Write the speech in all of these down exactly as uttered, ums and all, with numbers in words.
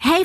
Hey,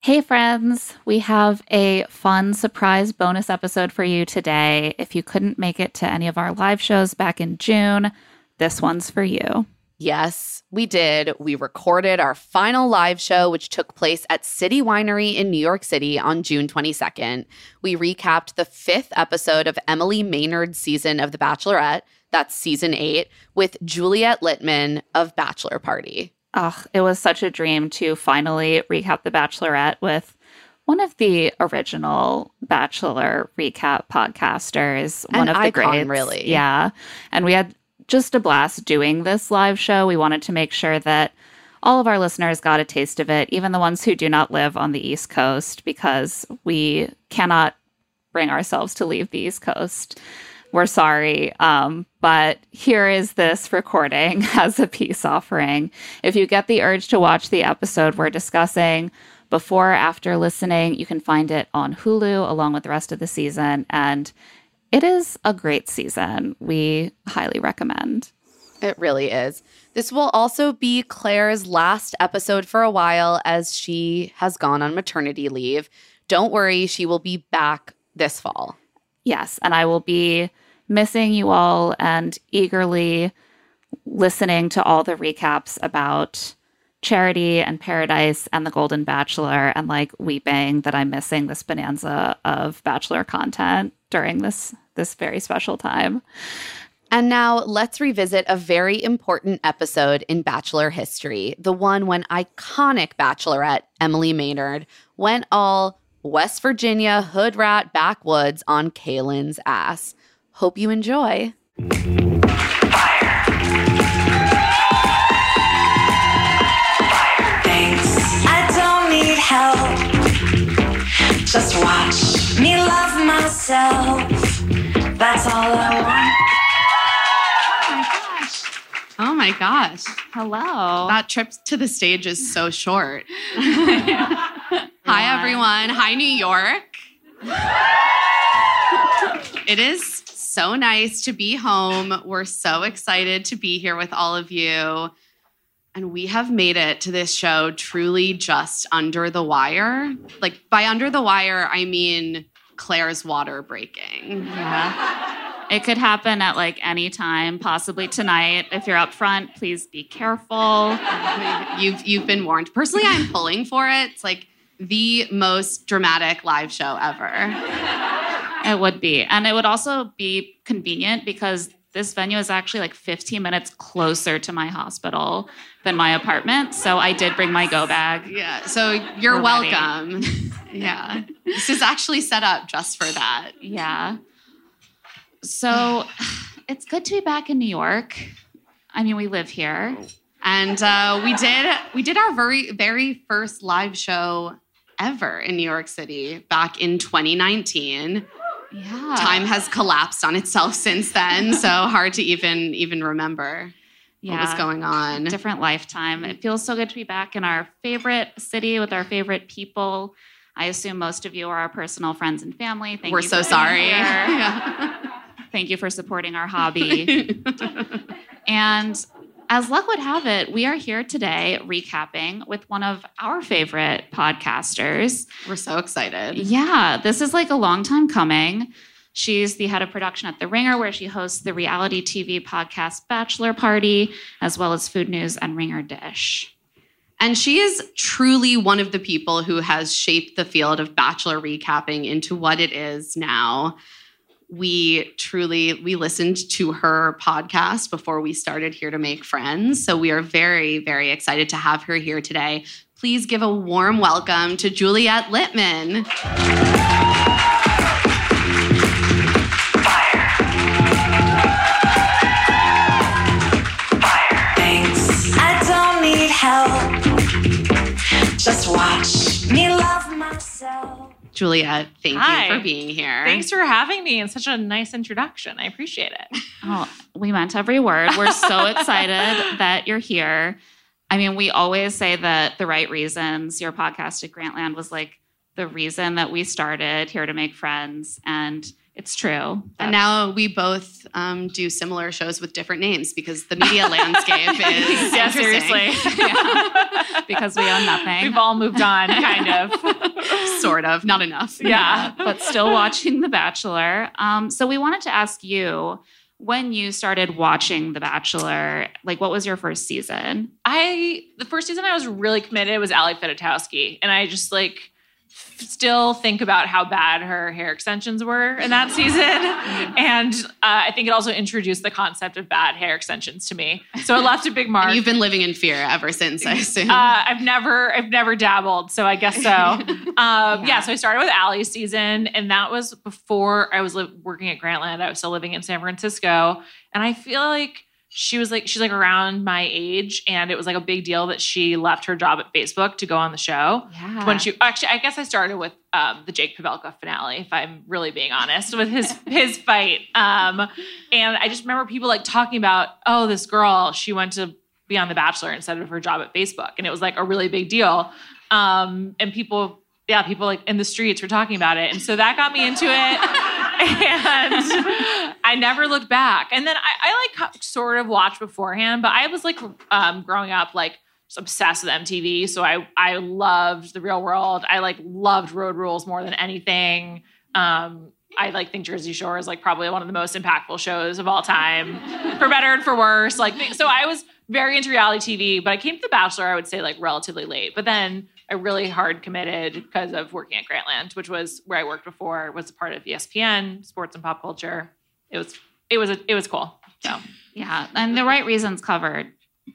Hey friends, we have a fun surprise bonus episode for you today. If you couldn't make it to any of our live shows back in June, this one's for you. Yes, we did. We recorded our final live show, which took place at City Winery in New York City on June twenty-second. We recapped the fifth episode of Emily Maynard's season of The Bachelorette, that's season eight, with Juliet Litman of Bachelor Party. Oh, it was such a dream to finally recap The Bachelorette with one of the original Bachelor recap podcasters. An one of icon, the greats. Really. Yeah. And we had just a blast doing this live show. We wanted to make sure that all of our listeners got a taste of it, even the ones who do not live on the East Coast, because we cannot bring ourselves to leave the East Coast. We're sorry, um, but here is this recording as a peace offering. If you get the urge to watch the episode we're discussing before or after listening, you can find it on Hulu along with the rest of the season. And it is a great season. We highly recommend. It really is. This will also be Claire's last episode for a while as she has gone on maternity leave. Don't worry, she will be back this fall. Yes, and I will be missing you all and eagerly listening to all the recaps about Charity and Paradise and The Golden Bachelor, and like weeping that I'm missing this bonanza of Bachelor content during this this very special time. And now let's revisit a very important episode in Bachelor history, the one when iconic Bachelorette Emily Maynard went all West Virginia hood rat backwoods on Kalon's ass. Hope you enjoy. Fire. Fire. Thanks. I don't need help. Just watch me love myself. That's all I want. Oh my gosh. Hello. That trip to the stage is so short. Yeah. Hi, everyone. Hi, New York. It is so nice to be home. We're so excited to be here with all of you. And we have made it to this show truly just under the wire. Like, by under the wire, I mean Claire's water breaking. Yeah. It could happen at, like, any time, possibly tonight. If you're up front, please be careful. You've you've been warned. Personally, I'm pulling for it. It's, like, the most dramatic live show ever. It would be. And it would also be convenient because this venue is actually, like, fifteen minutes closer to my hospital than my apartment. So I did bring my go bag. Yeah, so you're We're welcome. Yeah. This is actually set up just for that. Yeah. So it's good to be back in New York. I mean, we live here. And uh, we did we did our very, very first live show ever in New York City back in twenty nineteen. Yeah. Time has collapsed on itself since then, so hard to even even remember yeah. what was going on. Different lifetime. It feels so good to be back in our favorite city with our favorite people. I assume most of you are our personal friends and family. Thank We're you. We're so sorry. Thank you for supporting our hobby. And as luck would have it, we are here today recapping with one of our favorite podcasters. We're so excited. Yeah, this is like a long time coming. She's the head of production at The Ringer, where she hosts the reality T V podcast Bachelor Party, as well as Food News and Ringer Dish. And she is truly one of the people who has shaped the field of Bachelor recapping into what it is now. We truly, we listened to her podcast before we started Here to Make Friends. So we are very, very excited to have her here today. Please give a warm welcome to Juliet Litman. Fire. Fire. Thanks. I don't need help. Just watch me love myself. Juliet, thank Hi. you for being here. Thanks for having me. It's such a nice introduction. I appreciate it. Oh, we meant every word. We're so excited that you're here. I mean, we always say that The Right Reasons, your podcast at Grantland, was like the reason that we started Here to Make Friends. And it's true. That's- and now we both um, do similar shows with different names because the media landscape is yeah, seriously. Yeah. Because we own nothing. We've all moved on, kind of. Sort of. Not enough. Yeah. But still watching The Bachelor. Um, so we wanted to ask you, when you started watching The Bachelor, like, what was your first season? I, the first season I was really committed was Ali Fedotowsky. And I just, like... still think about how bad her hair extensions were in that season. And uh, I think it also introduced the concept of bad hair extensions to me. So it left a big mark. You've been living in fear ever since, I assume. Uh, I've never I've never dabbled, so I guess so. Um, yeah. yeah, so I started with Allie's season, and that was before I was li- working at Grantland. I was still living in San Francisco. And I feel like She was like, she's like around my age, and it was like a big deal that she left her job at Facebook to go on the show. Yeah. When she actually, I guess I started with um, the Jake Pavelka finale, if I'm really being honest, with his his fight. Um, and I just remember people like talking about, oh, this girl, she went to be on The Bachelor instead of her job at Facebook, and it was like a really big deal. Um, and people, yeah, people like in the streets were talking about it, and so that got me into it. And I never looked back. And then I, I like sort of watched beforehand, but I was like um, growing up, like just obsessed with M T V. So I, I loved The Real World. I like loved Road Rules more than anything. Um, I like think Jersey Shore is like probably one of the most impactful shows of all time, for better and for worse. Like, so I was very into reality T V, but I came to The Bachelor, I would say like relatively late, but then I really hard committed because of working at Grantland, which was where I worked before, was a part of E S P N, sports and pop culture. It was, it was, a, it was cool. So yeah. And The Right Reasons covered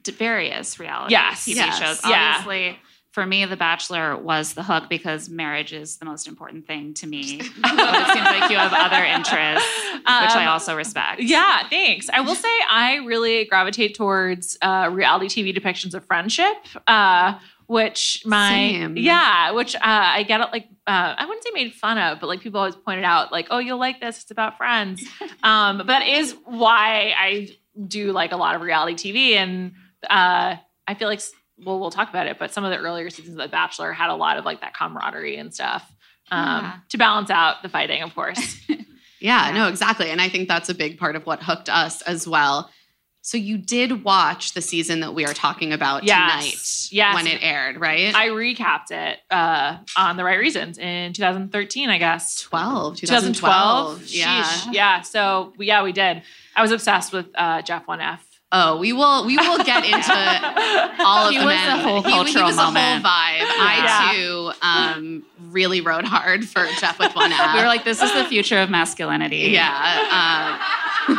various reality yes, T V yes, shows. Yeah. Obviously for me, The Bachelor was the hook because marriage is the most important thing to me. But it seems like you have other interests, which um, I also respect. Yeah. Thanks. I will say I really gravitate towards uh, reality T V depictions of friendship, uh, Which my, Same. yeah, which uh, I get it like, uh, I wouldn't say made fun of, but like people always pointed out like, oh, you'll like this. It's about friends. Um, but that is why I do like a lot of reality T V. And uh, I feel like, well, we'll talk about it, but some of the earlier seasons of The Bachelor had a lot of like that camaraderie and stuff um, yeah. to balance out the fighting, of course. yeah, yeah, no, exactly. And I think that's a big part of what hooked us as well. So you did watch the season that we are talking about yes. tonight yes. when it aired, right? I recapped it uh, on The Right Reasons in twenty thirteen, I guess. twelve, twenty twelve. twenty twelve. Yeah. Sheesh. Yeah. So, yeah, we did. I was obsessed with uh, Jeff one F. Oh, we will we will get into all of he the was men. A whole he, cultural he was moment. A whole vibe. I, yeah. too, um, really rode hard for Jeff with one F. We were like, this is the future of masculinity. Yeah. Uh,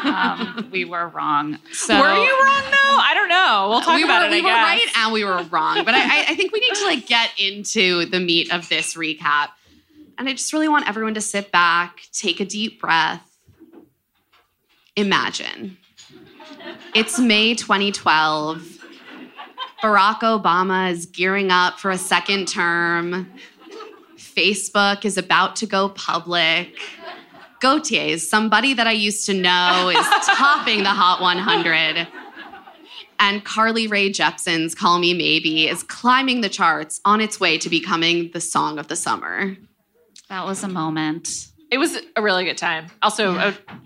um, we were wrong. So, were you wrong, though? I don't know. We'll talk we about were, it, we I guess. We were right and we were wrong. But I, I think we need to, like, get into the meat of this recap. And I just really want everyone to sit back, take a deep breath. Imagine. It's May twenty twelve. Barack Obama is gearing up for a second term. Facebook is about to go public. Gautier's, somebody that I used to know, is topping the Hot one hundred. And Carly Rae Jepsen's Call Me Maybe is climbing the charts on its way to becoming the song of the summer. That was a moment. It was a really good time. Also, yeah. I,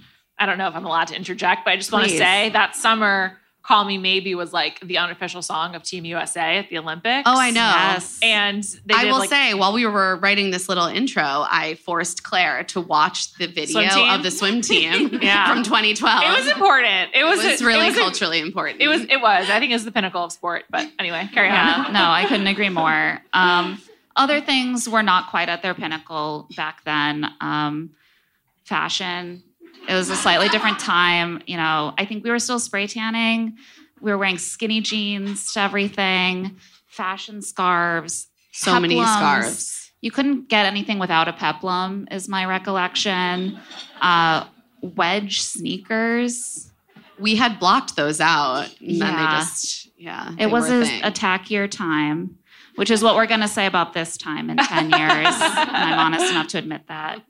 I don't know if I'm allowed to interject, but I just want to say that summer... Call Me Maybe was like the unofficial song of Team U S A at the Olympics. Oh, I know. Yes. And they I did, will like, say, while we were writing this little intro, I forced Claire to watch the video of the swim team yeah. from twenty twelve. It was important. It was, it was a, really it was culturally a, important. It was. It was. I think it was the pinnacle of sport. But anyway, carry yeah. on. No, I couldn't agree more. Um, other things were not quite at their pinnacle back then. Um, fashion. It was a slightly different time. You know, I think we were still spray tanning. We were wearing skinny jeans to everything, fashion scarves. So peplums. Many scarves. You couldn't get anything without a peplum, is my recollection. Uh, wedge sneakers. We had blocked those out. And yeah. Then they just, yeah. It was a, a tackier time, which is what we're going to say about this time in ten years. And I'm honest enough to admit that.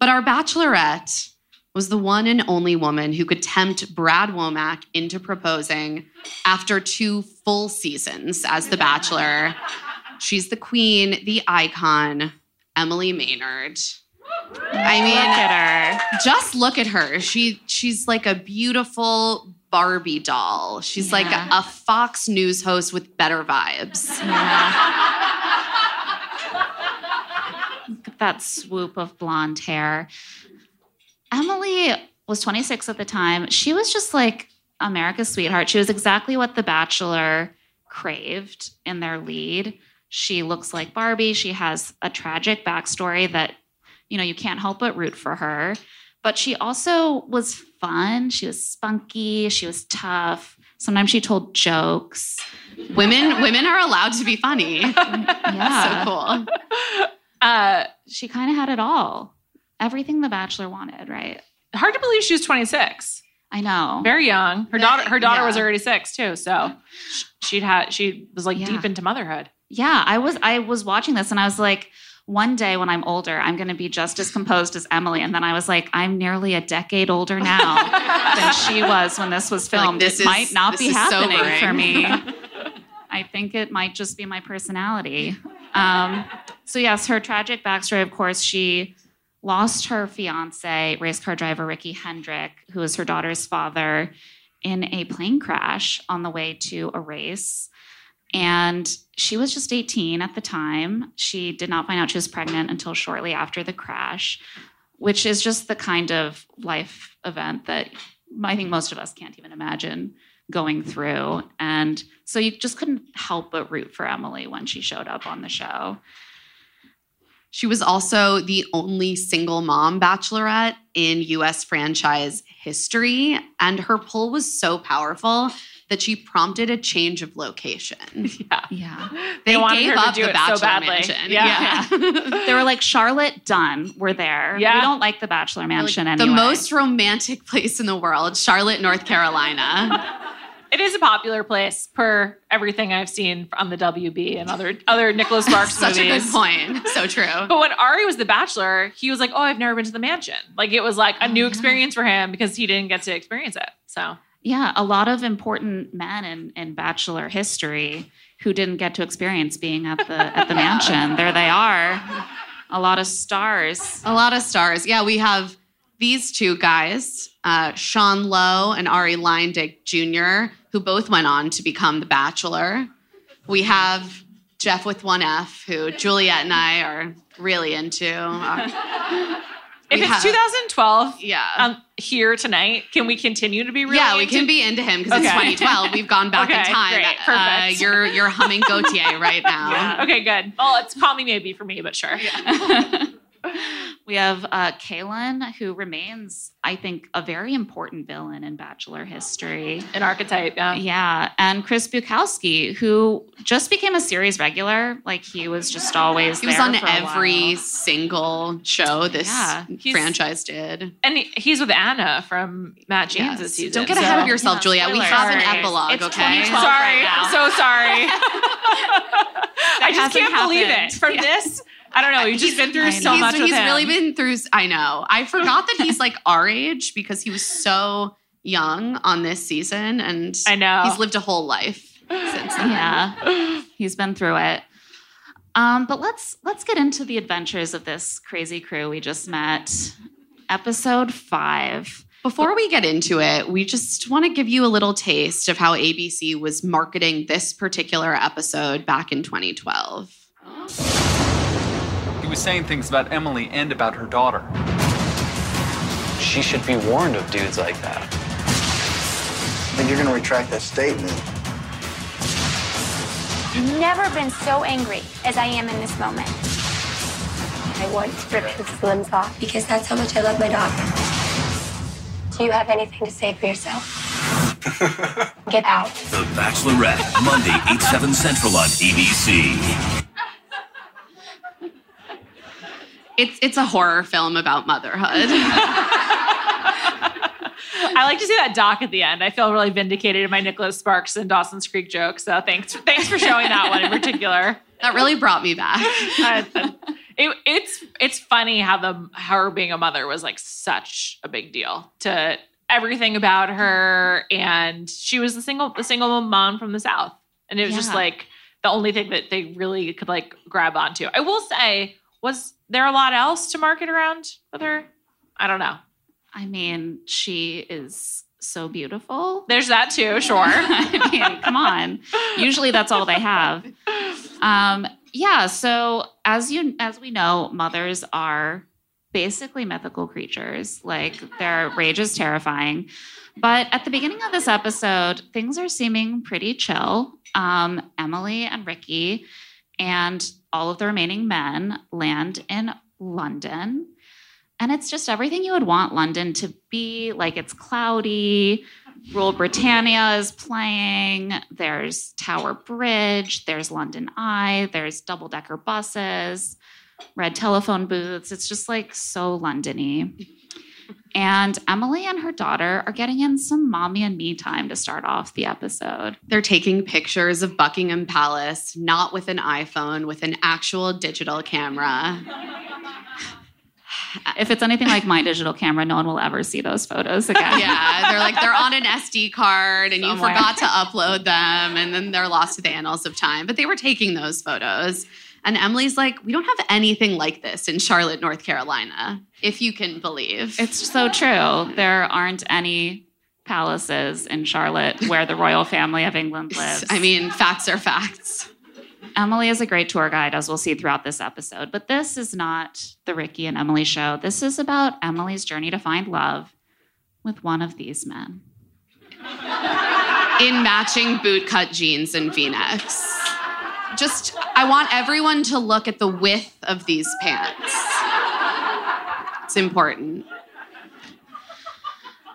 But our bachelorette was the one and only woman who could tempt Brad Womack into proposing after two full seasons as The Bachelor. She's the queen, the icon, Emily Maynard. I mean, look at her. Just look at her. She she's like a beautiful Barbie doll. She's yeah. like a, a Fox News host with better vibes. Yeah. That swoop of blonde hair. Emily was twenty-six at the time. She was just like America's sweetheart. She was exactly what The Bachelor craved in their lead. She looks like Barbie. She has a tragic backstory that, you know, you can't help but root for her. But she also was fun. She was spunky. She was tough. Sometimes she told jokes. Women, women are allowed to be funny. Yeah. So cool. Uh, she kind of had it all. Everything The Bachelor wanted, right? Hard to believe she was twenty-six. I know. Very young. Her daughter her daughter yeah. was already six too, so she'd had she was like yeah. deep into motherhood. Yeah, I was I was watching this and I was like, one day when I'm older, I'm going to be just as composed as Emily. And then I was like, I'm nearly a decade older now than she was when this was filmed. Like, this it is, might not this be is happening sobering. For me. I think it might just be my personality. Um, so yes, her tragic backstory, of course, she lost her fiance, race car driver Ricky Hendrick, who was her daughter's father, in a plane crash on the way to a race. And she was just eighteen at the time. She did not find out she was pregnant until shortly after the crash, which is just the kind of life event that I think most of us can't even imagine going through. And so you just couldn't help but root for Emily when she showed up on the show. She was also the only single mom bachelorette in U S franchise history, and her pull was so powerful that she prompted a change of location. Yeah. Yeah. They, they wanted gave her to up do the it Bachelor so badly. Mansion. Yeah. yeah. yeah. They were like, Charlotte, done. We're there. Yeah. We don't like the Bachelor Mansion like, anyway. The most romantic place in the world, Charlotte, North Carolina. It is a popular place per everything I've seen on the W B and other other Nicholas Sparks Such movies. Such a good point. So true. But when Arie was the Bachelor, he was like, oh, I've never been to the mansion. Like, it was like a oh, new yeah. experience for him because he didn't get to experience it. So... Yeah, a lot of important men in, in Bachelor history who didn't get to experience being at the at the mansion. There they are. A lot of stars. A lot of stars. Yeah, we have these two guys, uh, Sean Lowe and Arie Luyendyk Junior, who both went on to become The Bachelor. We have Jeff with one F, who Juliet and I are really into. Our- If we it's have, twenty twelve yeah. um, here tonight, can we continue to be really Yeah, we into- can be into him because okay. it's twenty twelve. We've gone back okay, in time. Great, perfect. Uh, you're, you're humming Gautier right now. Yeah. Okay, good. Well, it's Call Me Maybe for me, but sure. Yeah. We have uh, Kalon, who remains, I think, a very important villain in Bachelor history. An archetype, yeah. Yeah, and Chris Bukowski, who just became a series regular. Like, he was just always he there He was on for every single show this yeah, franchise did. And he, he's with Anna from Matt James' yes. this season. Don't get so, ahead of yourself, yeah, Juliet. We have an epilogue, it's okay? Sorry, right I'm so sorry. I just can't happened. believe it. From yeah. this... I don't know. You've just been through so much with him. He's really been through. I know. I forgot that he's like our age because he was so young on this season, and I know he's lived a whole life since then. Yeah, he's been through it. Um, but let's let's get into the adventures of this crazy crew we just met. Episode five, Before we get into it, we just want to give you a little taste of how A B C was marketing this particular episode back in twenty twelve. He was saying things about Emily and about her daughter. She should be warned of dudes like that. I think you're going to retract that statement. I've never been so angry as I am in this moment. I want to rip his limbs off because that's how much I love my daughter. Do you have anything to say for yourself? Get out. The Bachelorette, Monday, eight, seven Central on A B C. It's, it's a horror film about motherhood. I like to see that doc at the end. I feel really vindicated in my Nicholas Sparks and Dawson's Creek joke, so thanks, thanks for showing that one in particular. That really brought me back. It, it's it's funny how the her being a mother was like such a big deal to everything about her, and she was the single the single mom from the South, and it was yeah. just like the only thing that they really could like grab onto. I will say, was there a lot else to market around with her? I don't know. I mean, she is so beautiful. There's that too. Sure. I mean, come on. Usually that's all they have. Um. Yeah, so as you as we know, mothers are basically mythical creatures. Like, their rage is terrifying. But at the beginning of this episode, things are seeming pretty chill. Um, Emily and Ricky and all of the remaining men land in London. And it's just everything you would want London to be. Like, it's cloudy. Royal Britannia is playing, there's Tower Bridge, there's London Eye, there's double-decker buses, red telephone booths. It's just, like, so London-y. And Emily and her daughter are getting in some mommy and me time to start off the episode. They're taking pictures of Buckingham Palace, not with an iPhone, with an actual digital camera. If it's anything like my digital camera, no one will ever see those photos again. Yeah, they're like, they're on an S D card and Somewhere. You forgot to upload them, and then they're lost to the annals of time. But they were taking those photos. And Emily's like, we don't have anything like this in Charlotte, North Carolina, if you can believe. It's so true. There aren't any palaces in Charlotte where the royal family of England lives. I mean, facts are facts. Emily is a great tour guide, as we'll see throughout this episode. But this is not the Ricky and Emily show. This is about Emily's journey to find love with one of these men. In matching bootcut jeans and V-necks. Just, I want everyone to look at the width of these pants. It's important.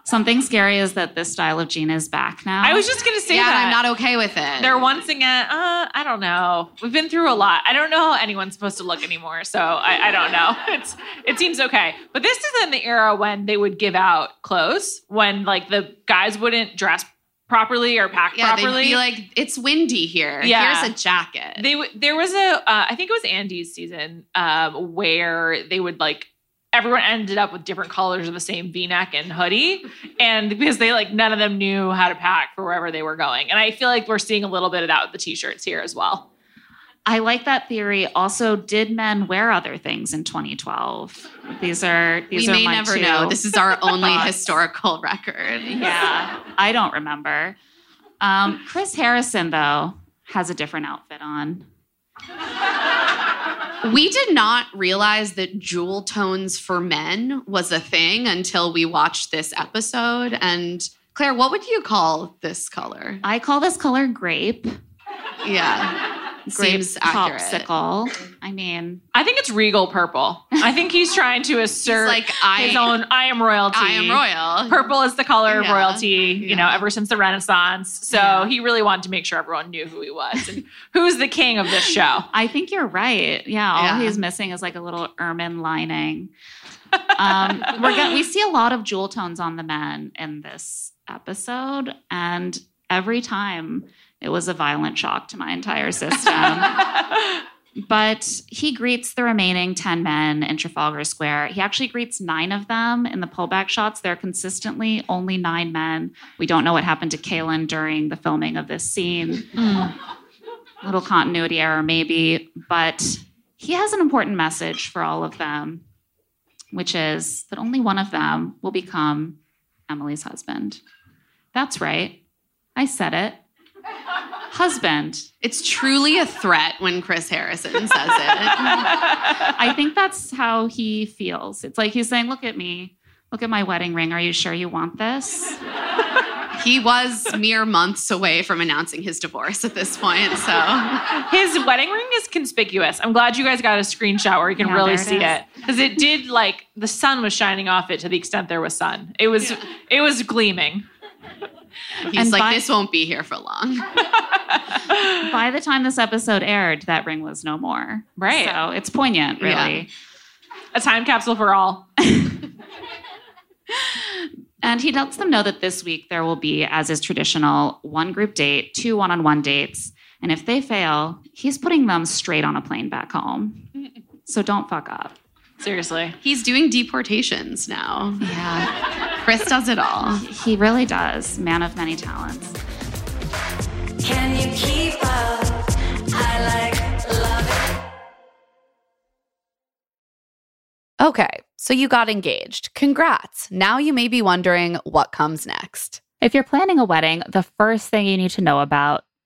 Something scary is that this style of jean is back now. I was just going to say yeah, that. Yeah, I'm not okay with it. They're once again, uh, I don't know. We've been through a lot. I don't know how anyone's supposed to look anymore, so I, I don't know. It's It seems okay. But this is in the era when they would give out clothes, when, like, the guys wouldn't dress properly or pack yeah, properly. Yeah, they'd be like, it's windy here. Yeah. Here's a jacket. They w- There was a, uh, I think it was Andy's season, um, where they would, like, everyone ended up with different colors of the same V-neck and hoodie. And because they like, none of them knew how to pack for wherever they were going. And I feel like we're seeing a little bit of that with the t-shirts here as well. I like that theory. Also, did men wear other things in twenty twelve? These are, these we are may my never two. know. This is our only historical record. Yeah. I don't remember. Um, Chris Harrison though, has a different outfit on. We did not realize that jewel tones for men was a thing until we watched this episode. And Claire, what would you call this color? I call this color grape. Yeah. Grape popsicle. I mean. I think it's regal purple. I think he's trying to assert like, I, his own, I am royalty. I am royal. Purple is the color yeah. of royalty, yeah. you know, ever since the Renaissance. So yeah. he really wanted to make sure everyone knew who he was and who's the king of this show. I think you're right. Yeah, all yeah. he's missing is like a little ermine lining. Um, we're gonna, we see a lot of jewel tones on the men in this episode. And every time it was a violent shock to my entire system. But he greets the remaining ten men in Trafalgar Square. He actually greets nine of them in the pullback shots. They're consistently only nine men. We don't know what happened to Kalon during the filming of this scene. Mm. Little continuity error maybe. But he has an important message for all of them, which is that only one of them will become Emily's husband. That's right. I said it. Husband. It's truly a threat when Chris Harrison says it. I think that's how he feels. It's like he's saying, look at me. Look at my wedding ring. Are you sure you want this? He was mere months away from announcing his divorce at this point, so. His wedding ring is conspicuous. I'm glad you guys got a screenshot where you can yeah, really see it. Because it did, like, the sun was shining off it to the extent there was sun. It was, yeah. it was gleaming. He's and like, by, this won't be here for long. By the time this episode aired, that ring was no more. Right. So it's poignant, really. Yeah. A time capsule for all. And he lets them know that this week there will be, as is traditional, one group date, two one-on-one dates. And if they fail, he's putting them straight on a plane back home. So don't fuck up. Seriously. He's doing deportations now. Yeah. Chris does it all. He really does. Man of many talents. Can you keep up? I like love it. Okay. So you got engaged. Congrats. Now you may be wondering what comes next. If you're planning a wedding, the first thing you need to know about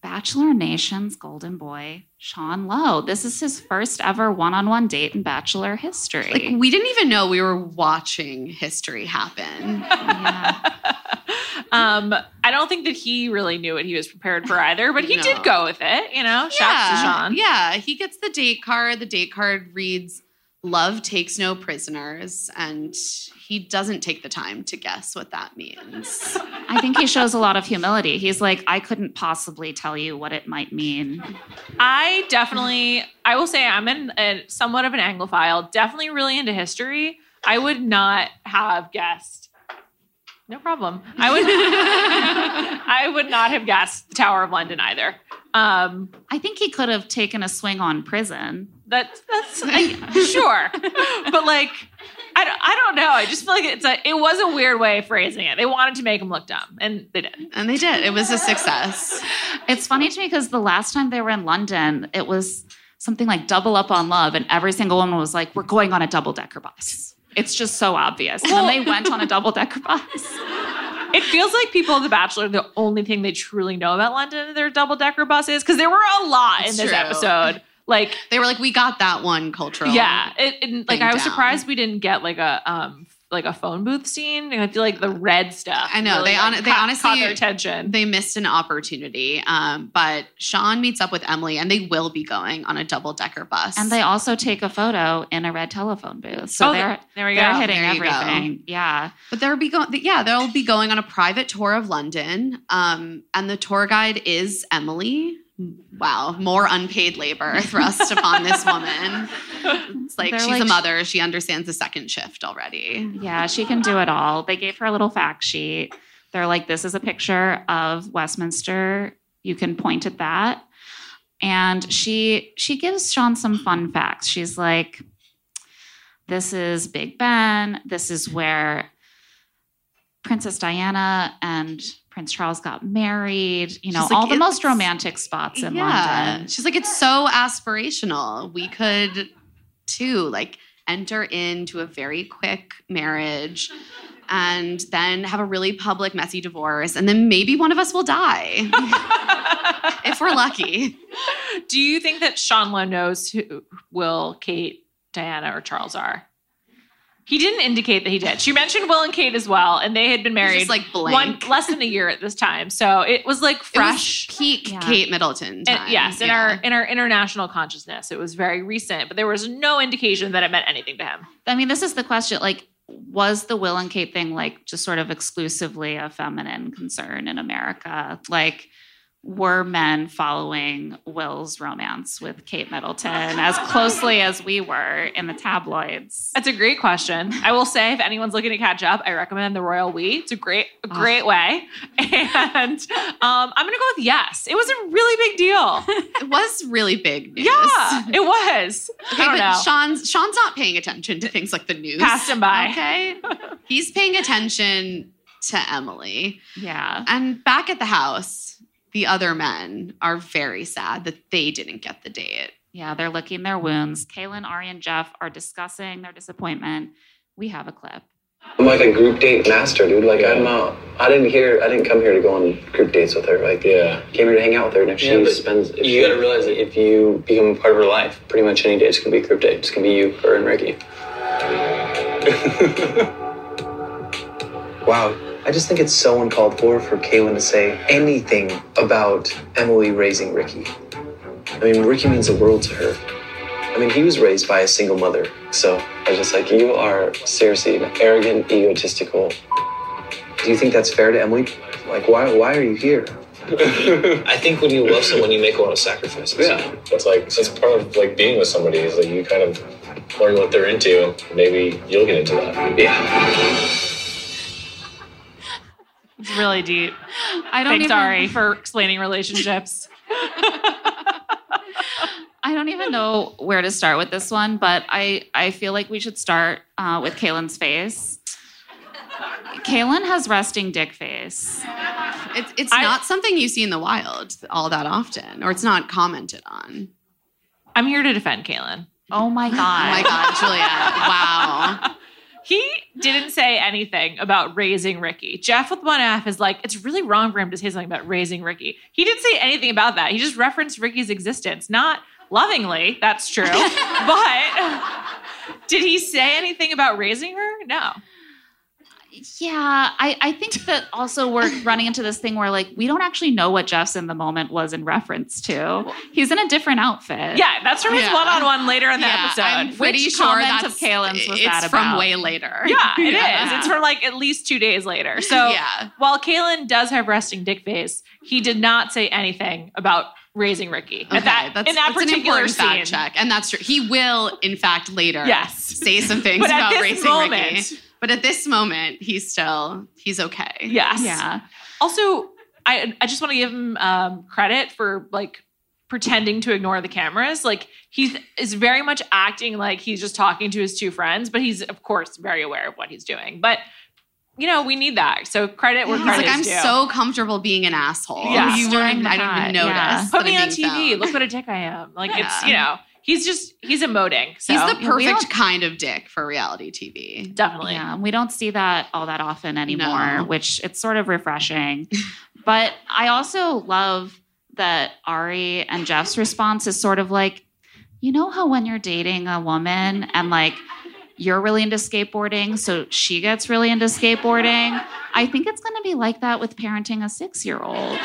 Bachelor Nation's golden boy, Sean Lowe. This is his first ever one-on-one date in Bachelor history. Like, we didn't even know we were watching history happen. Yeah. um, I don't think that he really knew what he was prepared for either, but he no. did go with it, you know? Shouts yeah. to Sean. Yeah, he gets the date card. The date card reads, "Love takes no prisoners," and he doesn't take the time to guess what that means. I think he shows a lot of humility. He's like, I couldn't possibly tell you what it might mean. I definitely, I will say I'm in a, somewhat of an Anglophile, definitely really into history. I would not have guessed. No problem. I would I would not have guessed the Tower of London either. Um, I think he could have taken a swing on prison. That, that's, like, sure. But, like, I don't, I don't know. I just feel like it's a, it was a weird way of phrasing it. They wanted to make him look dumb, and they did. And they did. It was a success. It's funny to me because the last time they were in London, it was something like Double Up on Love, and every single woman was like, we're going on a double-decker bus. It's just so obvious. And then they went on a double-decker bus. It feels like people of The Bachelor, the only thing they truly know about London are their double-decker buses, because there were a lot in it's this true. episode. Like, they were like, we got that one cultural. Yeah, it, it, like I was down. surprised we didn't get like a um like a phone booth scene. And I feel like the red stuff. I know really, they on, like, they ca- honestly caught their attention. They missed an opportunity. Um, but Sean meets up with Emily, and they will be going on a double decker bus. And they also take a photo in a red telephone booth. So oh, they're there we go. They're hitting there everything. Go. Yeah, but they'll be going. Yeah, they'll be going on a private tour of London. Um, and the tour guide is Emily. Wow, more unpaid labor thrust upon this woman. It's like They're she's like, a mother. She understands the second shift already. Yeah, she can do it all. They gave her a little fact sheet. They're like, this is a picture of Westminster. You can point at that. And she she gives Sean some fun facts. She's like, this is Big Ben. This is where Princess Diana and Prince Charles got married, you know, like, all the most romantic spots in yeah. London. She's like, it's so aspirational. We could, too, like, enter into a very quick marriage and then have a really public, messy divorce. And then maybe one of us will die if we're lucky. Do you think that Sean Lowe knows who Will, Kate, Diana, or Charles are? He didn't indicate that he did. She mentioned Will and Kate as well, and they had been married just like one, less than a year at this time. So it was like fresh. It was peak yeah. Kate Middleton time. And, yes, yeah. in our in our international consciousness. It was very recent, but there was no indication that it meant anything to him. I mean, this is the question. Like, was the Will and Kate thing like just sort of exclusively a feminine concern in America? Like, were men following Will's romance with Kate Middleton as closely as we were in the tabloids? That's a great question. I will say, if anyone's looking to catch up, I recommend The Royal We. It's a great, a great oh. way. And um, I'm going to go with yes. It was a really big deal. It was really big news. Yeah, it was. Okay, I don't but know. Sean's, Sean's not paying attention to things like the news. Passed him by. Okay. He's paying attention to Emily. Yeah. And back at the house, the other men are very sad that they didn't get the date. Yeah, they're licking their wounds. Kalon, Arie, and Jeff are discussing their disappointment. We have a clip. I'm like a group date master, dude. Like, I'm not, I didn't hear, I didn't come here to go on group dates with her. Like, yeah. I came here to hang out with her. And if yeah, she spends, if you she, gotta realize that if you become a part of her life, pretty much any date's gonna be a group date. It's gonna be you, her, and Ricky. Wow. I just think it's so uncalled for for Kaylin to say anything about Emily raising Ricky. I mean, Ricky means the world to her. I mean, he was raised by a single mother. So I was just like, you are seriously an arrogant, egotistical. Do you think that's fair to Emily? Like, why, why are you here? I think when you love someone, you make a lot of sacrifices. Yeah, that's like that's part of like being with somebody. Is like you kind of learn what they're into. Maybe you'll get into that. Yeah. It's really deep. I don't Thanks, even Arie, for explaining relationships. I don't even know where to start with this one, but I, I feel like we should start uh, with Kaylin's face. Kaylin has resting dick face. It's it's I, not something you see in the wild all that often, or it's not commented on. I'm here to defend Kaylin. Oh my God. Oh my God, Juliet. Wow. He didn't say anything about raising Ricky. Jeff with one F is like, it's really wrong for him to say something about raising Ricky. He didn't say anything about that. He just referenced Ricky's existence. Not lovingly, that's true. But did he say anything about raising her? No. Yeah, I, I think that also we're running into this thing where, like, we don't actually know what Jeff's in the moment was in reference to. He's in a different outfit. Yeah, that's from his yeah. one-on-one later in the yeah, episode. I'm pretty Which sure that's of Kaylin's was it's that about? From way later. Yeah, it yeah. is. It's from, like, at least two days later. So yeah. while Kaylin does have resting dick face, he did not say anything about raising Ricky. Okay, that, that's, in that that's particular an important scene. Fact check. And that's true. He will, in fact, later yes. say some things but about at this raising moment, Ricky. But at this moment, he's still, he's okay. Yes. Yeah. Also, I I just want to give him um, credit for, like, pretending to ignore the cameras. Like, he is very much acting like he's just talking to his two friends, but he's, of course, very aware of what he's doing. But, you know, we need that. So credit where yeah, credit like, is due. Like, I'm so comfortable being an asshole. Yeah. You weren't, I didn't even notice. Yeah. Put me on T V. Filmed. Look what a dick I am. Like, yeah. it's, you know. He's just, he's emoting. So. He's the perfect yeah, kind of dick for reality T V. Definitely. Yeah, we don't see that all that often anymore, no. which it's sort of refreshing. But I also love that Arie and Jeff's response is sort of like, you know how when you're dating a woman and, like, you're really into skateboarding, so she gets really into skateboarding? I think it's going to be like that with parenting a six-year-old.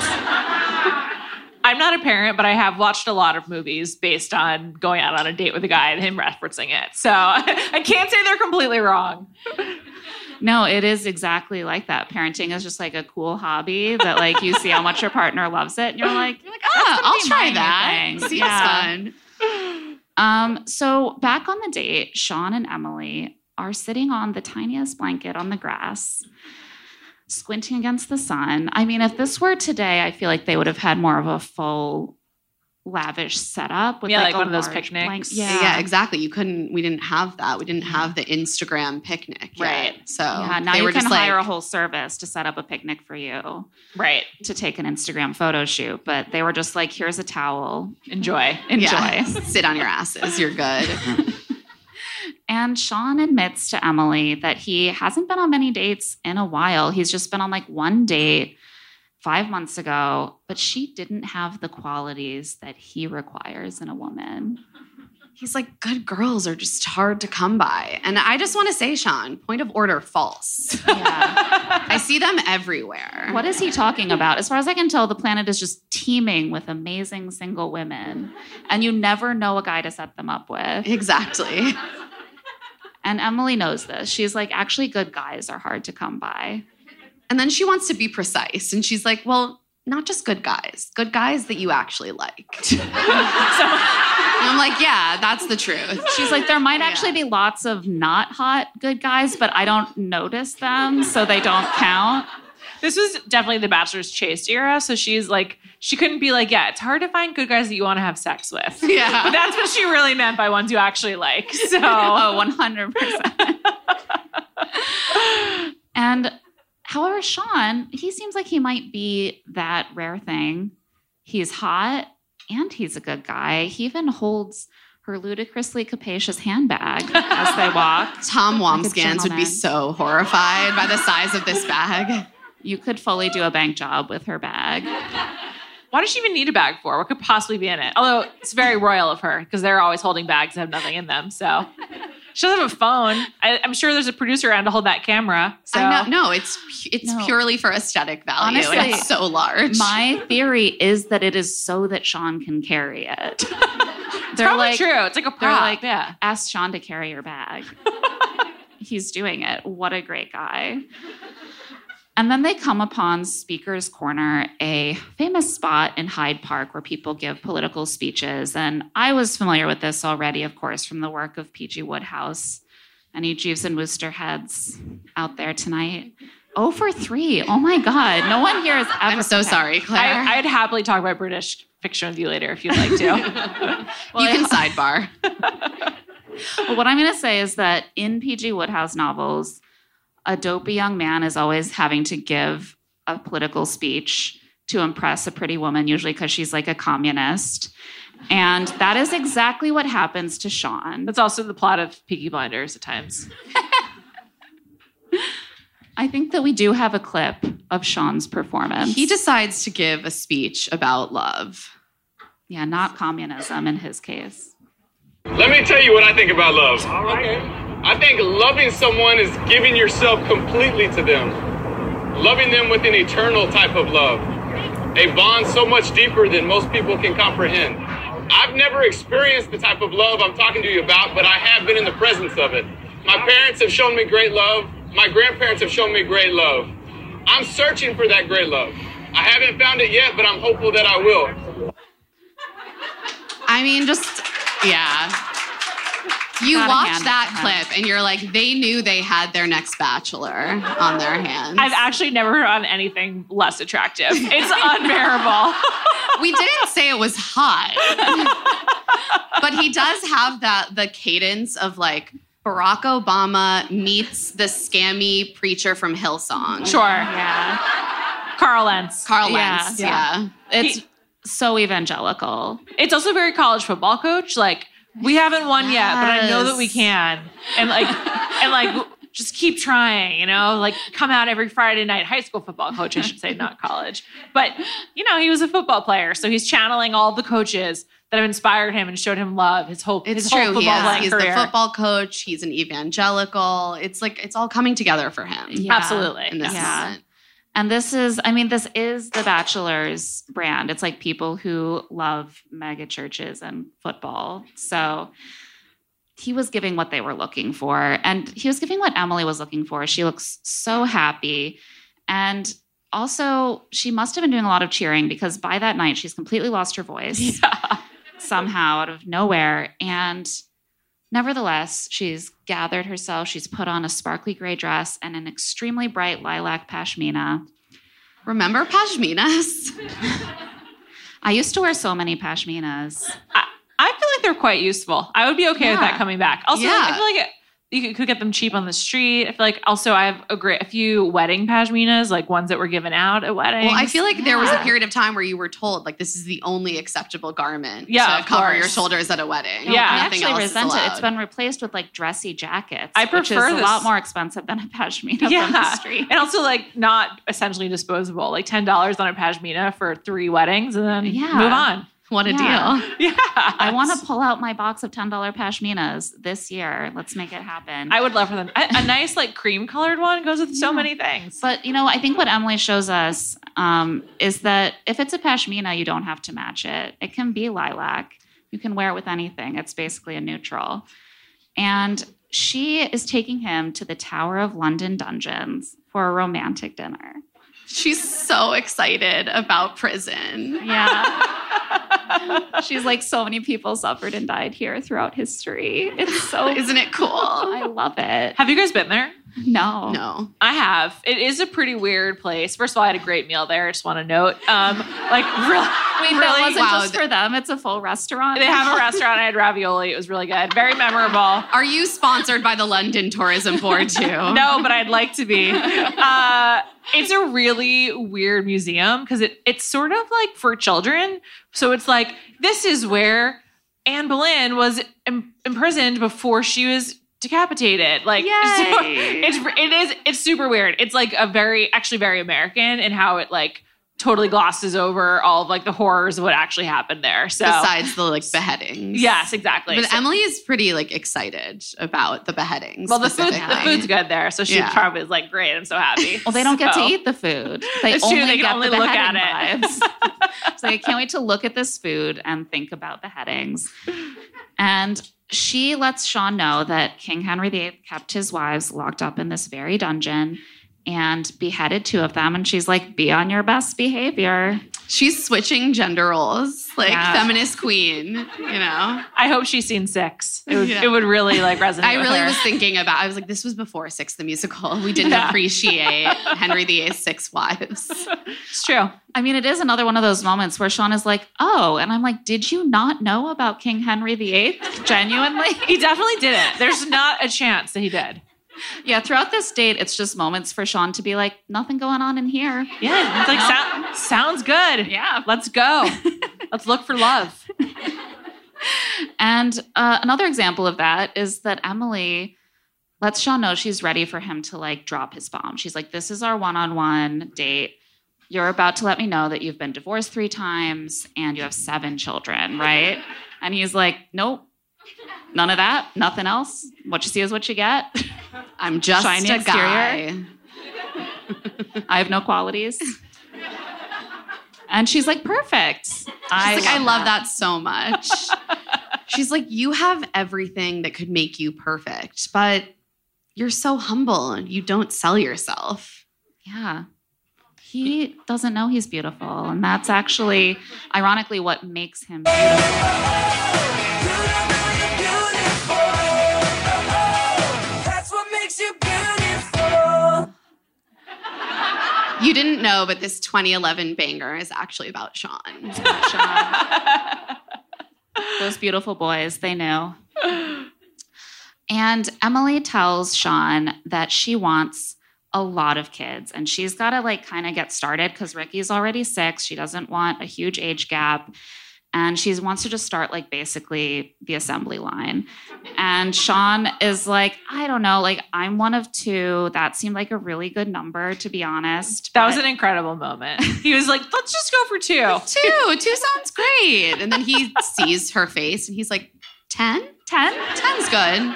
I'm not a parent, but I have watched a lot of movies based on going out on a date with a guy and him referencing it. So I can't say they're completely wrong. No, it is exactly like that. Parenting is just like a cool hobby that, like, you see how much your partner loves it. And you're like, you're like ah, I'll try that. Seems yeah. fun. Um, so back on the date, Sean and Emily are sitting on the tiniest blanket on the grass, squinting against the sun. I mean, if this were today, I feel like they would have had more of a full, lavish setup. With yeah, like, like one of those picnics. Yeah. yeah, exactly. You couldn't, we didn't have that. We didn't have the Instagram picnic. Right. Yet. So yeah, now you can hire like, a whole service to set up a picnic for you. Right. To take an Instagram photo shoot. But they were just like, here's a towel. Enjoy. Enjoy. Yeah. Sit on your asses. You're good. And Sean admits to Emily that he hasn't been on many dates in a while. He's just been on like one date five months ago, but she didn't have the qualities that he requires in a woman. He's like, good girls are just hard to come by. And I just want to say, Sean, point of order, false. Yeah. I see them everywhere. What is he talking about? As far as I can tell, the planet is just teeming with amazing single women. And you never know a guy to set them up with. Exactly. And Emily knows this. She's like, actually, good guys are hard to come by. And then she wants to be precise. And she's like, well, not just good guys. Good guys that you actually liked. So, I'm like, yeah, that's the truth. She's like, there might actually yeah. be lots of not hot good guys, but I don't notice them, so they don't count. This was definitely the Bachelor's Chase era, so she's like, she couldn't be like, yeah, it's hard to find good guys that you want to have sex with. Yeah. But that's what she really meant by ones you actually like, so. Oh, one hundred percent. And however, Sean, he seems like he might be that rare thing. He's hot, and he's a good guy. He even holds her ludicrously capacious handbag as they walk. Tom Wamsgans like would be so horrified by the size of this bag. You could fully do a bank job with her bag. Why does she even need a bag for? What could possibly be in it? Although it's very royal of her because they're always holding bags that have nothing in them. So She doesn't have a phone. I, I'm sure there's a producer around to hold that camera. So. I know, no, it's it's no. purely for aesthetic value. Honestly, and it's so large. My theory is that it is so that Sean can carry it. They're probably like, true. It's like a prop. They're like, yeah. Ask Sean to carry your bag. He's doing it. What a great guy. And then they come upon Speaker's Corner, a famous spot in Hyde Park where people give political speeches. And I was familiar with this already, of course, from the work of P G Woodhouse. Any Jeeves and Wooster heads out there tonight? Oh for three. Oh, my God. No one here is ever. I'm so okay. sorry, Claire. I, I'd happily talk about British fiction with you later if you'd like to. Well, you can I, sidebar. Well, what I'm going to say is that in P G Woodhouse novels, a dopey young man is always having to give a political speech to impress a pretty woman, usually because she's like a communist. And that is exactly what happens to Sean. That's also the plot of Peaky Blinders at times. I think that we do have a clip of Sean's performance. He decides to give a speech about love. Yeah, not communism in his case. Let me tell you what I think about love. All right. Okay. I think loving someone is giving yourself completely to them. Loving them with an eternal type of love. A bond so much deeper than most people can comprehend. I've never experienced the type of love I'm talking to you about, but I have been in the presence of it. My parents have shown me great love. My grandparents have shown me great love. I'm searching for that great love. I haven't found it yet, but I'm hopeful that I will. I mean, just, yeah. You watch that clip and you're like, they knew they had their next bachelor on their hands. I've actually never heard anything less attractive. It's unbearable. We didn't say it was hot. But he does have that the cadence of like Barack Obama meets the scammy preacher from Hillsong. Sure. Yeah. Carl Lentz. Carl Lentz, yeah. yeah. yeah. It's he, so evangelical. It's also very college football coach, like, we haven't won yes. yet, but I know that we can. And like, and like, just keep trying, you know, like come out every Friday night, high school football coach, I should say, not college. But, you know, he was a football player. So he's channeling all the coaches that have inspired him and showed him love his whole, it's his true. whole football playing He's career. The football coach. He's an evangelical. It's like, it's all coming together for him. Yeah. Absolutely. In this yeah. moment. And this is, I mean, this is The Bachelor's brand. It's like people who love mega churches and football. So he was giving what they were looking for. And he was giving what Emily was looking for. She looks so happy. And also, she must have been doing a lot of cheering because by that night, she's completely lost her voice yeah. somehow out of nowhere. And nevertheless, she's gathered herself. She's put on a sparkly gray dress and an extremely bright lilac pashmina. Remember pashminas? I used to wear so many pashminas. I, I feel like they're quite useful. I would be okay yeah. with that coming back. Also, yeah. I feel like it, you could get them cheap on the street. I feel like also I have a great a few wedding pashminas, like ones that were given out at weddings. Well, I feel like yeah. there was a period of time where you were told, like, this is the only acceptable garment yeah, to cover course. your shoulders at a wedding. Yeah, yeah. I actually resent it. It's been replaced with like dressy jackets, I prefer which is this. a lot more expensive than a pashmina yeah. from the street, and also like not essentially disposable. Like ten dollars on a pashmina for three weddings, and then yeah. move on. What a yeah. deal. Yeah. I want to pull out my box of ten dollars pashminas this year. Let's make it happen. I would love for them. A, a nice, like, cream-colored one goes with so yeah. many things. But, you know, I think what Emily shows us um, is that if it's a pashmina, you don't have to match it. It can be lilac. You can wear it with anything. It's basically a neutral. And she is taking him to the Tower of London dungeons for a romantic dinner. She's so excited about prison. Yeah. She's like, so many people suffered and died here throughout history. It's so... Isn't it cool? I love it. Have you guys been there? No. No. I have. It is a pretty weird place. First of all, I had a great meal there. I just want to note. Um, like, really... Wait, really, that wasn't wow, just for them. It's a full restaurant. They have a restaurant. I had ravioli. It was really good. Very memorable. Are you sponsored by the London Tourism Board, too? No, but I'd like to be. Uh... It's a really weird museum because it it's sort of like for children. So it's like, this is where Anne Boleyn was im- imprisoned before she was decapitated. Like, so it's, it is, it's super weird. It's like a very, actually very American in how it like totally glosses over all of like the horrors of what actually happened there. So besides the like beheadings. Yes, exactly. But so, Emily is pretty like excited about the beheadings. Well, the food, the food's good there. So she yeah. probably is like, great, I'm so happy. Well, they don't so. get to eat the food. They it's only, true, they get only the look at it. It's like, I can't wait to look at this food and think about beheadings. And she lets Sean know that King Henry the Eighth kept his wives locked up in this very dungeon and beheaded two of them. And she's like, be on your best behavior. She's switching gender roles, like yeah. feminist queen, you know? I hope she's seen Six. It would, yeah. it would really like resonate I with really her. was thinking about, I was like, this was before Six the Musical. We didn't yeah. appreciate Henry the Eighth's six wives. It's true. I mean, it is another one of those moments where Sean is like, oh, and I'm like, did you not know about King Henry the Eighth? Genuinely? He definitely didn't. There's not a chance that he did. Yeah, throughout this date, it's just moments for Sean to be like, nothing going on in here. Yeah, it's like, so- sounds good. Yeah. Let's go. Let's look for love. And uh, another example of that is that Emily lets Sean know she's ready for him to, like, drop his bomb. She's like, this is our one-on-one date. You're about to let me know that you've been divorced three times and you have seven children, right? And he's like, nope. None of that. Nothing else. What you see is what you get. I'm just Shiny a exterior. guy. I have no qualities. And she's like, perfect. She's I like, love I love that, that so much. She's like, you have everything that could make you perfect, but you're so humble and you don't sell yourself. Yeah. He doesn't know he's beautiful. And that's actually, ironically, what makes him beautiful. You didn't know, but this twenty eleven banger is actually about Sean. It's about Sean. Those beautiful boys, they know. And Emily tells Sean that she wants a lot of kids. And she's got to, like, kind of get started because Ricky's already six. She doesn't want a huge age gap. And she wants to just start, like, basically the assembly line. And Sean is like, I don't know, like, I'm one of two. That seemed like a really good number, to be honest. That but- was an incredible moment. He was like, let's just go for two. Two. Two sounds great. And then he sees her face, and he's like, ten? Ten? Ten's good.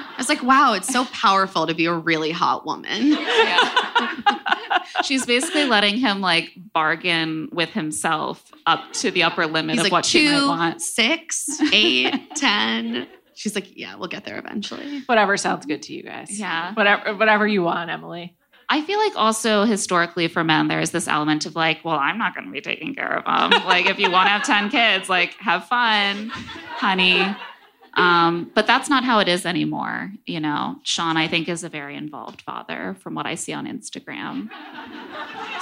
I was like, wow, it's so powerful to be a really hot woman. Yeah. She's basically letting him, like, bargain with himself up to the upper limit He's of like, what two, she might want. Six, eight, ten. She's like, yeah, we'll get there eventually. Whatever sounds good to you guys. Yeah. Whatever, whatever you want, Emily. I feel like also historically for men, there is this element of like, well, I'm not going to be taking care of them. Like, if you want to have ten kids, like, have fun, honey. Um, but that's not how it is anymore. You know, Sean, I think, is a very involved father from what I see on Instagram.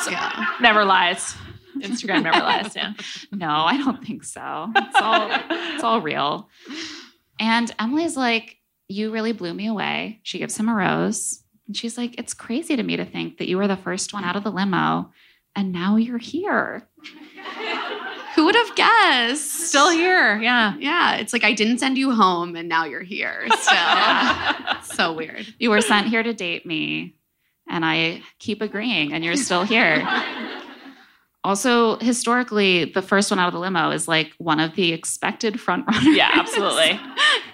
So, yeah. Never lies. Instagram never lies. Yeah. No, I don't think so. It's all, it's all real. And Emily's like, you really blew me away. She gives him a rose. And she's like, it's crazy to me to think that you were the first one out of the limo and now you're here. Who would have guessed? Still here, yeah. Yeah, it's like I didn't send you home and now you're here. So, so weird. You were sent here to date me and I keep agreeing and you're still here. Also, historically, the first one out of the limo is like one of the expected front runners. Yeah, absolutely.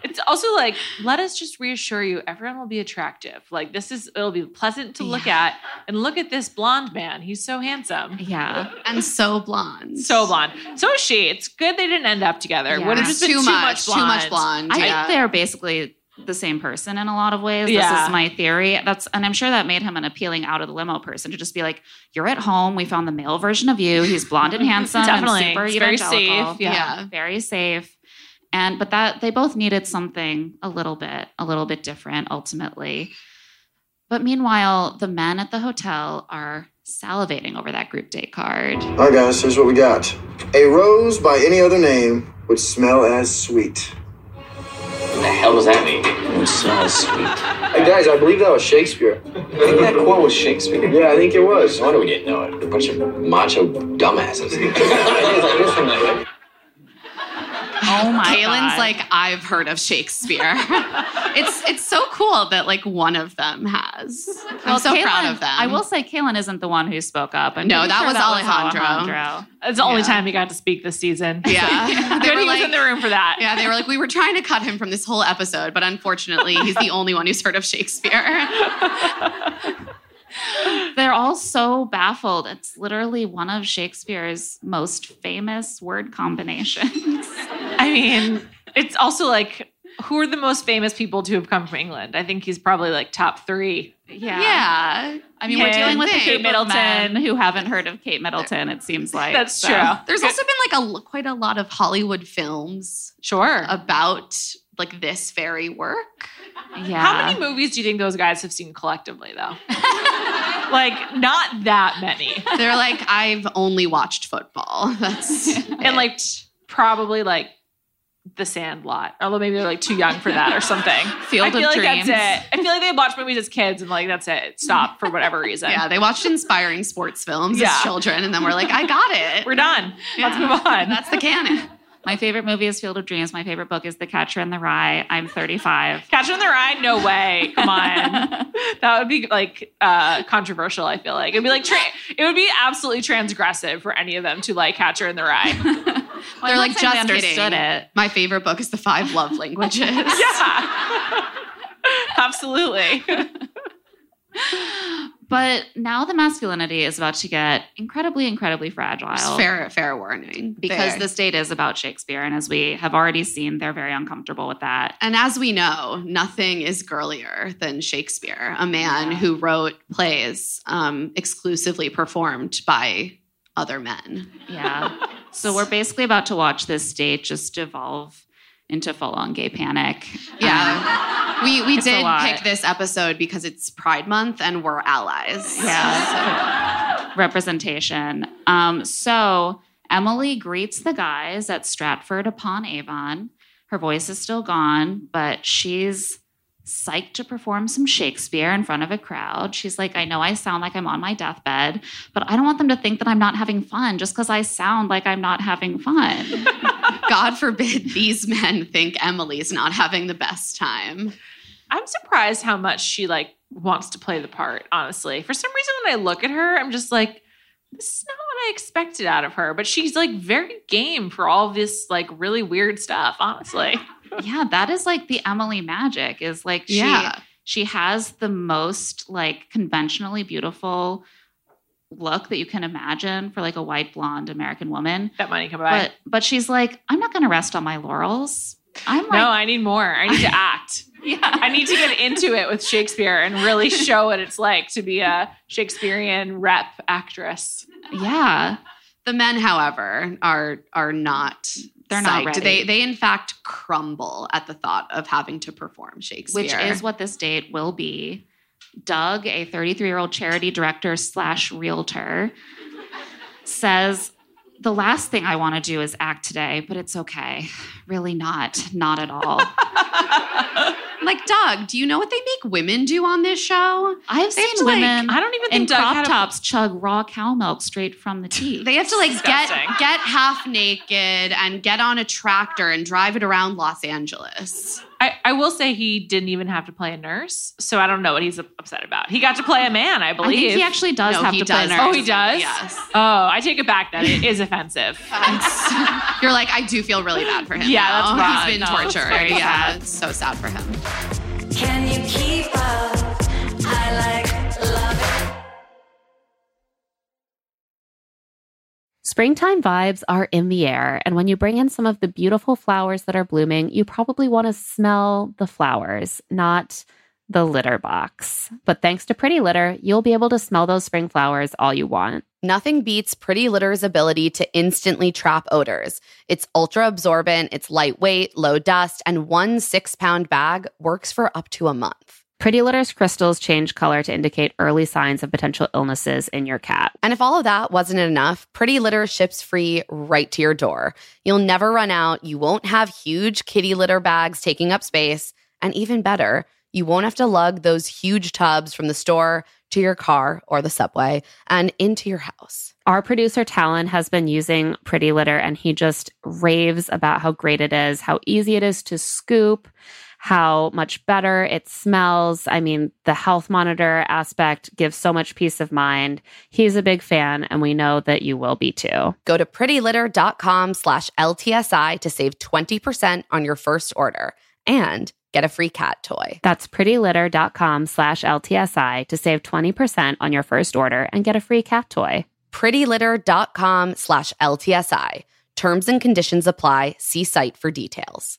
It's also like, let us just reassure you, everyone will be attractive. Like this is, it'll be pleasant to look yeah. at. And look at this blonde man. He's so handsome. Yeah. And so blonde. So blonde. So is she. It's good they didn't end up together. Yeah. Would have just been too, too much, much blonde. Too much blonde. I yeah. think they're basically the same person in a lot of ways. Yeah. This is my theory. That's, and I'm sure that made him an appealing out of the limo person to just be like, you're at home. We found the male version of you. He's blonde and handsome. Definitely. And super it's evangelical. Very safe. Yeah. yeah. Very safe. And, but that they both needed something a little bit, a little bit different ultimately. But meanwhile, the men at the hotel are salivating over that group date card. All right, guys, here's what we got. A rose by any other name would smell as sweet. What the hell does that mean? It would smell as sweet. Hey, guys, I believe that was Shakespeare. I think that quote was Shakespeare. Yeah, I think it was. No wonder we didn't know it. A bunch of macho dumbasses. Oh my Caelan's God. Like, I've heard of Shakespeare. it's it's so cool that like one of them has. Well, I'm so Caelan, proud of them. I will say Caelan isn't the one who spoke up. I'm no, that, sure was that was Alejandro. Alejandro. It's the yeah. only time he got to speak this season. Yeah. yeah. They were like, was in the room for that. Yeah, they were like, we were trying to cut him from this whole episode, but unfortunately, he's the only one who's heard of Shakespeare. They're all so baffled. It's literally one of Shakespeare's most famous word combinations. I mean, it's also like, who are the most famous people to have come from England? I think he's probably like top three. Yeah. Yeah. I mean, yeah, we're dealing with the Kate Middleton who haven't heard of Kate Middleton, it seems like. That's so. True. There's also been like a quite a lot of Hollywood films. Sure. About like this very work. Yeah. How many movies do you think those guys have seen collectively, though? Like, not that many. They're like, I've only watched football. That's and it. Like probably like The Sandlot. Although maybe they're like too young for that or something. Field I feel of like Dreams. That's it. I feel like they watched movies as kids and like that's it. Stop for whatever reason. Yeah, they watched inspiring sports films yeah. as children, and then we're like, I got it. We're done. Yeah. Let's move on. That's the canon. My favorite movie is Field of Dreams. My favorite book is The Catcher in the Rye. I'm thirty-five. Catcher in the Rye? No way. Come on. That would be like uh, controversial, I feel like. It'd be like tra- it would be absolutely transgressive for any of them to like Catcher in the Rye. Well, they're like, just understood it. My favorite book is The Five Love Languages. Yeah. Absolutely. But now the masculinity is about to get incredibly, incredibly fragile. Fair, fair warning. Because fair. This date is about Shakespeare. And as we have already seen, they're very uncomfortable with that. And as we know, nothing is girlier than Shakespeare, a man yeah. who wrote plays um, exclusively performed by other men. Yeah. So we're basically about to watch this date just evolve into full-on gay panic. Yeah. Um, we we did pick this episode because it's Pride Month and we're allies. Yeah. So. Representation. Um, so Emily greets the guys at Stratford-upon-Avon. Her voice is still gone, but she's psyched to perform some Shakespeare in front of a crowd. She's like, I know I sound like I'm on my deathbed, but I don't want them to think that I'm not having fun just because I sound like I'm not having fun. God forbid these men think Emily's not having the best time. I'm surprised how much she like wants to play the part, honestly. For some reason, when I look at her, I'm just like, this is not what I expected out of her, but she's like very game for all this like really weird stuff, honestly. Yeah, that is like the Emily magic is like she yeah. she has the most like conventionally beautiful look that you can imagine for like a white blonde American woman. That money come by. But, but she's like, I'm not going to rest on my laurels. I'm like, no, I need more. I need I, to act. Yeah, I need to get into it with Shakespeare and really show what it's like to be a Shakespearean rep actress. Yeah. The men, however, are are not... They're not ready. They, they, in fact, crumble at the thought of having to perform Shakespeare. Which is what this date will be. Doug, a thirty-three-year-old charity director slash realtor, says, the last thing I want to do is act today, but it's okay. Really not. Not at all. Like, Doug, do you know what they make women do on this show? I've they seen to, women like, I don't even think in Doug crop tops a... chug raw cow milk straight from the teat. They have to, like, get, get half naked and get on a tractor and drive it around Los Angeles. I, I will say he didn't even have to play a nurse, so I don't know what he's upset about. He got to play a man, I believe. I think he actually does no, have to does. play a nurse. Oh, he does? Yes. Oh, I take it back then. It is offensive. You're like, I do feel really bad for him. Yeah, now. that's wrong. He's been no, tortured. Yeah, bad. It's so sad for him. Can you keep up? I like love it. Springtime vibes are in the air, and when you bring in some of the beautiful flowers that are blooming, you probably want to smell the flowers, not the litter box. But thanks to Pretty Litter, you'll be able to smell those spring flowers all you want. Nothing beats Pretty Litter's ability to instantly trap odors. It's ultra-absorbent, it's lightweight, low dust, and one six-pound bag works for up to a month. Pretty Litter's crystals change color to indicate early signs of potential illnesses in your cat. And if all of that wasn't enough, Pretty Litter ships free right to your door. You'll never run out, you won't have huge kitty litter bags taking up space, and even better, You won't have to lug those huge tubs from the store to your car or the subway and into your house. Our producer, Talon, has been using Pretty Litter, and he just raves about how great it is, how easy it is to scoop, how much better it smells. I mean, the health monitor aspect gives so much peace of mind. He's a big fan, and we know that you will be too. Go to prettylitter.com slash LTSI to save twenty percent on your first order and get a free cat toy. That's prettylitter.com slash LTSI to save twenty percent on your first order and get a free cat toy. prettylitter.com slash LTSI. Terms and conditions apply. See site for details.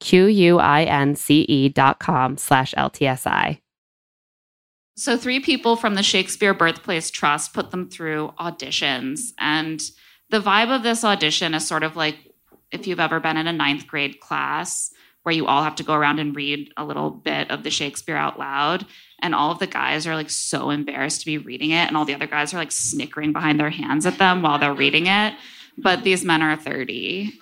Q-U-I-N-C-E dot com slash L-T-S-I. So three people from the Shakespeare Birthplace Trust put them through auditions. And the vibe of this audition is sort of like if you've ever been in a ninth grade class where you all have to go around and read a little bit of the Shakespeare out loud. And all of the guys are like so embarrassed to be reading it. And all the other guys are like snickering behind their hands at them while they're reading it. But these men are thirty.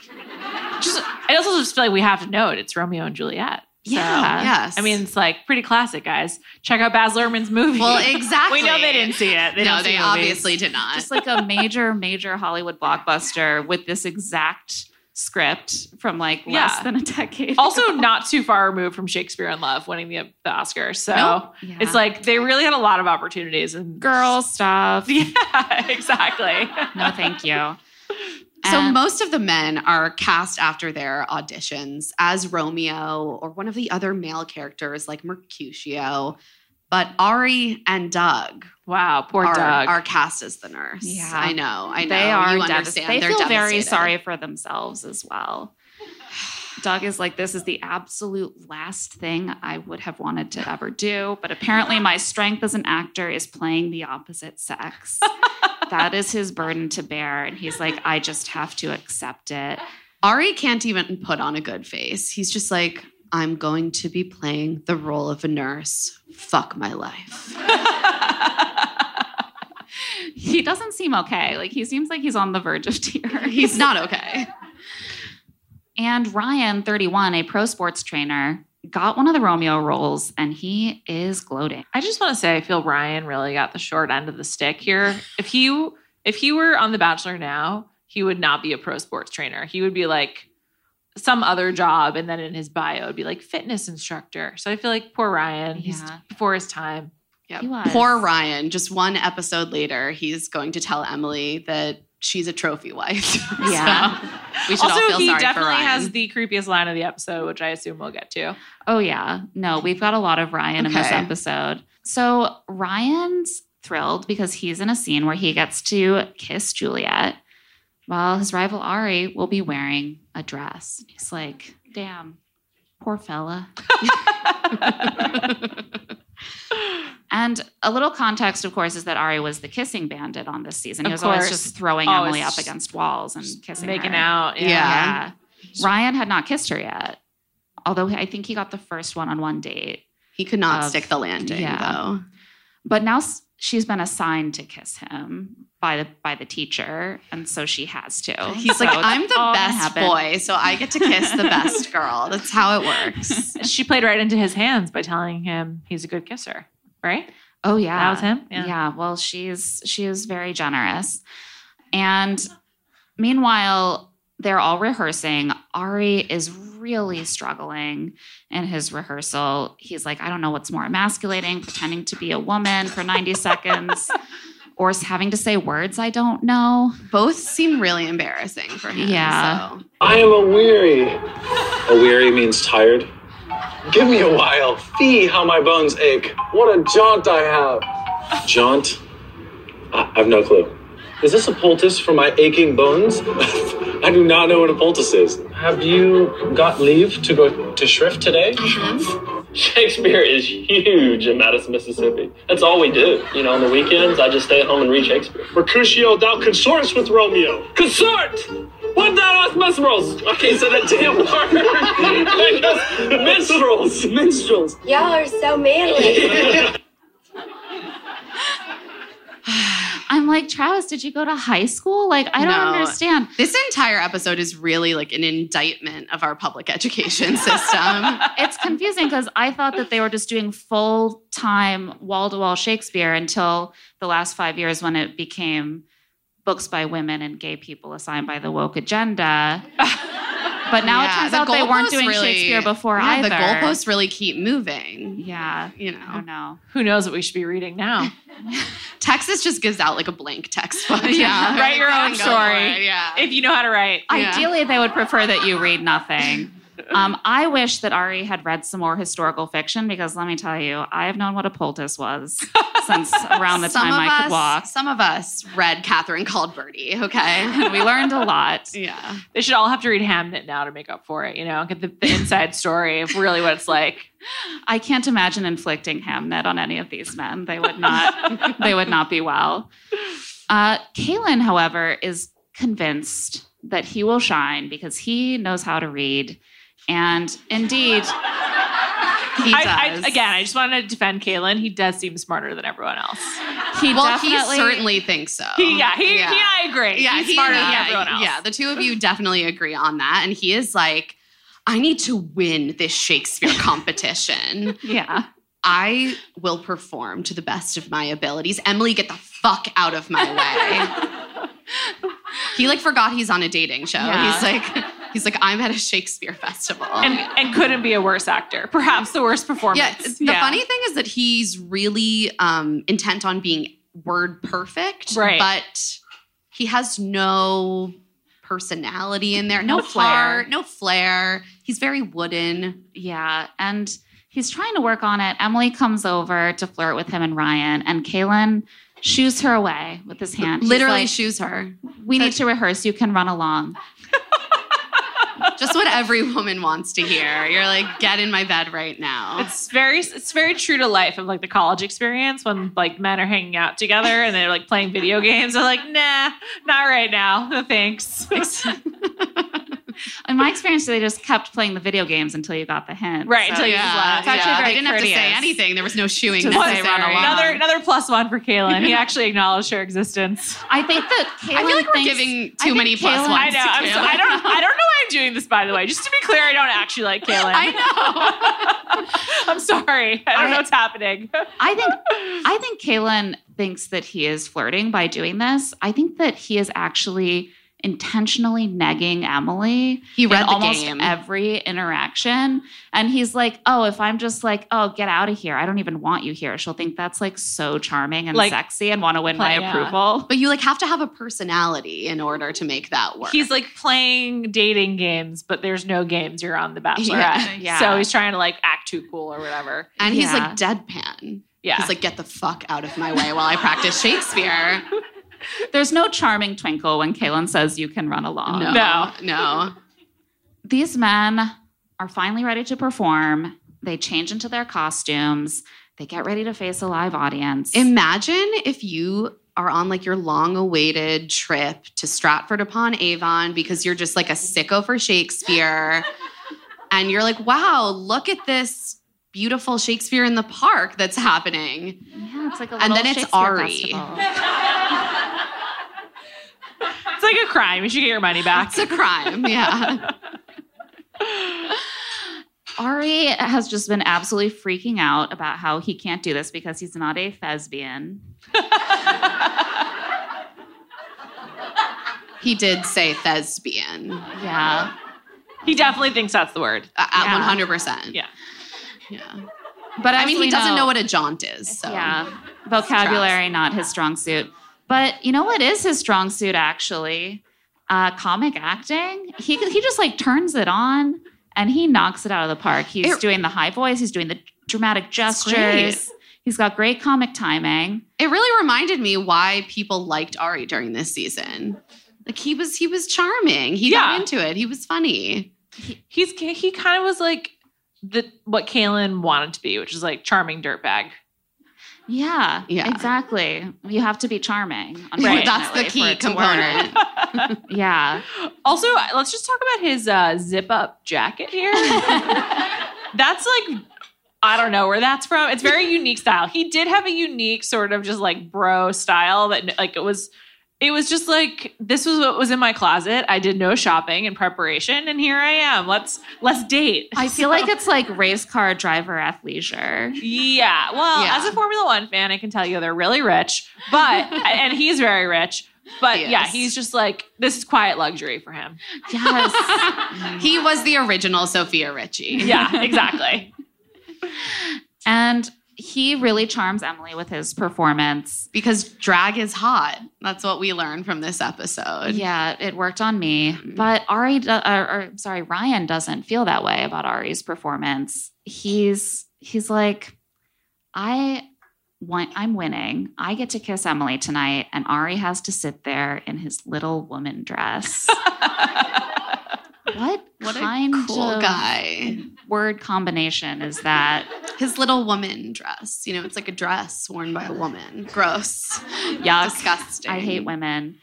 Just, I also just feel like we have to know it. It's Romeo and Juliet. So, yeah, yes. I mean, it's like pretty classic, guys. Check out Baz Luhrmann's movie. Well, exactly. We know they didn't see it. They no, they obviously did not. Just like a major, major Hollywood blockbuster with this exact script from like less yeah. than a decade. Also not too far removed from Shakespeare in Love winning the, the Oscar. So nope. yeah. it's like they really had a lot of opportunities. And girl stuff. Yeah, exactly. No, thank you. So most of the men are cast after their auditions as Romeo or one of the other male characters like Mercutio. But Arie and Doug. Wow, poor are, Doug. Are cast as the nurse. Yeah. I know. I know. They are you understand. They They're feel devastated. Very sorry for themselves as well. Doug is like, this is the absolute last thing I would have wanted to ever do. But apparently my strength as an actor is playing the opposite sex. That is his burden to bear. And he's like, I just have to accept it. Arie can't even put on a good face. He's just like, I'm going to be playing the role of a nurse. Fuck my life. He doesn't seem okay. Like, he seems like he's on the verge of tears. He's not okay. And Ryan, thirty-one, a pro sports trainer, got one of the Romeo roles, and he is gloating. I just want to say I feel Ryan really got the short end of the stick here. If he, if he were on The Bachelor now, he would not be a pro sports trainer. He would be like some other job, and then in his bio, it would be like fitness instructor. So I feel like poor Ryan, yeah. he's before his time. Yep. He was. Poor Ryan. Just one episode later, he's going to tell Emily that she's a trophy wife. Yeah. So we should also, all feel sorry for Ryan. Also, he definitely has the creepiest line of the episode, which I assume we'll get to. Oh, yeah. No, we've got a lot of Ryan okay. in this episode. So Ryan's thrilled because he's in a scene where he gets to kiss Juliet while his rival Arie will be wearing a dress. He's like, damn, poor fella. And A little context, of course, is that Arie was the kissing bandit on this season. He of was course. always just throwing oh, Emily up against walls and kissing making her. Making out. Yeah. yeah. Ryan had not kissed her yet, although I think he got the first one-on-one date. He could not of, stick the landing, yeah. though. But now she's been assigned to kiss him by the by the teacher, and so she has to. He's so like, I'm the best boy, so I get to kiss the best girl. That's how it works. She played right into his hands by telling him he's a good kisser, right? Oh, yeah. That was him? Yeah. yeah well, she's she is very generous. And meanwhile, they're all rehearsing. Arie is really struggling in his rehearsal. He's like, I don't know what's more emasculating, pretending to be a woman for ninety seconds or having to say words I don't know. Both seem really embarrassing for him. Yeah. So. I am aweary. Aweary means tired. Give me a while. Fee, how my bones ache. What a jaunt I have. Jaunt? I have no clue. Is this a poultice for my aching bones? I do not know what a poultice is. Have you got leave to go to shrift today? I have. Shakespeare is huge in Madison, Mississippi. That's all we do. You know, on the weekends, I just stay at home and read Shakespeare. Mercutio, thou consorts with Romeo. Consort! What thou art minstrels? I can't say that damn word. I guess minstrels. Minstrels. Y'all are so manly. I'm like, Travis, did you go to high school? Like, I don't no. understand. This entire episode is really like an indictment of our public education system. It's confusing because I thought that they were just doing full-time wall-to-wall Shakespeare until the last five years when it became books by women and gay people assigned by the woke agenda. But now yeah, it turns the out they weren't doing really, Shakespeare before yeah, either. The goalposts really keep moving. Yeah. You know. I don't know. Who knows what we should be reading now? Texas just gives out like a blank textbook. Yeah. Write your own story. Yeah. If you know how to write. Ideally, yeah. they would prefer that you read nothing. Um, I wish that Arie had read some more historical fiction because let me tell you, I have known what a poultice was since around the time I us, could walk. Some of us read Catherine Called Birdie, okay? We learned a lot. Yeah. They should all have to read Hamnet now to make up for it, you know? Get the, the inside story of really what it's like. I can't imagine inflicting Hamnet on any of these men. They would not, they would not be well. Uh, Kalon, however, is convinced that he will shine because he knows how to read. And indeed, he does. I, I, again, I just want to defend Kalon. He does seem smarter than everyone else. He well, definitely, he certainly thinks so. He, yeah, he, yeah, he. I agree. Yeah, he's he, smarter yeah, than everyone else. Yeah, the two of you definitely agree on that. And he is like, I need to win this Shakespeare competition. yeah. I will perform to the best of my abilities. Emily, get the fuck out of my way. He like forgot he's on a dating show. Yeah. He's like... He's like, I'm at a Shakespeare festival. And, and couldn't be a worse actor. Perhaps the worst performance. Yeah, the yeah. funny thing is that he's really um, intent on being word perfect. Right. But he has no personality in there. No, no flair. Heart, no flair. He's very wooden. Yeah. And he's trying to work on it. Emily comes over to flirt with him and Ryan. And Kalon shoos her away with his hand. Literally like, shoos her. We so, need to rehearse. You can run along. Just what every woman wants to hear. You're like, get in my bed right now. It's very, it's very true to life of like the college experience when like men are hanging out together and they're like playing video games. They're like, nah, not right now. No thanks. In my experience, they just kept playing the video games until you got the hint. Right, so, until you yeah, just left. It's yeah. very they didn't courteous. Have to say anything. There was no shooing necessary. Another, another plus one for Kalon. He actually acknowledged her existence. I think that Kalon I feel like thinks, we're giving too many Kalon, plus ones I know. To I'm so, I, don't, I don't know why I'm doing this, by the way. Just to be clear, I don't actually like Kalon. I know. I'm sorry. I don't I, know what's happening. I think, I think Kalon thinks that he is flirting by doing this. I think that he is actually... intentionally negging Emily he read in the almost game. Every interaction. And he's like, oh, if I'm just like, oh, get out of here. I don't even want you here. She'll think that's like so charming and like, sexy and want to win play, my yeah. approval. But you like have to have a personality in order to make that work. He's like playing dating games, but there's no games. You're on The Bachelorette. Yeah. yeah. So he's trying to like act too cool or whatever. And yeah. he's like deadpan. Yeah. He's like, get the fuck out of my way while I practice Shakespeare. There's no charming twinkle when Kalon says you can run along. No, no. no. These men are finally ready to perform. They change into their costumes. They get ready to face a live audience. Imagine if you are on like your long-awaited trip to Stratford-upon-Avon because you're just like a sicko for Shakespeare. And you're like, wow, look at this beautiful Shakespeare in the Park that's happening. Yeah, it's like a little Shakespeare festival. And then it's Arie. It's like a crime. You should get your money back. It's a crime, yeah. Arie has just been absolutely freaking out about how he can't do this because he's not a thespian. He did say thespian. Yeah. He definitely thinks that's the word. Uh, at yeah. one hundred percent. Yeah. Yeah. But I mean, he doesn't know, know what a jaunt is. So. Yeah. Vocabulary, not his strong suit. But you know what is his strong suit, actually? Uh, comic acting. He he just like turns it on and he knocks it out of the park. He's it, doing the high voice. He's doing the dramatic gestures. He's got great comic timing. It really reminded me why people liked Arie during this season. Like he was he was charming. He yeah. got into it. He was funny. He, he's he kind of was like the what Kalon wanted to be, which is like charming dirtbag. Yeah, yeah, exactly. You have to be charming. Right. That's the key component. Yeah. Also, let's just talk about his uh, zip-up jacket here. That's like, I don't know where that's from. It's very unique style. He did have a unique sort of just like bro style that like it was... It was just like, this was what was in my closet. I did no shopping and preparation, and here I am. Let's let's date. I feel so. like it's like race car driver athleisure. Yeah. Well, yeah. As a Formula One fan, I can tell you they're really rich, but and he's very rich. But he yeah, he's just like, this is quiet luxury for him. Yes. He was the original Sophia Richie. Yeah, exactly. And... He really charms Emily with his performance. Because drag is hot. That's what we learned from this episode. Yeah, it worked on me. But Arie, do, or, or, sorry, Ryan doesn't feel that way about Ari's performance. He's he's like, I want, I'm winning. I get to kiss Emily tonight, and Arie has to sit there in his little woman dress. What, what kind a cool of guy. Word combination is that? His little woman dress. You know, it's like a dress worn by a woman. Gross. Yuck. Disgusting. I hate women.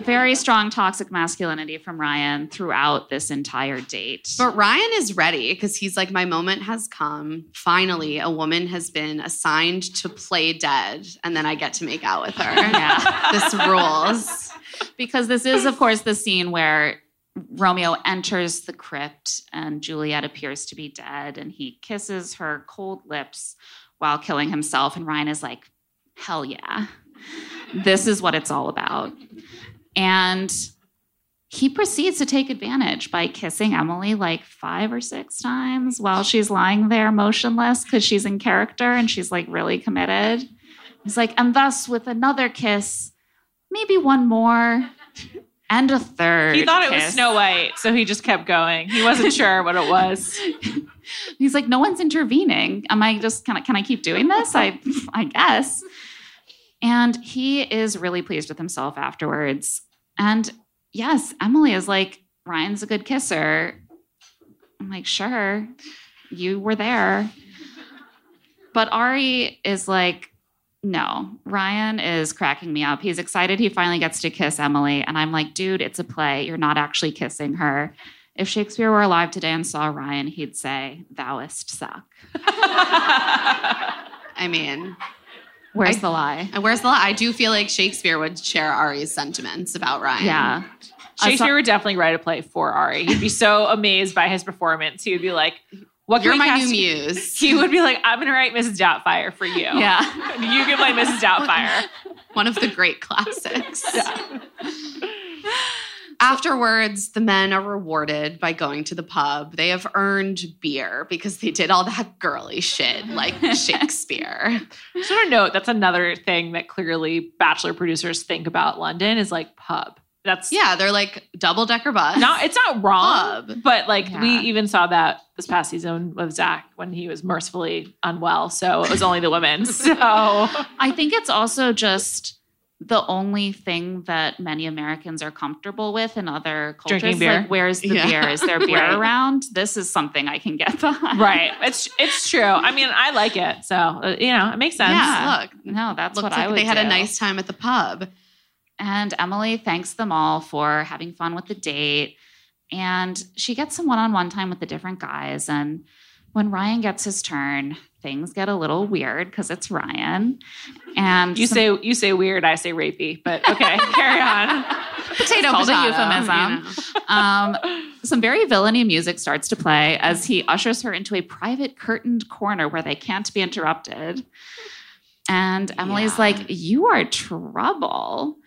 Very strong toxic masculinity from Ryan throughout this entire date. But Ryan is ready because he's like, my moment has come. Finally, a woman has been assigned to play dead, and then I get to make out with her. Yeah. This rules. Because this is, of course, the scene where Romeo enters the crypt and Juliet appears to be dead and he kisses her cold lips while killing himself. And Ryan is like, hell yeah, this is what it's all about. And he proceeds to take advantage by kissing Emily like five or six times while she's lying there motionless because she's in character and she's like really committed. He's like, and thus with another kiss, maybe one more. And a third He thought it kiss. was Snow White, so he just kept going. He wasn't sure what it was. He's like, no one's intervening. Am I just, can I, can I keep doing this? I, I guess. And he is really pleased with himself afterwards. And yes, Emily is like, Ryan's a good kisser. I'm like, sure, you were there. But Arie is like, no, Ryan is cracking me up. He's excited he finally gets to kiss Emily. And I'm like, dude, it's a play. You're not actually kissing her. If Shakespeare were alive today and saw Ryan, he'd say, thouest suck. I mean... Where's I, the lie? Where's the lie? I do feel like Shakespeare would share Ari's sentiments about Ryan. Yeah. Shakespeare saw- would definitely write a play for Arie. He'd be so amazed by his performance. He would be like... What You're my new muse. He would be like, I'm going to write Missus Doubtfire for you. Yeah. You can play Missus Doubtfire. One of the great classics. Yeah. Afterwards, the men are rewarded by going to the pub. They have earned beer because they did all that girly shit like Shakespeare. Sort of note, that's another thing that clearly Bachelor producers think about London is like pub. That's yeah, they're like double-decker bus. Not, it's not wrong, Club. but like yeah. we even saw that this past season with Zach when he was mercifully unwell, so it was only the women. So I think it's also just the only thing that many Americans are comfortable with in other cultures. Drinking beer. Like, where's the yeah. beer? Is there beer right. around? This is something I can get behind. Right. It's it's true. I mean, I like it. So, uh, you know, it makes sense. Yeah. Look. No, that's what I like would do. They had do. a nice time at the pub. And Emily thanks them all for having fun with the date. And she gets some one-on-one time with the different guys. And when Ryan gets his turn, things get a little weird because it's Ryan. And you some- say you say weird, I say rapey, but okay, carry on. Potato, called potato. A euphemism. You know. um, some very villainy music starts to play as he ushers her into a private curtained corner where they can't be interrupted. And Emily's yeah. like, "You are trouble."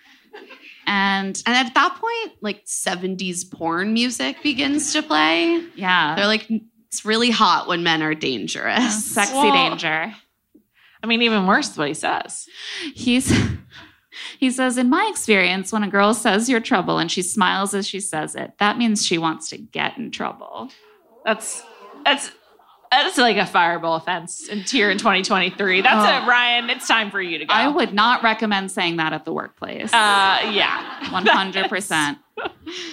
And and at that point, like seventies porn music begins to play. Yeah, they're like. It's really hot when men are dangerous. Yeah, sexy well, danger. I mean, even worse is what he says. He's, he says, in my experience, when a girl says you're trouble and she smiles as she says it, that means she wants to get in trouble. That's that's that's like a fireable offense here in twenty twenty-three. That's oh. it, Ryan. It's time for you to go. I would not recommend saying that at the workplace. Uh, yeah. one hundred percent.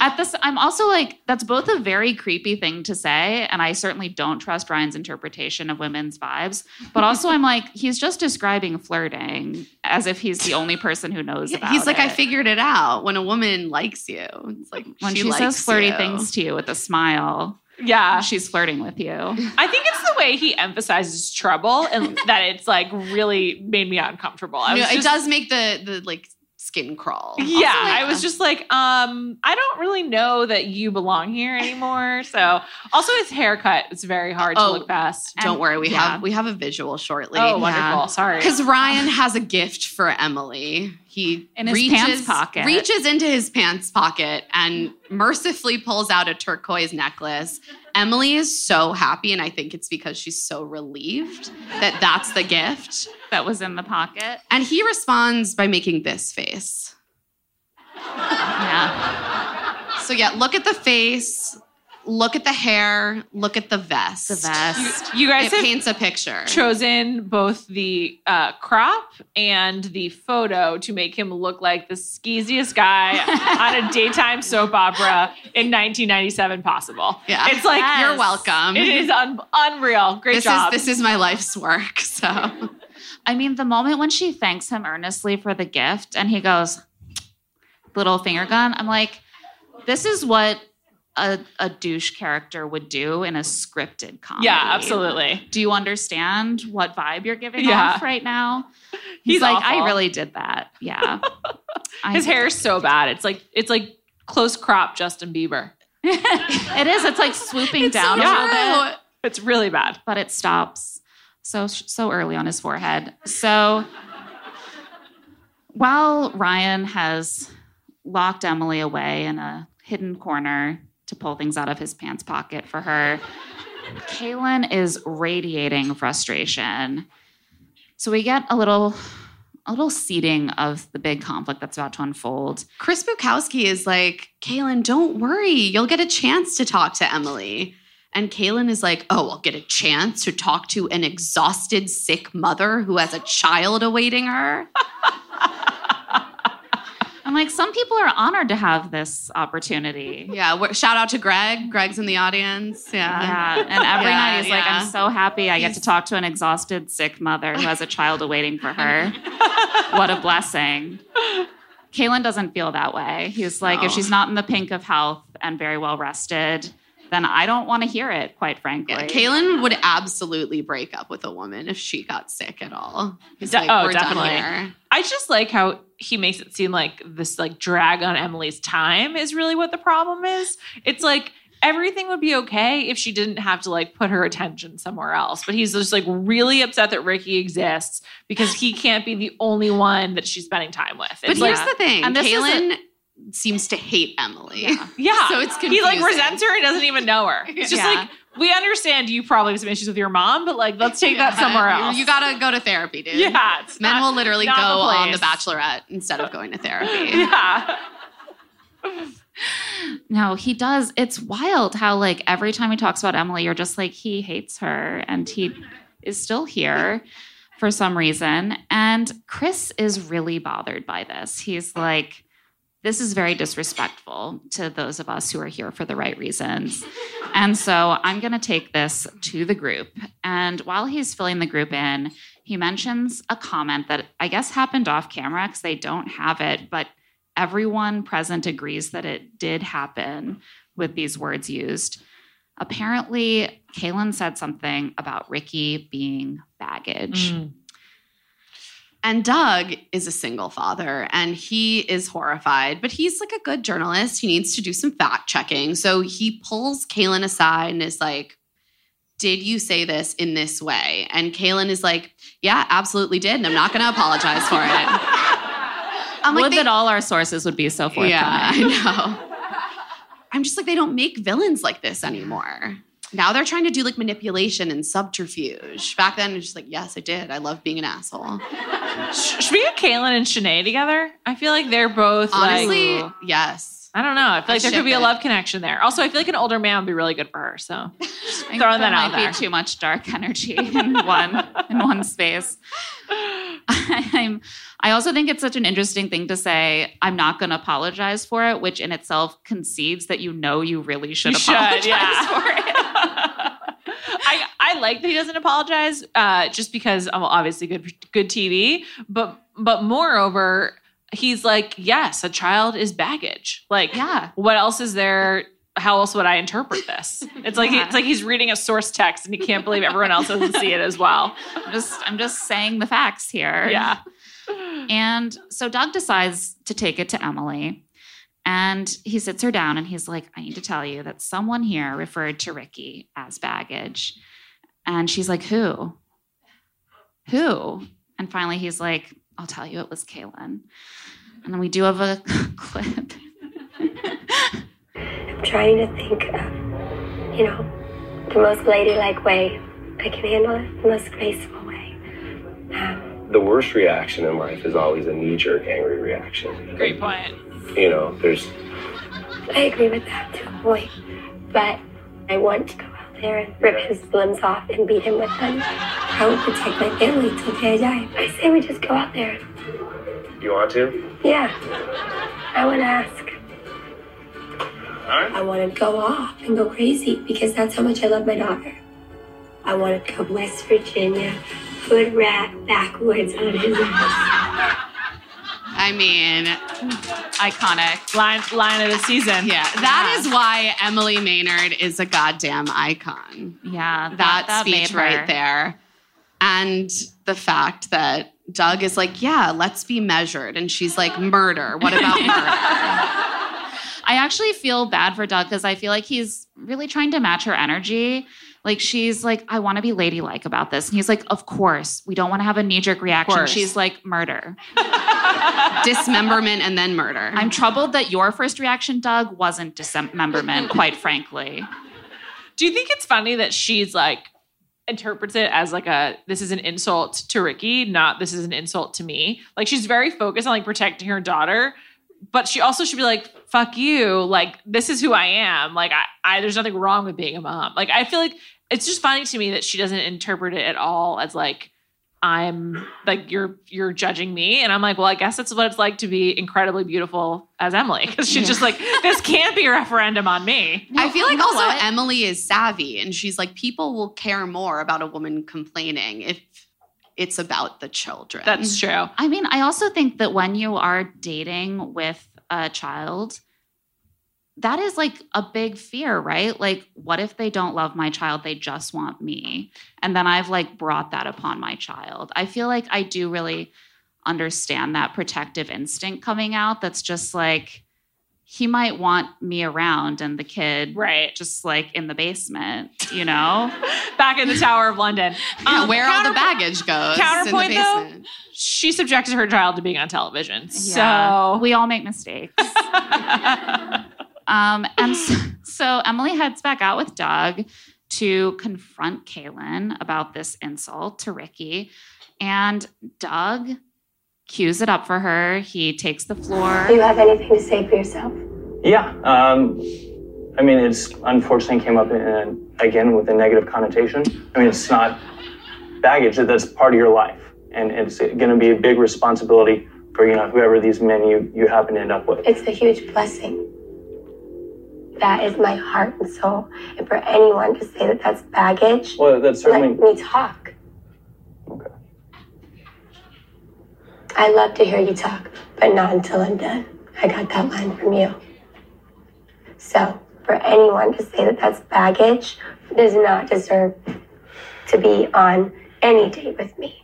At this, I'm also like, that's both a very creepy thing to say, and I certainly don't trust Ryan's interpretation of women's vibes, but also I'm like, he's just describing flirting as if he's the only person who knows yeah, about it. He's like, it. I figured it out. When a woman likes you, it's like when she, she likes says flirty you. things to you with a smile, yeah, she's flirting with you. I think it's the way he emphasizes trouble and that it's like really made me uncomfortable. I was no, just, it does make the the like. Skin crawl. Yeah, also, like, I was just like, um, I don't really know that you belong here anymore. So, also his haircut is very hard oh, to look past. Don't worry, we yeah. have we have a visual shortly. Oh, wonderful! Yeah. Sorry, because Ryan has a gift for Emily. He in his reaches, pants pocket reaches into his pants pocket and mercifully pulls out a turquoise necklace. Emily is so happy, and I think it's because she's so relieved that that's the gift. That was in the pocket. And he responds by making this face. Yeah. So yeah, look at the face, look at the hair, look at the vest. The vest. You, you guys it have paints a picture. Chosen both the uh, crop and the photo to make him look like the skeeziest guy on a daytime soap opera in nineteen ninety-seven possible. Yeah. It's like yes. You're welcome. It is un- unreal. Great this job. Is, this is my life's work, so... I mean, the moment when she thanks him earnestly for the gift and he goes, little finger gun, I'm like, this is what a, a douche character would do in a scripted comedy. Yeah, absolutely. Do you understand what vibe you're giving yeah. off right now? He's, He's like, awful. I really did that. Yeah. His hair is so bad. It's like, it's like close crop Justin Bieber. It is. It's like swooping it's down so a little bad. bit. It's really bad. But it stops. So, so early on his forehead. So while Ryan has locked Emily away in a hidden corner to pull things out of his pants pocket for her, Kalon is radiating frustration. So we get a little, a little seeding of the big conflict that's about to unfold. Chris Bukowski is like, Kalon, don't worry. You'll get a chance to talk to Emily. And Kalon is like, oh, I'll get a chance to talk to an exhausted, sick mother who has a child awaiting her. I'm like, some people are honored to have this opportunity. Yeah, shout out to Greg. Greg's in the audience. Yeah. Yeah. And every yeah, night he's yeah. like, I'm so happy I get to talk to an exhausted, sick mother who has a child awaiting for her. What a blessing. Kalon doesn't feel that way. He's like, no. If she's not in the pink of health and very well rested... then I don't want to hear it, quite frankly. Yeah, Kalon would absolutely break up with a woman if she got sick at all. He's De- like, oh, we're definitely. Done here. I just like how he makes it seem like this like drag on Emily's time is really what the problem is. It's like everything would be okay if she didn't have to like put her attention somewhere else. But he's just like really upset that Ricky exists because he can't be the only one that she's spending time with. It's but here's like, the thing, and Kalon... seems to hate Emily. Yeah. yeah. So it's confusing. He like resents her and doesn't even know her. It's just yeah. like, we understand you probably have some issues with your mom, but like, let's take yeah. that somewhere else. You gotta go to therapy, dude. Yeah. It's Men not, will literally go the on The Bachelorette instead of going to therapy. Yeah. No, he does. It's wild how like every time he talks about Emily, you're just like, he hates her and he is still here. for some reason. And Chris is really bothered by this. He's like, this is very disrespectful to those of us who are here for the right reasons. And so I'm going to take this to the group. And while he's filling the group in, he mentions a comment that I guess happened off camera because they don't have it, but everyone present agrees that it did happen with these words used. Apparently, Kalon said something about Ricky being baggage. Mm. And Doug is a single father, and he is horrified, but he's like a good journalist. He needs to do some fact-checking. So he pulls Kalon aside and is like, did you say this in this way? And Kalon is like, yeah, absolutely did, and I'm not going to apologize for it. I'm like, Would they, that all our sources would be so forthcoming. Yeah, I know. I'm just like, they don't make villains like this anymore. Now they're trying to do like manipulation and subterfuge. Back then, it's just like, yes, I did. I love being an asshole. Should we get Kalon and Shanae together? I feel like they're both honestly, like, yes. I don't know. I feel like I there could be it. a love connection there. Also, I feel like an older man would be really good for her. So just throwing that, that out there. Might be too much dark energy in one in one space. I'm, I also think it's such an interesting thing to say, I'm not going to apologize for it, which in itself concedes that you know you really should you apologize should, yeah. for it. I, I like that he doesn't apologize uh, just because, well, obviously good good T V, but but moreover, he's like, yes, a child is baggage. Like, yeah. What else is there? How else would I interpret this? It's like yeah. he, it's like he's reading a source text and he can't believe everyone else doesn't see it as well. I'm just I'm just saying the facts here. Yeah. And so Doug decides to take it to Emily, and he sits her down and he's like, I need to tell you that someone here referred to Ricky as baggage. And she's like, who? Who? And finally he's like, I'll tell you, it was Kalon. And then we do have a clip. I'm trying to think of, you know, the most ladylike way I can handle it, the most graceful way. Um, the worst reaction in life is always a knee-jerk, angry reaction. Great point. You know, there's... I agree with that to a point, but I want to go out there and rip yeah. his limbs off and beat him with them. I would protect my family till the day I die. I say we just go out there. You want to? Yeah. I want to ask. I want to go off and go crazy because that's how much I love my daughter. I want to go West Virginia, hood rat, backwoods on his ass. I mean, iconic. Line, line of the season. Yeah. That yeah. is why Emily Maynard is a goddamn icon. Yeah. That, that, that speech right there. And the fact that Doug is like, yeah, let's be measured. And she's like, murder. What about murder? I actually feel bad for Doug because I feel like he's really trying to match her energy. Like, she's like, I want to be ladylike about this. And he's like, of course. We don't want to have a knee-jerk reaction. She's like, murder. Dismemberment and then murder. I'm troubled that your first reaction, Doug, wasn't dismemberment, quite frankly. Do you think it's funny that she's like, interprets it as like a, this is an insult to Ricky, not this is an insult to me? Like, she's very focused on like protecting her daughter, but she also should be like, fuck you. Like, this is who I am. Like, I, I, there's nothing wrong with being a mom. Like, I feel like it's just funny to me that she doesn't interpret it at all as like, I'm like, you're, you're judging me. And I'm like, well, I guess that's what it's like to be incredibly beautiful as Emily. Cause she's yeah. just like, this can't be a referendum on me. No, I feel like also what? Emily is savvy and she's like, people will care more about a woman complaining if it's about the children. That's true. I mean, I also think that when you are dating with a child, that is like a big fear, right? Like, what if they don't love my child? They just want me. And then I've like brought that upon my child. I feel like I do really understand that protective instinct coming out. That's just like, he might want me around and the kid right. just like in the basement, you know? Back in the Tower of London. Yeah, um, where all the baggage goes. Counterpoint, in the basement. Though, she subjected her child to being on television. Yeah. So we all make mistakes. um, and so, so Emily heads back out with Doug to confront Kalon about this insult to Ricky. And Doug cues it up for her. He takes the floor. Do you have anything to say for yourself? Yeah. Um, I mean, it's unfortunately came up in a, again with a negative connotation. I mean, it's not baggage. That's part of your life. and it's going to be a big responsibility for, you know, whoever these men you, you happen to end up with. It's a huge blessing. That is my heart and soul. And for anyone to say that that's baggage, well, that's certainly... let me talk. Okay. I love to hear you talk, but not until I'm done. I got that line from you. So for anyone to say that that's baggage does not deserve to be on any date with me.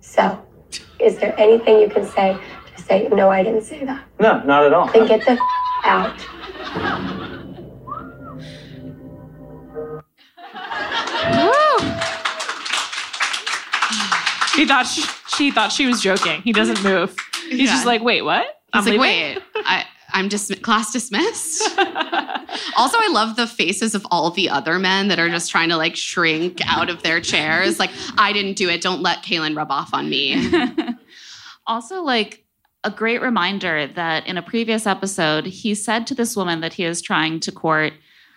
So is there anything you can say to say, no, I didn't say that? No, not at all. Then get the f out. Woo. He thought she, she thought she was joking. He doesn't move. He's yeah. just like, wait, what? I'm He's like, leaving? wait, I... I'm dis- class dismissed. Also, I love the faces of all the other men that are just trying to like shrink out of their chairs. Like, I didn't do it. Don't let Kalon rub off on me. Also, like a great reminder that in a previous episode, he said to this woman that he is trying to court,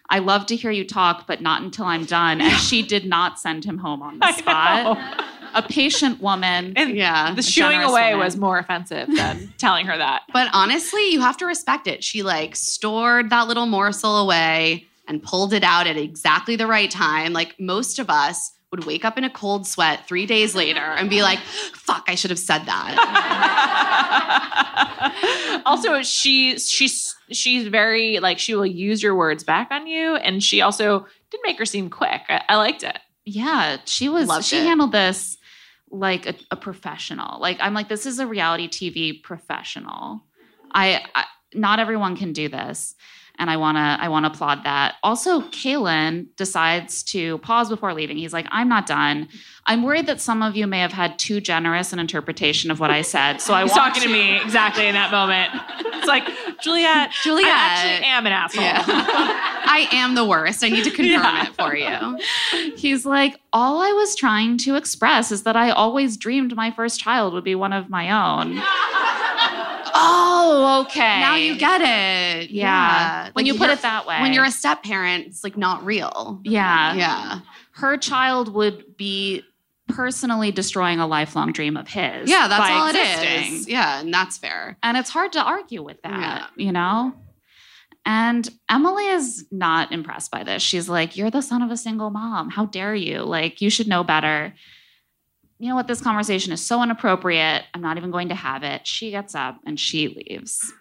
I love to hear you talk, but not until I'm done. And she did not send him home on the spot. A patient woman. And yeah, the shooing away woman. was more offensive than telling her that. But honestly, you have to respect it. She like stored that little morsel away and pulled it out at exactly the right time. Like most of us would wake up in a cold sweat three days later and be like, fuck, I should have said that. Also, she, she's, she's very like, she will use your words back on you. And she also did make her seem quick. I, I liked it. Yeah, she was, Loved she it. handled this. like a, a professional. Like, I'm like, this is a reality T V professional. I, I not everyone can do this. And I want to, I want to applaud that. Also, Kalon decides to pause before leaving. He's like, I'm not done. I'm worried that some of you may have had too generous an interpretation of what I said. So I was talking to me exactly in that moment. It's like, Juliet, Juliet, I actually am an asshole. Yeah. I am the worst. I need to confirm yeah. it for you. He's like, all I was trying to express is that I always dreamed my first child would be one of my own. Oh, okay. Now you get it. Yeah. yeah. When like you put it that way. When you're a step parent, it's like not real. Yeah. Yeah. Her child would be personally destroying a lifelong dream of his. Yeah, that's all existing. It is. Yeah, and that's fair. And it's hard to argue with that, yeah. you know? And Emily is not impressed by this. She's like, you're the son of a single mom. How dare you? Like, you should know better. You know what? This conversation is so inappropriate. I'm not even going to have it. She gets up and she leaves.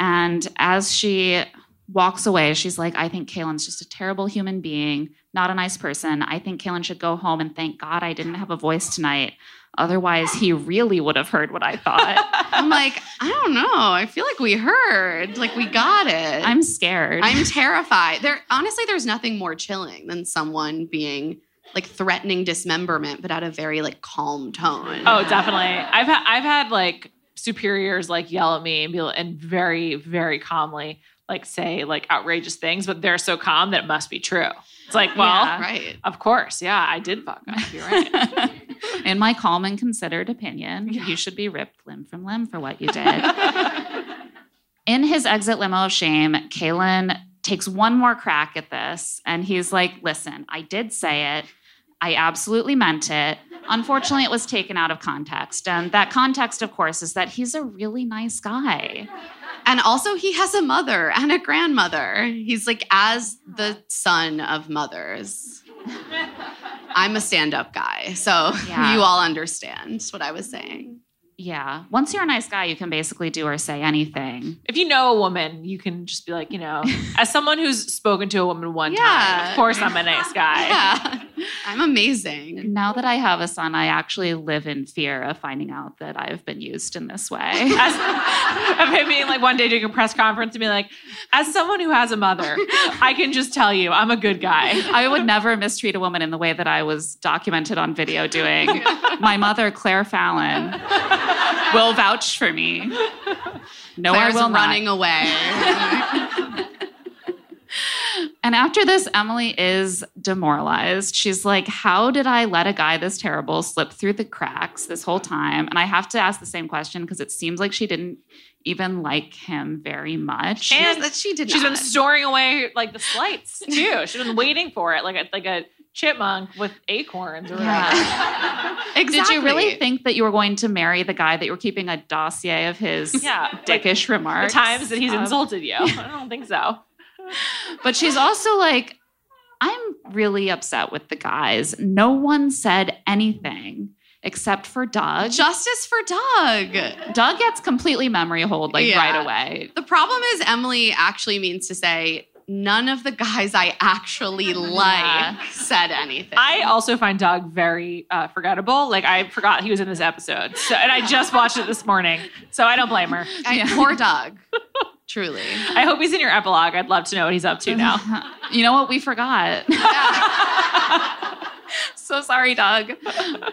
And as she walks away, she's like, I think Kalon's just a terrible human being, not a nice person. I think Kalon should go home and thank God I didn't have a voice tonight. Otherwise, he really would have heard what I thought. I'm like, I don't know. I feel like we heard. Like, we got it. I'm scared. I'm terrified. There, honestly, there's nothing more chilling than someone being... like threatening dismemberment, but at a very like calm tone. Oh, definitely. I've had I've had like superiors like yell at me and be and very very calmly like say like outrageous things, but they're so calm that it must be true. It's like, well, yeah, right. Of course, yeah, I did fuck up. You're right. In my calm and considered opinion, yeah. you should be ripped limb from limb for what you did. In his exit limo of shame, Kalon takes one more crack at this, and he's like, listen, I did say it. I absolutely meant it. Unfortunately, it was taken out of context. And that context, of course, is that he's a really nice guy. And also he has a mother and a grandmother. He's like, as the son of mothers, I'm a stand-up guy. So yeah. you all understand what I was saying. Yeah. Once you're a nice guy, you can basically do or say anything. If you know a woman, you can just be like, you know, as someone who's spoken to a woman one yeah. time, of course I'm a nice guy. Yeah. I'm amazing. Now that I have a son, I actually live in fear of finding out that I've been used in this way. As, of him being like one day doing a press conference and being like, as someone who has a mother, I can just tell you I'm a good guy. I would never mistreat a woman in the way that I was documented on video doing. My mother, Claire Fallon... will vouch for me. No, Claire's I will running not. away. And after this, Emily is demoralized. She's like, how did I let a guy this terrible slip through the cracks this whole time? And I have to ask the same question because it seems like she didn't even like him very much. And that she did She's not. Been storing away like the slights too. She's been waiting for it like a, like a chipmunk with acorns or whatever. Yeah. Exactly. Did you really think that you were going to marry the guy that you were keeping a dossier of his yeah, dickish like remarks? The times that he's um, insulted you. I don't think so. But she's also like, I'm really upset with the guys. No one said anything except for Doug. Justice for Doug. Doug gets completely memory holed like yeah. right away. The problem is Emily actually means to say, none of the guys I actually like yeah. said anything. I also find Doug very uh, forgettable. Like, I forgot he was in this episode. So, and I just watched it this morning. So I don't blame her. I, poor Doug. Truly. I hope he's in your epilogue. I'd love to know what he's up to now. You know what? We forgot. Yeah. So sorry, Doug.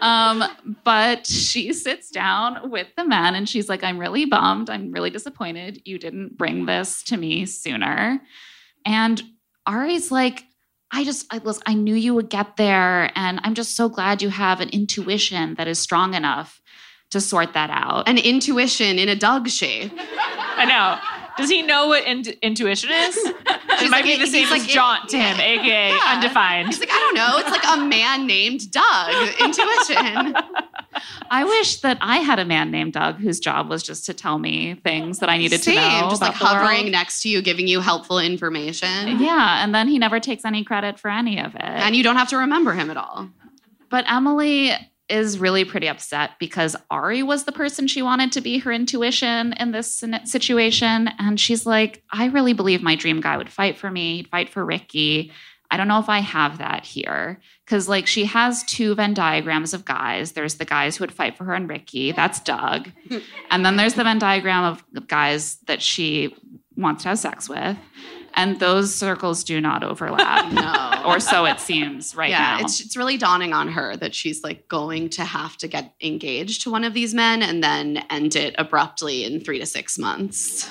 Um, but she sits down with the men and she's like, I'm really bummed. I'm really disappointed. You didn't bring this to me sooner. And Arie's like, I just, I, listen, I knew you would get there. And I'm just so glad you have an intuition that is strong enough to sort that out. An intuition in a dog shape. I know. Does he know what in- intuition is? It might like, be the same like, as jaunt to him, A K A yeah. undefined. He's like, I don't know. It's like a man named Doug. Intuition. I wish that I had a man named Doug whose job was just to tell me things that I needed same, to know. Just like hovering world. Next to you, giving you helpful information. Yeah, and then he never takes any credit for any of it. And you don't have to remember him at all. But Emily is really pretty upset because Arie was the person she wanted to be her intuition in this situation. And she's like, I really believe my dream guy would fight for me. He'd fight for Ricky. I don't know if I have that here. Because, like, she has two Venn diagrams of guys. There's the guys who would fight for her and Ricky. That's Doug. And then there's the Venn diagram of guys that she wants to have sex with. And those circles do not overlap. No. Or so it seems right yeah, now. Yeah, it's, it's really dawning on her that she's, like, going to have to get engaged to one of these men and then end it abruptly in three to six months.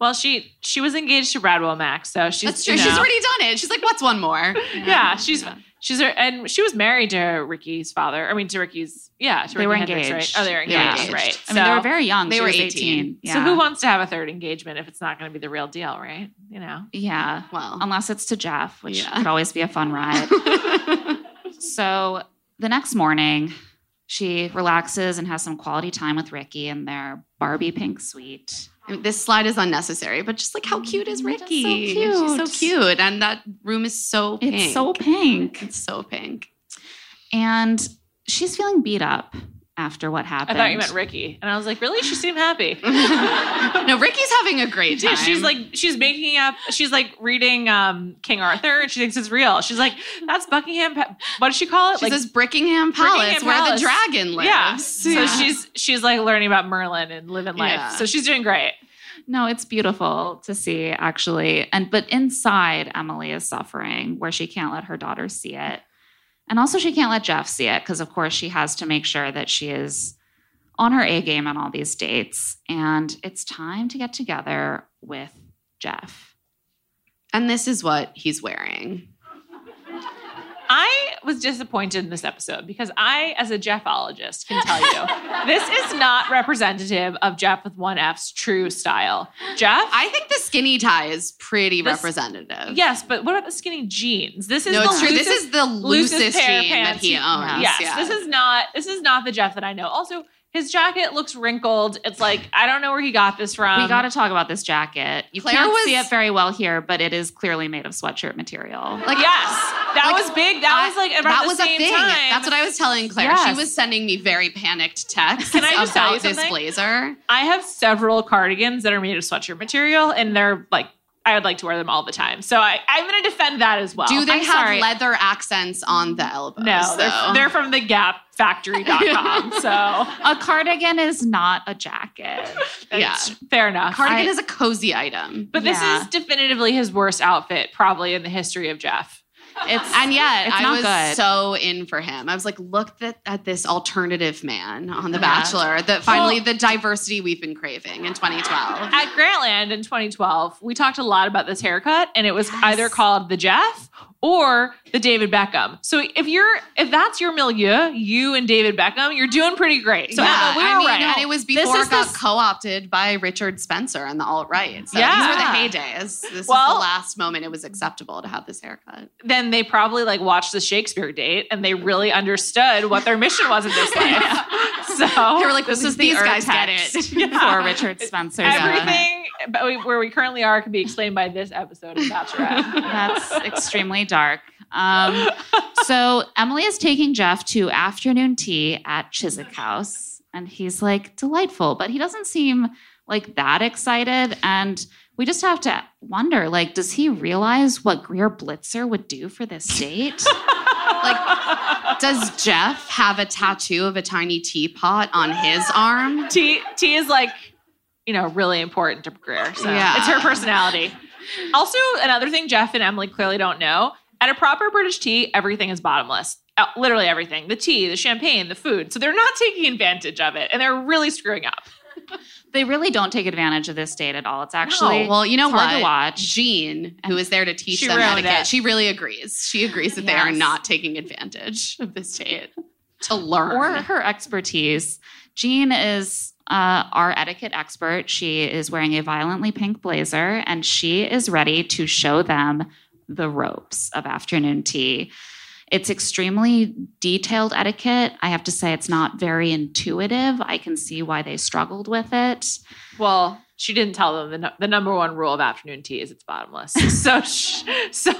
Well, she she was engaged to Brad Womack, so she's... That's true. You know, she's already done it. She's like, what's one more? Yeah, yeah she's... She's her, and she was married to Ricky's father. I mean, to Ricky's, yeah. To they Ricky were Hendricks, engaged. Right? Oh, they were engaged, engaged. Right. So, I mean, they were very young. They she were eighteen. eighteen. Yeah. So who wants to have a third engagement if it's not going to be the real deal, right? You know? Yeah. Well. Unless it's to Jeff, which yeah. could always be a fun ride. So the next morning, she relaxes and has some quality time with Ricky in their Barbie pink suite. I mean, this slide is unnecessary, but just like how cute is Ricky? She's so cute. She's so cute. And that room is so pink. It's so pink. It's so pink. And she's feeling beat up after what happened. I thought you meant Ricky. And I was like, really? She seemed happy. No, Ricky's having a great time. Yeah, she's like, she's making up, she's like reading um, King Arthur and she thinks it's real. She's like, that's Buckingham, pa- what does she call it? She like, says Brickingham Palace, Brickingham where Palace. The dragon lives. Yeah. So yeah. she's she's like learning about Merlin and living life. Yeah. So she's doing great. No, it's beautiful to see actually. And but inside, Emily is suffering where she can't let her daughter see it. And also she can't let Jeff see it because, of course, she has to make sure that she is on her A game on all these dates. And it's time to get together with Jeff. And this is what he's wearing. I was disappointed in this episode because I, as a Jeffologist, can tell you, this is not representative of Jeff with one F's true style. Jeff? I think the skinny tie is pretty this, representative. Yes, but what about the skinny jeans? This is no, the it's loosest, true. This is the loosest, loosest pair jean that he owns. Yes, yeah. this is not. This is not the Jeff that I know. Also, his jacket looks wrinkled. It's like, I don't know where he got this from. We got to talk about this jacket. You Claire can't was, see it very well here, but it is clearly made of sweatshirt material. Like, yes, that like, was big. That I, was like around that the was same a thing. Time. That's what I was telling Claire. Yes. She was sending me very panicked texts Can I just about tell you this blazer. I have several cardigans that are made of sweatshirt material, and they're like, I would like to wear them all the time. So I, I'm going to defend that as well. Do they I'm have sorry. leather accents on the elbows? No, so. they're, they're from the gap factory dot com. So a cardigan is not a jacket. Yeah. Fair enough. A cardigan I, is a cozy item. But this yeah. is definitively his worst outfit probably in the history of Jeff. It's, and yet it's I was good. so in for him. I was like, look at, at this alternative man on The yeah. Bachelor that finally well, the diversity we've been craving in twenty twelve. At Grantland in twenty twelve, we talked a lot about this haircut and it was yes. either called the Jeff or the David Beckham. So if you're, if that's your milieu, you and David Beckham, you're doing pretty great. So yeah, Emma, we were I mean, right. And it was before this it got this... co-opted by Richard Spencer and the alt-right. So yeah. These were the heydays. This well, is the last moment it was acceptable to have this haircut. Then they probably like watched the Shakespeare date and they really understood what their mission was in this life. Yeah. So they were like, this is these the guys get it. Yeah. For Richard Spencer. Everything yeah. where we currently are can be explained by this episode of Bachelorette. That's extremely dark. Um, so Emily is taking Jeff to afternoon tea at Chiswick House, and he's like, delightful, but he doesn't seem like that excited. And we just have to wonder, like, does he realize what Greer Blitzer would do for this date? Like, does Jeff have a tattoo of a tiny teapot on his arm? Tea, tea is like, you know, really important to Greer. So yeah. It's her personality. Also, another thing Jeff and Emily clearly don't know, at a proper British tea, everything is bottomless. Literally everything. The tea, the champagne, the food. So they're not taking advantage of it, and they're really screwing up. They really don't take advantage of this date at all. It's actually no. Well, you know it's what? Hard to watch. Jean, who is there to teach them how to get, she really agrees. She agrees that yes. they are not taking advantage of this date to learn. Or her expertise. Jean is... Uh, our etiquette expert. She is wearing a violently pink blazer, and she is ready to show them the ropes of afternoon tea. It's extremely detailed etiquette. I have to say it's not very intuitive. I can see why they struggled with it. Well, she didn't tell them the, no- the number one rule of afternoon tea is it's bottomless. So sh- so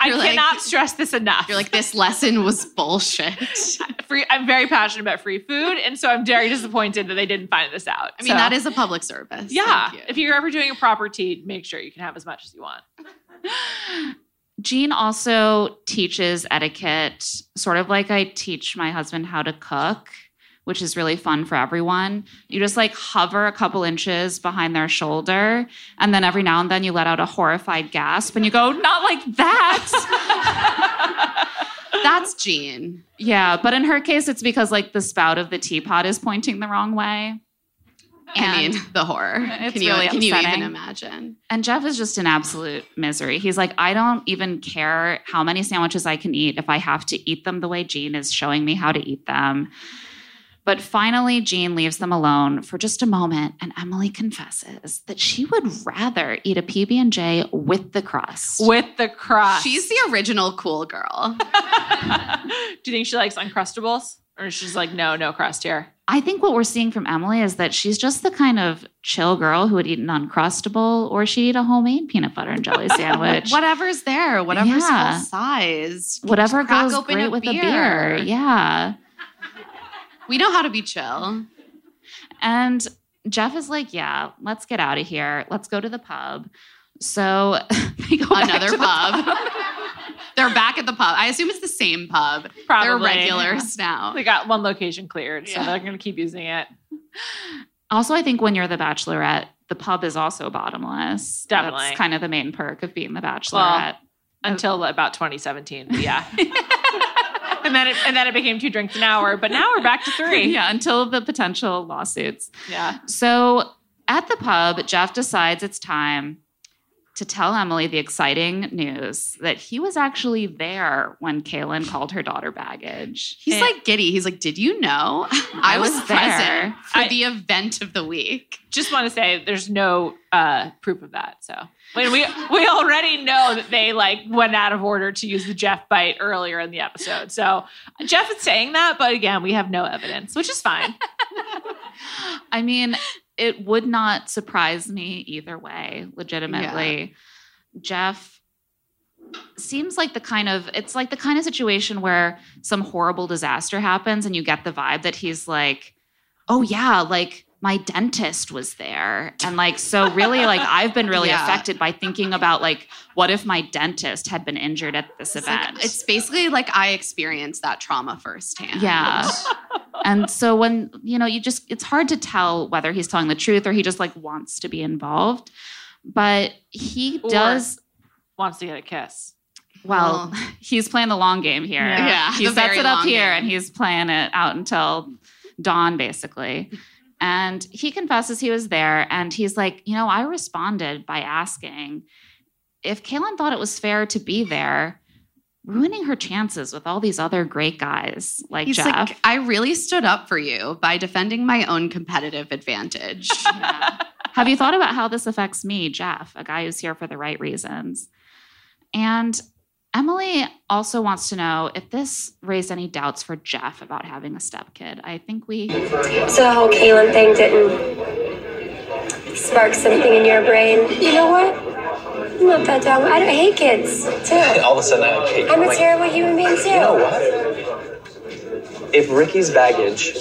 I like, cannot stress this enough. You're like, this lesson was bullshit. free, I'm very passionate about free food, and so I'm very disappointed that they didn't find this out. I mean, so, that is a public service. Yeah. You. If you're ever doing a proper tea, make sure you can have as much as you want. Jean also teaches etiquette, sort of like I teach my husband how to cook, which is really fun for everyone. You just like hover a couple inches behind their shoulder, and then every now and then you let out a horrified gasp and you go, not like that. That's Jean. Yeah, but in her case, it's because like the spout of the teapot is pointing the wrong way. And I mean, the horror. It's can you, really can you even imagine? And Jeff is just in absolute misery. He's like, I don't even care how many sandwiches I can eat if I have to eat them the way Jean is showing me how to eat them. But finally, Jean leaves them alone for just a moment, and Emily confesses that she would rather eat a P B and J with the crust. With the crust. She's the original cool girl. Do you think she likes Uncrustables? Or she's like, no, no crust here? I think what we're seeing from Emily is that she's just the kind of chill girl who would eat an Uncrustable, or she'd eat a homemade peanut butter and jelly sandwich. Whatever's there. Whatever's yeah. full size. Whatever goes great a with beer. a beer. Yeah. We know how to be chill. And Jeff is like, yeah, let's get out of here. Let's go to the pub. So they go Another back to pub. The pub. They're back at the pub. I assume it's the same pub. Probably. They're regulars yeah. now. They got one location cleared, yeah. so they're going to keep using it. Also, I think when you're the Bachelorette, the pub is also bottomless. Definitely. That's kind of the main perk of being the Bachelorette. Well, until about twenty seventeen, but yeah. And then, it, and then it became two drinks an hour, but now we're back to three. Yeah, until the potential lawsuits. Yeah. So at the pub, Jeff decides it's time to tell Emily the exciting news that he was actually there when Kaylin called her daughter baggage. He's and like giddy. He's like, did you know? I, I was, was there for I, the event of the week. Just want to say there's no uh, proof of that. So when we we already know that they like went out of order to use the Jeff bite earlier in the episode. So Jeff is saying that, but again, we have no evidence, which is fine. I mean... It would not surprise me either way, legitimately. Yeah. Jeff seems like the kind of, it's like the kind of situation where some horrible disaster happens and you get the vibe that he's like, oh yeah, like my dentist was there. And like, so really like I've been really yeah. affected by thinking about like, what if my dentist had been injured at this it's event? Like, it's basically like I experienced that trauma firsthand. Yeah. And so when, you know, you just, it's hard to tell whether he's telling the truth or he just like wants to be involved, but he or does. Wants to get a kiss. Well, well, he's playing the long game here. Yeah. yeah he sets it up here game. And he's playing it out until dawn, basically. And he confesses he was there and he's like, you know, I responded by asking if Kaylin thought it was fair to be there ruining her chances with all these other great guys like He's Jeff. Like, I really stood up for you by defending my own competitive advantage. Yeah. Have you thought about how this affects me, Jeff, a guy who's here for the right reasons? And Emily also wants to know if this raised any doubts for Jeff about having a stepkid. I think we... So the whole Kalon thing didn't spark something in your brain. You know what? I'm not that dumb. I, don't, I hate kids, too. All of a sudden, I hate I'm a like, terrible human being, too. You know what? If Ricky's baggage,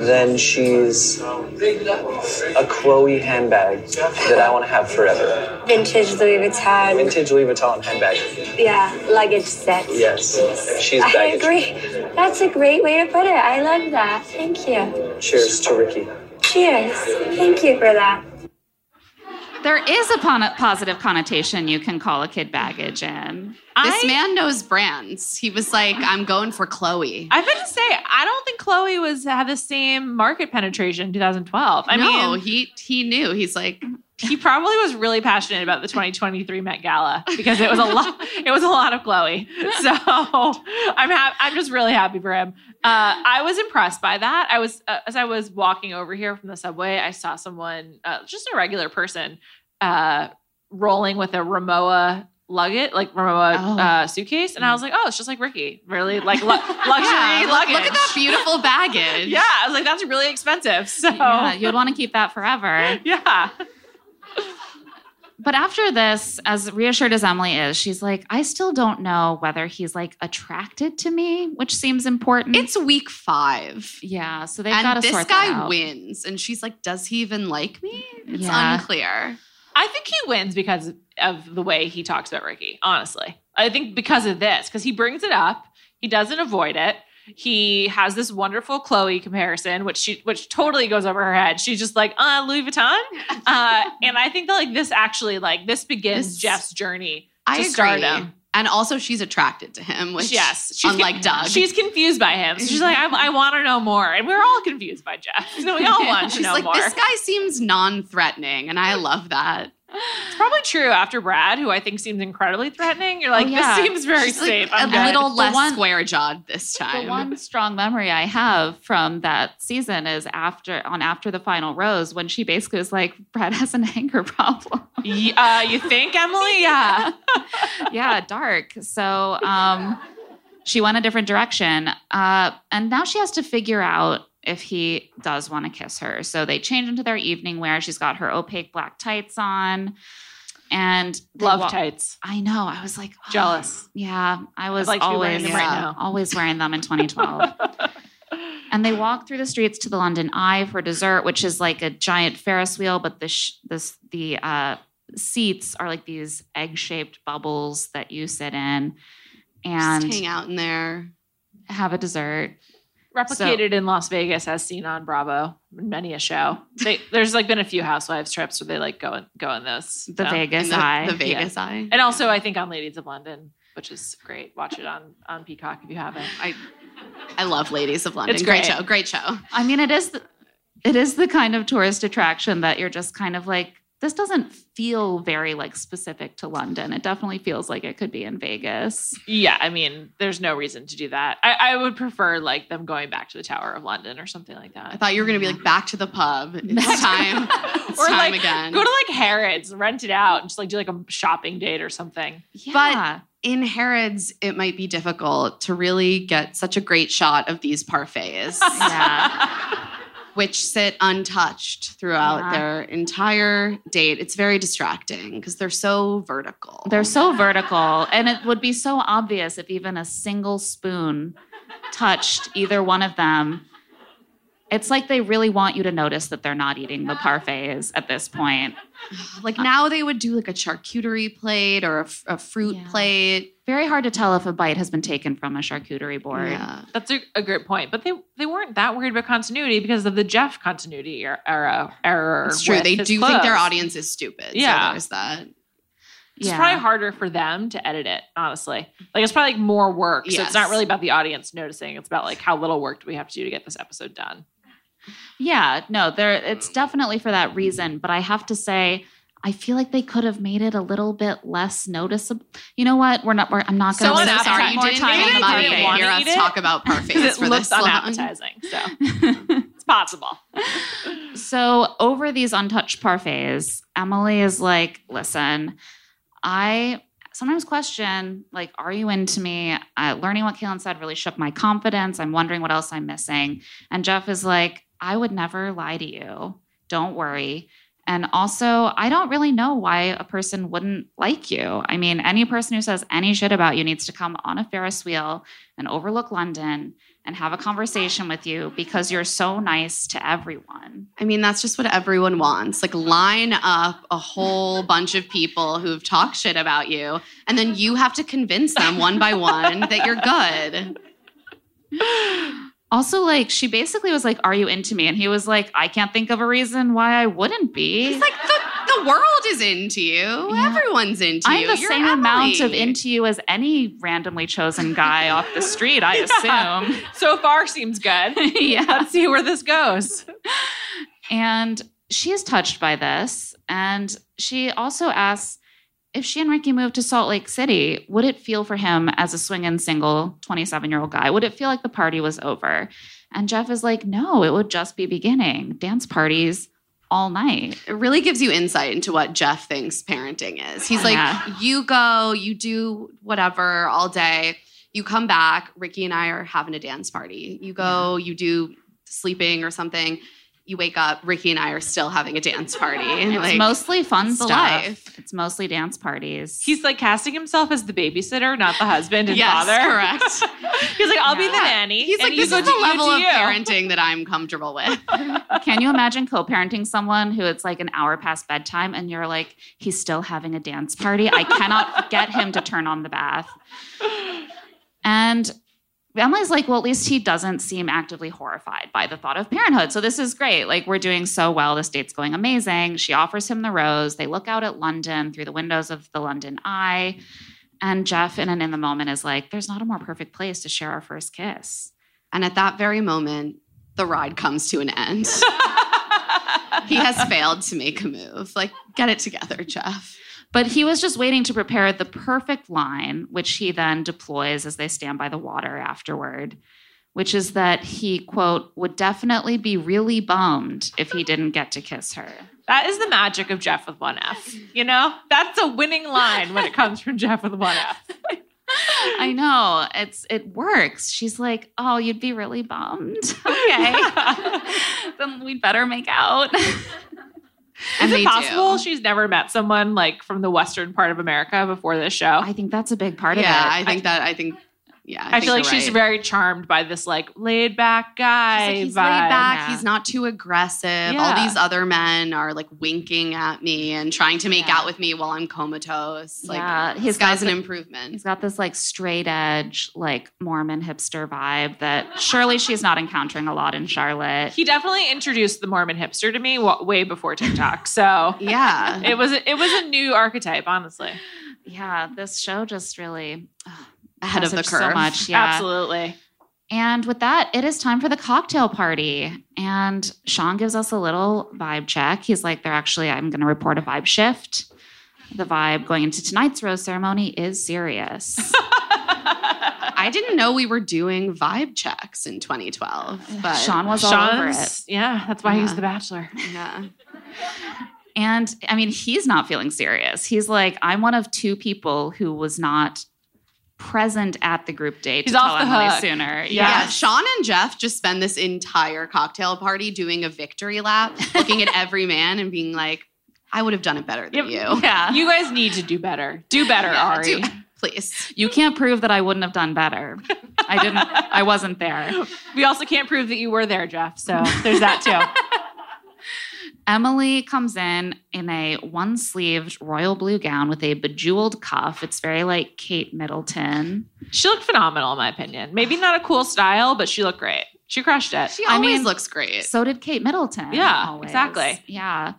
then she's a Chloe handbag that I want to have forever. Vintage Louis Vuitton. Vintage Louis Vuitton handbag. Yeah, luggage set. Yes, she's baggage. I agree. That's a great way to put it. I love that. Thank you. Cheers to Ricky. Cheers. Thank you for that. There is a positive connotation you can call a kid baggage in. I, this man knows brands. He was like, I'm going for Chloe. I was going to say, I don't think Chloe was had the same market penetration in twenty twelve. I no, mean, he he knew. He's like, he probably was really passionate about the twenty twenty-three Met Gala because it was a lot. It was a lot of Chloe. So I'm ha- I'm just really happy for him. Uh, I was impressed by that. I was uh, as I was walking over here from the subway, I saw someone, uh, just a regular person, uh, rolling with a Rimowa luggage, like Rimowa oh. uh, suitcase, and I was like, oh, it's just like Ricky, really like lu- luxury yeah, luggage. Look, look at that beautiful baggage. Yeah, I was like, that's really expensive. So yeah, you'd want to keep that forever. Yeah. But after this, as reassured as Emily is, she's like, I still don't know whether he's, like, attracted to me, which seems important. It's week five. Yeah, so they've got to sort that out. And this guy wins, and she's like, does he even like me? It's yeah. unclear. I think he wins because of the way he talks about Ricky, honestly. I think because of this, because he brings it up. He doesn't avoid it. He has this wonderful Chloe comparison, which she, which totally goes over her head. She's just like, uh, Louis Vuitton. Uh, and I think that like this actually like this begins this, Jeff's journey to I agree. stardom. And also she's attracted to him, which yes, she's unlike con- Doug. She's confused by him. So she's like, I, I want to know more. And we're all confused by Jeff. So we all want to know like, more. This guy seems non-threatening and I love that. It's probably true after Brad, who I think seems incredibly threatening. You're like, oh, yeah. this seems very She's safe. Like, I'm a good. little less one, square-jawed this time. The one strong memory I have from that season is after on After the Final Rose when she basically was like, Brad has an anger problem. Yeah, uh, you think, Emily? Yeah. yeah, dark. So um, she went a different direction. Uh, and now she has to figure out if he does want to kiss her. So they change into their evening wear. She's got her opaque black tights on. And love wa- tights. I know. I was like, oh. Jealous. Yeah. I was like always, wearing them right now. always wearing them in twenty twelve. And they walk through the streets to the London Eye for dessert, which is like a giant Ferris wheel. But the sh- this, the uh, seats are like these egg-shaped bubbles that you sit in. And just hang out in there. Have a dessert. Replicated so, in Las Vegas as seen on Bravo, many a show. They, there's like been a few Housewives trips where they like go and go in those. The so. Vegas the, Eye. The Vegas yeah. Eye. And also I think on Ladies of London, which is great. Watch it on, on Peacock if you haven't. I I love Ladies of London. It's great. great show. Great show. I mean, it is the, it is the kind of tourist attraction that you're just kind of like, this doesn't feel very like specific to London. It definitely feels like it could be in Vegas. Yeah, I mean, there's no reason to do that. I, I would prefer like them going back to the Tower of London or something like that. I thought you were gonna be like back to the pub. It's time. It's or time like again. Go to like Harrods, rent it out, and just like do like a shopping date or something. Yeah. But in Harrods, it might be difficult to really get such a great shot of these parfaits. Yeah. Which sit untouched throughout yeah. their entire date. It's very distracting because they're so vertical. They're so vertical. And it would be so obvious if even a single spoon touched either one of them. It's like they really want you to notice that they're not eating the parfaits at this point. Like now they would do like a charcuterie plate or a, a fruit yeah. plate. Very hard to tell if a bite has been taken from a charcuterie board. Yeah. That's a, a great point. But they, they weren't that worried about continuity because of the Jeff continuity era. era It's true. They do clothes. think their audience is stupid. Yeah. So there's that. It's yeah. probably harder for them to edit it, honestly. Like, it's probably like more work. So yes. it's not really about the audience noticing. It's about like how little work do we have to do to get this episode done. Yeah, no, there. It's definitely for that reason. But I have to say, I feel like they could have made it a little bit less noticeable. You know what? We're not. We're, I'm not going to spend so more time on the parfait. Didn't hear us talk about parfaits for this long. It looks unappetizing, so it's possible. So over these untouched parfaits, Emily is like, "Listen, I sometimes question, like, are you into me? Uh, learning what Kalon said really shook my confidence. I'm wondering what else I'm missing." And Jeff is like, "I would never lie to you. Don't worry. And also, I don't really know why a person wouldn't like you. I mean, any person who says any shit about you needs to come on a Ferris wheel and overlook London and have a conversation with you because you're so nice to everyone." I mean, that's just what everyone wants. Like, line up a whole bunch of people who've talked shit about you, and then you have to convince them one by one that you're good. Also, like, she basically was like, "Are you into me?" And he was like, "I can't think of a reason why I wouldn't be." He's like, the, the world is into you. Yeah. Everyone's into you. I'm the You're same Emily. Amount of into you as any randomly chosen guy off the street, I yeah. assume. So far seems good. Yeah. Let's see where this goes. And she is touched by this. And she also asks, if she and Ricky moved to Salt Lake City, would it feel for him as a swingin' single twenty-seven-year-old guy? Would it feel like the party was over? And Jeff is like, "No, it would just be beginning. Dance parties all night." It really gives you insight into what Jeff thinks parenting is. He's like, yeah. you go, you do whatever all day. You come back. Ricky and I are having a dance party. You go, yeah. you do sleeping or something. You wake up, Ricky and I are still having a dance party. It's like, mostly fun it's stuff. Life. It's mostly dance parties. He's like casting himself as the babysitter, not the husband and yes, father. Yes, correct. He's like, I'll yeah. be the nanny. He's and like, this is the level of you. Parenting that I'm comfortable with. Can you imagine co-parenting someone who it's like an hour past bedtime and you're like, he's still having a dance party? I cannot get him to turn on the bath. And Emily's like, well, at least he doesn't seem actively horrified by the thought of parenthood. So this is great. Like, we're doing so well. This date's going amazing. She offers him the rose. They look out at London through the windows of the London Eye. And Jeff, in an in the moment, is like, there's not a more perfect place to share our first kiss. And at that very moment, the ride comes to an end. He has failed to make a move. Like, get it together, Jeff. But he was just waiting to prepare the perfect line, which he then deploys as they stand by the water afterward, which is that he, quote, would definitely be really bummed if he didn't get to kiss her. That is the magic of Jeff with one F, you know? That's a winning line when it comes from Jeff with one F. I know. It's it works. She's like, oh, you'd be really bummed. Okay. Yeah. Then we'd better make out. And is it possible do. She's never met someone like from the western part of America before this show? I think that's a big part yeah, of it. Yeah, I think I, that I think yeah. I, I think feel like she's right. very charmed by this like laid back guy. Like, he's vibe. Laid back, yeah. he's not too aggressive. Yeah. All these other men are like winking at me and trying to make yeah. out with me while I'm comatose. Like yeah. this guy's an the, improvement. He's got this like straight edge, like Mormon hipster vibe that surely she's not encountering a lot in Charlotte. He definitely introduced the Mormon hipster to me way before TikTok. So yeah. It was it was a new archetype, honestly. Yeah, this show just really ugh. Ahead of the curve. So much, yeah. Absolutely. And with that, it is time for the cocktail party. And Sean gives us a little vibe check. He's like, they're actually, I'm going to report a vibe shift. The vibe going into tonight's rose ceremony is serious. I didn't know we were doing vibe checks in twenty twelve. But Sean was all Sean's, over it. Yeah, that's why yeah. he's the Bachelor. Yeah. And, I mean, he's not feeling serious. He's like, I'm one of two people who was not present at the group date. He's to off tell the Emily hook. Sooner. Yes. Yeah. Sean and Jeff just spend this entire cocktail party doing a victory lap, looking at every man and being like, I would have done it better than yep. you. Yeah. You guys need to do better. Do better, yeah, Arie. Do, please. You can't prove that I wouldn't have done better. I didn't, I wasn't there. We also can't prove that you were there, Jeff. So there's that too. Emily comes in in a one-sleeved royal blue gown with a bejeweled cuff. It's very like Kate Middleton. She looked phenomenal, in my opinion. Maybe not a cool style, but she looked great. She crushed it. She always I mean, looks great. So did Kate Middleton. Yeah, always. Exactly. Yeah.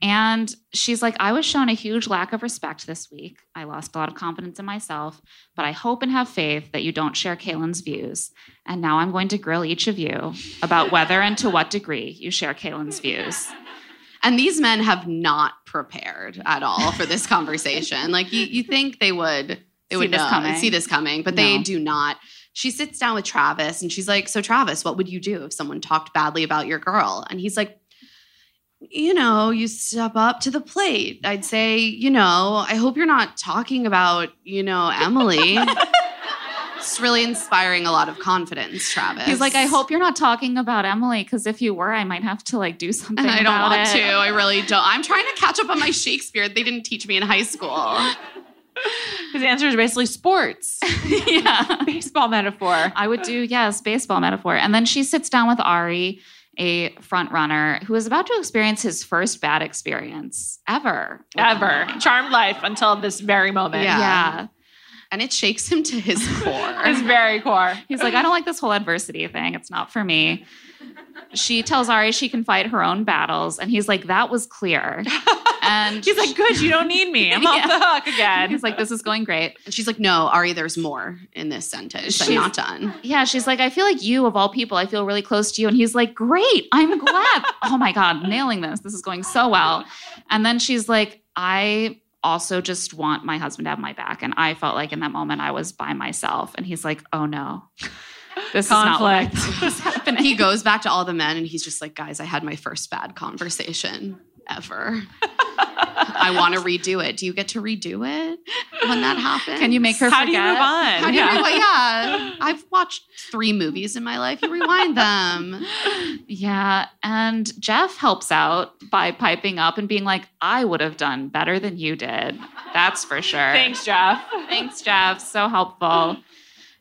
And she's like, I was shown a huge lack of respect this week. I lost a lot of confidence in myself, but I hope and have faith that you don't share Kalon's views. And now I'm going to grill each of you about whether and to what degree you share Kalon's views. And these men have not prepared at all for this conversation. Like, you, you think they would, they see would know and see this coming, but no. They do not. She sits down with Travis and she's like, so Travis, what would you do if someone talked badly about your girl? And he's like, you know, you step up to the plate. I'd say, you know, I hope you're not talking about, you know, Emily. It's really inspiring a lot of confidence, Travis. He's like, I hope you're not talking about Emily, because if you were, I might have to, like, do something about it. And I don't want it. to. I really don't. I'm trying to catch up on my Shakespeare that they didn't teach me in high school. His answer is basically sports. Yeah. Baseball metaphor. I would do, yes, baseball metaphor. And then she sits down with Arie, a front runner who is about to experience his first bad experience ever. Ever. Charmed life until this very moment. Yeah. yeah. And it shakes him to his core. His very core. He's like, I don't like this whole adversity thing. It's not for me. She tells Arie she can fight her own battles. And he's like, that was clear. And he's like, good, you don't need me. I'm yeah. off the hook again. He's like, this is going great. And she's like, no, Arie, there's more in this sentence. She's, I'm not done. Yeah, she's like, I feel like you, of all people, I feel really close to you. And he's like, great, I'm glad. Oh my God, nailing this. This is going so well. And then she's like, I also just want my husband to have my back. And I felt like in that moment I was by myself. And he's like, oh no. This conflict is not what I thought was happening. He goes back to all the men and he's just like, guys, I had my first bad conversation ever. I want to redo it. Do you get to redo it when that happens? Can you make her How forget? How do you move on? How do yeah. you move on? Yeah. I've watched three movies in my life. You rewind them. Yeah. And Jeff helps out by piping up and being like, I would have done better than you did. That's for sure. Thanks, Jeff. Thanks, Jeff. So helpful.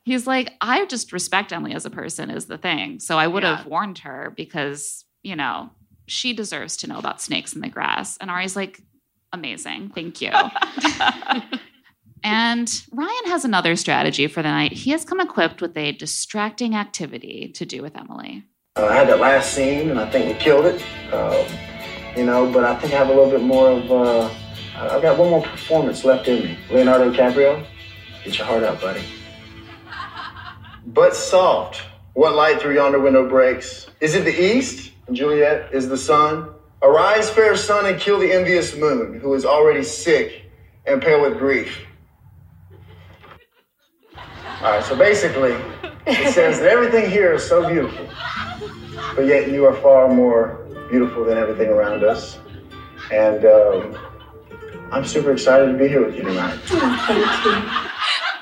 He's like, I just respect Emily as a person is the thing. So I would yeah. have warned her because, you know, she deserves to know about snakes in the grass. And Arie's like, amazing. Thank you. And Ryan has another strategy for the night. He has come equipped with a distracting activity to do with Emily. Uh, I had that last scene and I think we killed it. Uh, you know, but I think I have a little bit more of, uh, I've got one more performance left in me. Leonardo DiCaprio, get your heart out, buddy. But soft, what light through yonder window breaks? Is it the east? And Juliet is the sun. Arise, fair sun, and kill the envious moon, who is already sick and pale with grief. All right, so basically, it says that everything here is so beautiful, but yet you are far more beautiful than everything around us. And um, I'm super excited to be here with you tonight. Thank you.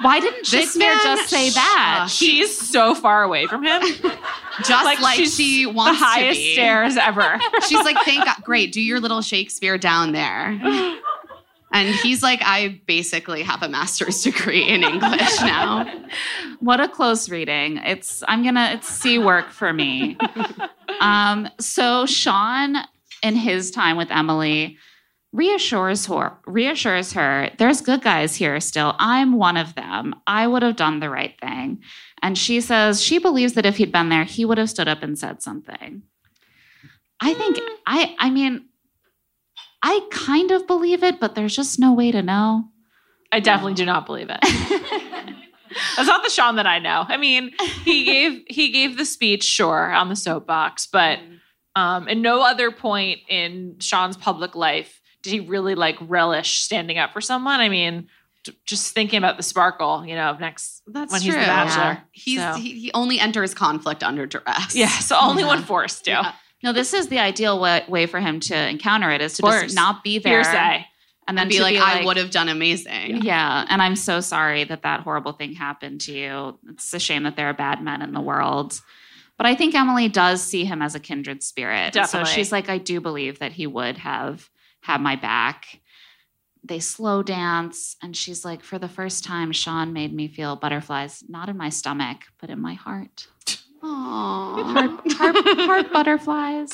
Why didn't Shakespeare just say that? Sh- she's so far away from him. Just like, like she's she wants the highest to be. Stairs ever. She's like, thank God. Great, do your little Shakespeare down there. And he's like, I basically have a master's degree in English now. What a close reading. It's, I'm gonna, it's C work for me. Um, so Sean, in his time with Emily, reassures her, reassures her, there's good guys here still. I'm one of them. I would have done the right thing. And she says she believes that if he'd been there, he would have stood up and said something. I think, I I mean, I kind of believe it, but there's just no way to know. I definitely do not believe it. That's not the Sean that I know. I mean, he gave he gave the speech, sure, on the soapbox, but um, at no other point in Sean's public life did he really, like, relish standing up for someone? I mean, t- just thinking about the sparkle, you know, of next That's when true. He's the bachelor. Yeah. He's, so. he, he only enters conflict under duress. Yeah, so only yeah. when forced to. Yeah. No, this is the ideal way, way for him to encounter it, is to just not be there. Hearsay. And then and be, to like, be like, I would have done amazing. Yeah. yeah, and I'm so sorry that that horrible thing happened to you. It's a shame that there are bad men in the world. But I think Emily does see him as a kindred spirit. Definitely. So she's like, I do believe that he would have had my back. They slow dance. And she's like, for the first time, Sean made me feel butterflies, not in my stomach, but in my heart. Aww. Heart, heart, heart butterflies.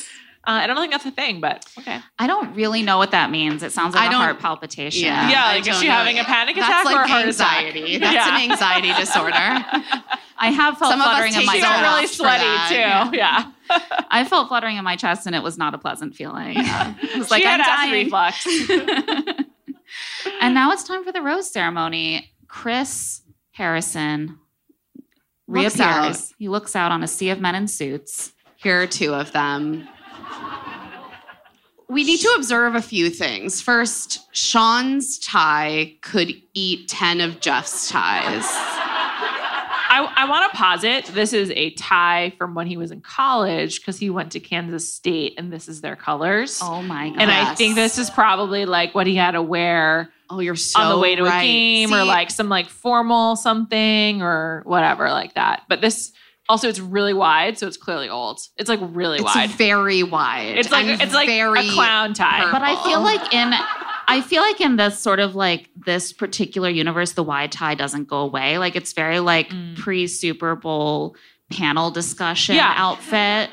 Uh, I don't think that's a thing, but okay. I don't really know what that means. It sounds like I a heart palpitation. Yeah, yeah like is she know. having a panic attack that's or like a heart anxiety. Attack? That's yeah. an anxiety disorder. I have felt Some fluttering in my chest. Some of us really sweaty that. too. Yeah. yeah. I felt fluttering in my chest and it was not a pleasant feeling. Yeah. It was like, she I'm dying. Reflux. And now it's time for the rose ceremony. Chris Harrison reappears. Looks out. He looks out on a sea of men in suits. Here are two of them. we need to observe a few things. First, Sean's tie could eat ten of Jeff's ties. I, I want to posit this is a tie from when he was in college because he went to Kansas State and this is their colors. Oh, my gosh. And I think this is probably like what he had to wear oh, you're so on the way to right. a game See? or like some like formal something or whatever like that. But this also, it's really wide, so it's clearly old. It's like really it's wide. It's very wide. It's like, it's like a clown tie. Purple. But I feel like in... I feel like in this sort of like this particular universe, the wide tie doesn't go away. Like it's very like mm. pre-Super Bowl panel discussion yeah. outfit.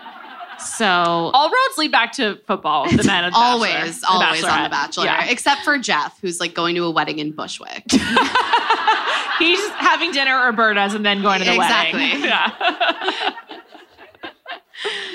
So all roads lead back to football. The men of the always, Bachelor, the always on the Bachelor, yeah. except for Jeff, who's like going to a wedding in Bushwick. He's having dinner at Roberta's and then going to the exactly. wedding. Yeah.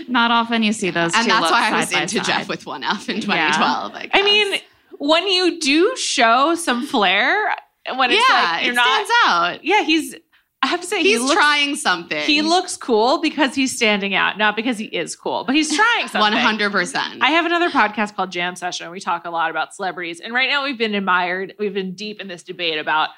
Not often you see those. And two that's why I was into side. Jeff with one F in twenty twelve. Yeah. I, I mean. When you do show some flair, when it's yeah, like you're it not, stands out. Yeah, he's. I have to say, he's he looks, trying something. He looks cool because he's standing out, not because he is cool, but he's trying something. One hundred percent. I have another podcast called Jam Session. We talk a lot about celebrities, and right now we've been admired. We've been deep in this debate about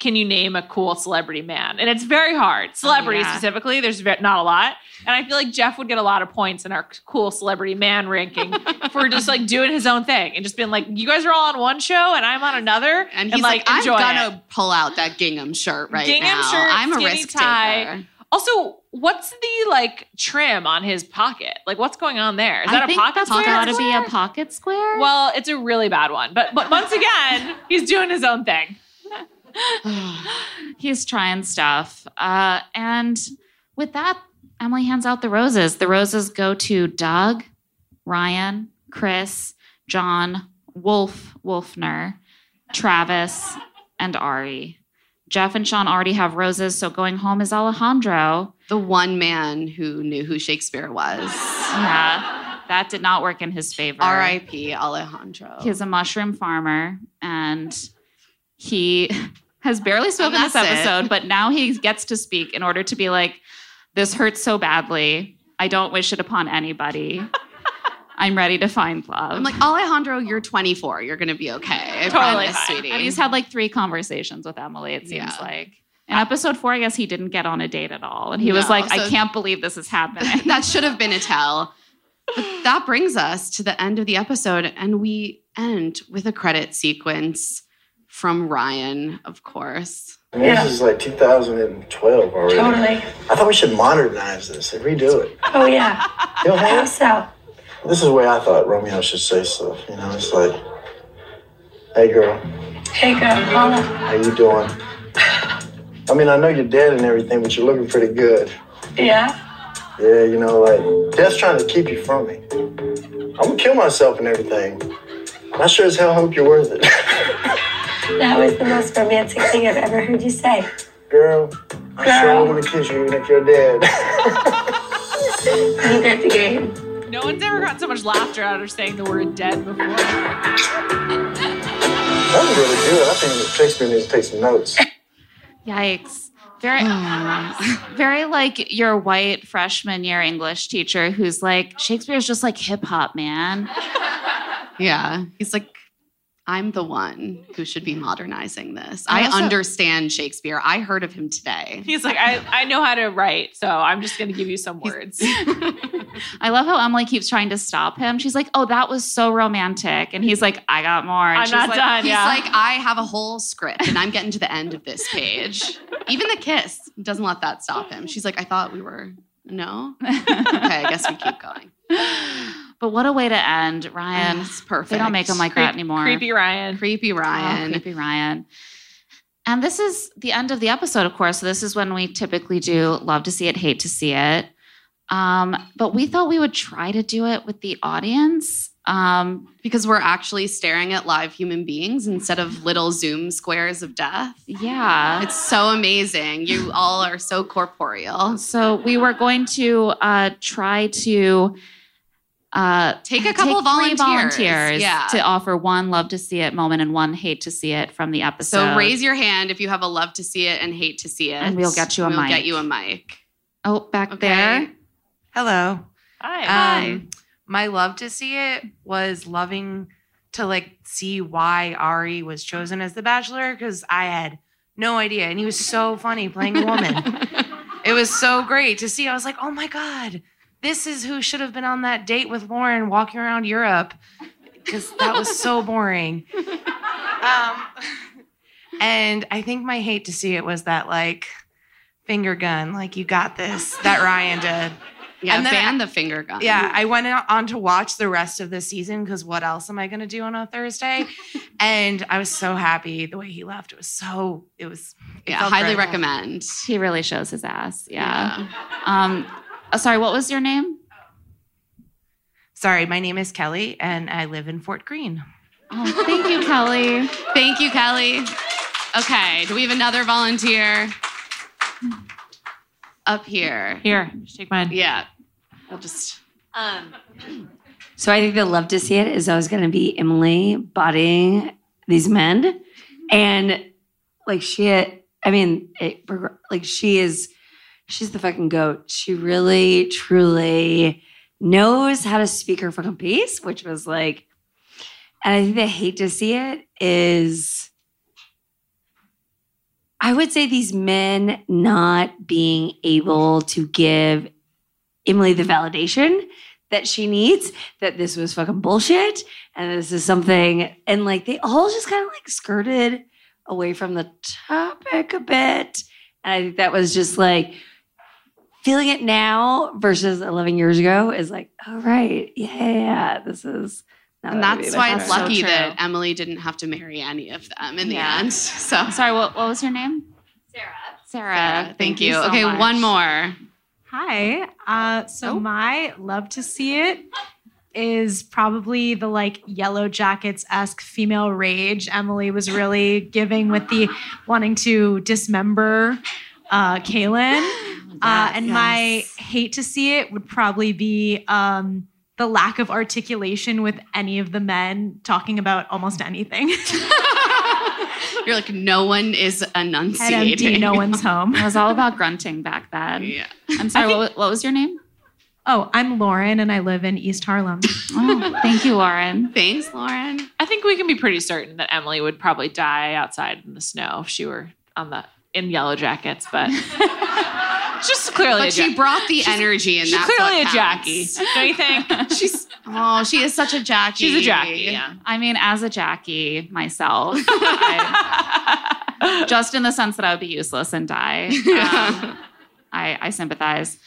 can you name a cool celebrity man, and it's very hard. Celebrity oh, yeah. specifically, there's not a lot, and I feel like Jeff would get a lot of points in our cool celebrity man ranking. For just like doing his own thing and just being like, you guys are all on one show and I'm on another. And he's and, like, like I'm gonna it. pull out that gingham shirt right gingham now. Shirt, I'm a risk tie. Taker. Also, what's the like trim on his pocket? Like, what's going on there? Is I that think a pocket that's square? Got to be a pocket square. Well, it's a really bad one, but but once again, he's doing his own thing. He's trying stuff, uh, and with that, Emily hands out the roses. The roses go to Doug, Ryan, Chris, John, Wolf, Wolfner, Travis, and Arie. Jeff and Sean already have roses, so going home is Alejandro. The one man who knew who Shakespeare was. Yeah, that did not work in his favor. R I P Alejandro. He's a mushroom farmer, and he has barely spoken this episode, it. but now he gets to speak in order to be like, this hurts so badly. I don't wish it upon anybody. I'm ready to find love. I'm like, Alejandro, you're twenty-four. You're going to be okay. I totally promise, sweetie. And he's had like three conversations with Emily, it seems yeah. like. In episode four, I guess he didn't get on a date at all. And he no, was like, so I can't believe this is happening. That should have been a tell. But that brings us to the end of the episode. And we end with a credit sequence from Ryan, of course. I mean, yeah. This is like two thousand twelve already. Totally. I thought we should modernize this and redo it. Oh, yeah. You know what I mean? I hope so. This is the way I thought Romeo should say stuff. You know, it's like, hey, girl. Hey, girl. Hola. How you doing? I mean, I know you're dead and everything, but you're looking pretty good. Yeah? Yeah, you know, like, death's trying to keep you from me. I'm going to kill myself and everything. I sure as hell hope you're worth it. That was the most romantic thing I've ever heard you say. Girl, I'm Girl. sure I want to kiss you even if you're dead. You got the game. No one's ever gotten so much laughter out of saying the word dead before. That was really good. I think Shakespeare needs to take some notes. Yikes. Very, very like your white freshman year English teacher who's like, Shakespeare's just like hip hop, man. Yeah. He's like, I'm the one who should be modernizing this. I, I also, understand Shakespeare. I heard of him today. He's like, I, I know how to write, so I'm just going to give you some words. I love how Emily keeps trying to stop him. She's like, oh, that was so romantic. And he's like, I got more. And I'm she's not like, done. He's yeah. like, I have a whole script, and I'm getting to the end of this page. Even the kiss doesn't let that stop him. She's like, I thought we were, no? Okay, I guess we keep going. But what a way to end, Ryan. It's perfect. They don't make them like Creep, that anymore. Creepy Ryan. Creepy Ryan. Oh, creepy Ryan. And this is the end of the episode, of course. So this is when we typically do love to see it, hate to see it. Um, but we thought we would try to do it with the audience. Um, because we're actually staring at live human beings instead of little Zoom squares of death. Yeah. It's so amazing. You all are so corporeal. So we were going to uh, try to... Uh, take a couple take volunteers, volunteers yeah. to offer one love to see it moment and one hate to see it from the episode. So raise your hand if you have a love to see it and hate to see it. And we'll get you a we'll mic. We'll get you a mic. Oh, back okay. there. Hello. Hi. Um, Hi. my love to see it was loving to like see why Arie was chosen as the bachelor, because I had no idea. And he was so funny playing a woman. It was so great to see. I was like, oh my God, this is who should have been on that date with Lauren walking around Europe, because that was so boring. Um, and I think my hate to see it was that like finger gun, like you got this, that Ryan did. Yeah, and ban I, the finger gun. Yeah, I went on to watch the rest of the season because what else am I going to do on a Thursday? And I was so happy the way he left. It was so, it was, it yeah, highly incredible. Recommend. He really shows his ass. Yeah. yeah. Um, oh, sorry, what was your name? Sorry, my name is Kelly and I live in Fort Greene. Oh, thank you, Kelly. Thank you, Kelly. Okay, do we have another volunteer? Up here. Here, shake mine. Yeah. I'll just. Um. So I think the love to see it is always going to be Emily bodying these men. And like she, I mean, it, like she is, she's the fucking goat. She really, truly knows how to speak her fucking piece, which was like, and I think the hate to see it is, I would say these men not being able to give Emily the validation that she needs, that this was fucking bullshit and this is something. And like they all just kind of like skirted away from the topic a bit. And I think that was just like feeling it now versus eleven years ago is like, oh, right. Yeah, yeah, this is. Not and that's why it's lucky so that Emily didn't have to marry any of them in yeah. the end. So sorry, what, what was your name? Sarah. Sarah. Sarah thank, thank you. you so okay, much. One more. Hi. Uh, so oh. my love to see it is probably the like Yellow Jackets-esque female rage Emily was really giving with the wanting to dismember uh, Kalon. Oh, uh, and yes. my hate to see it would probably be. Um, The lack of articulation with any of the men talking about almost anything. You're like, no one is enunciating. N M D, no one's home. It was all about grunting back then. Yeah. I'm sorry, think, what, what was your name? Oh, I'm Lauren, and I live in East Harlem. Oh, thank you, Lauren. Thanks, Lauren. I think we can be pretty certain that Emily would probably die outside in the snow if she were on the in Yellow Jackets, but... Just clearly, but a she ja- brought the she's, energy, and that's clearly what a jockey. Don't you think? she's oh, she is such a jockey. She's a jockey. Yeah. I mean, as a jockey myself, I, just in the sense that I would be useless and die, um, I, I sympathize.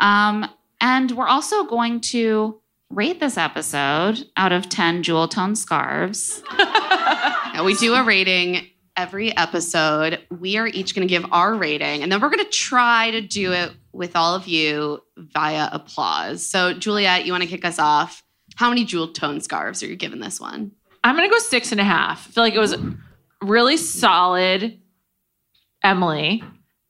Um, and we're also going to rate this episode out of ten jewel tone scarves. Yeah, we do a rating. Every episode, we are each going to give our rating, and then we're going to try to do it with all of you via applause. So, Juliet, you want to kick us off? How many jewel tone scarves are you giving this one? I'm going to go six and a half. I feel like it was really solid Emily,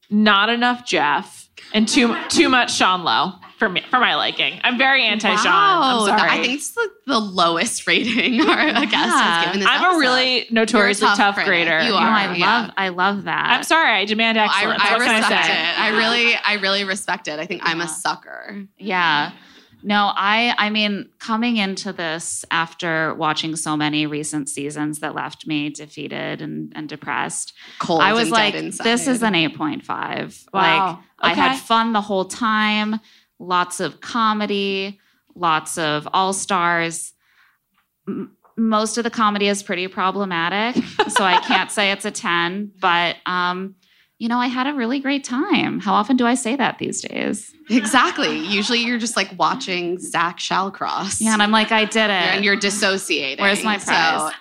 not enough Jeff, and too too much Sean Lowe for me, for my liking. I'm very anti-Sean. Wow. I'm sorry. I think it's the, the lowest rating our yeah. guest has given this I'm episode. A really notoriously tough, tough grader. You are. Oh, I yeah. love I love that. I'm sorry. I demand excellence. Well, I, I what can I say? It. I really, I really respect it. I think yeah. I'm a sucker. Yeah. No, I, I mean, coming into this after watching so many recent seasons that left me defeated and, and depressed, cold I was and like, dead inside. This is an eight point five. Wow. Like, okay. I had fun the whole time. Lots of comedy, lots of all-stars. M- most of the comedy is pretty problematic, so I can't say it's a ten. But, um, you know, I had a really great time. How often do I say that these days? Exactly. Usually you're just, like, watching Zach Shallcross. Yeah, and I'm like, I did it. And you're dissociating. Where's my prize? So,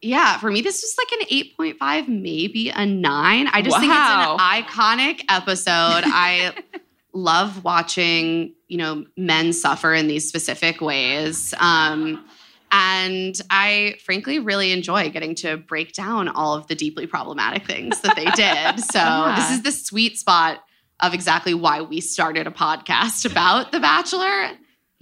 yeah, for me, this was like an eight point five, maybe a nine. I just wow. think it's an iconic episode. I... love watching, you know, men suffer in these specific ways. Um, and I frankly really enjoy getting to break down all of the deeply problematic things that they did. So yeah. This is the sweet spot of exactly why we started a podcast about The Bachelor.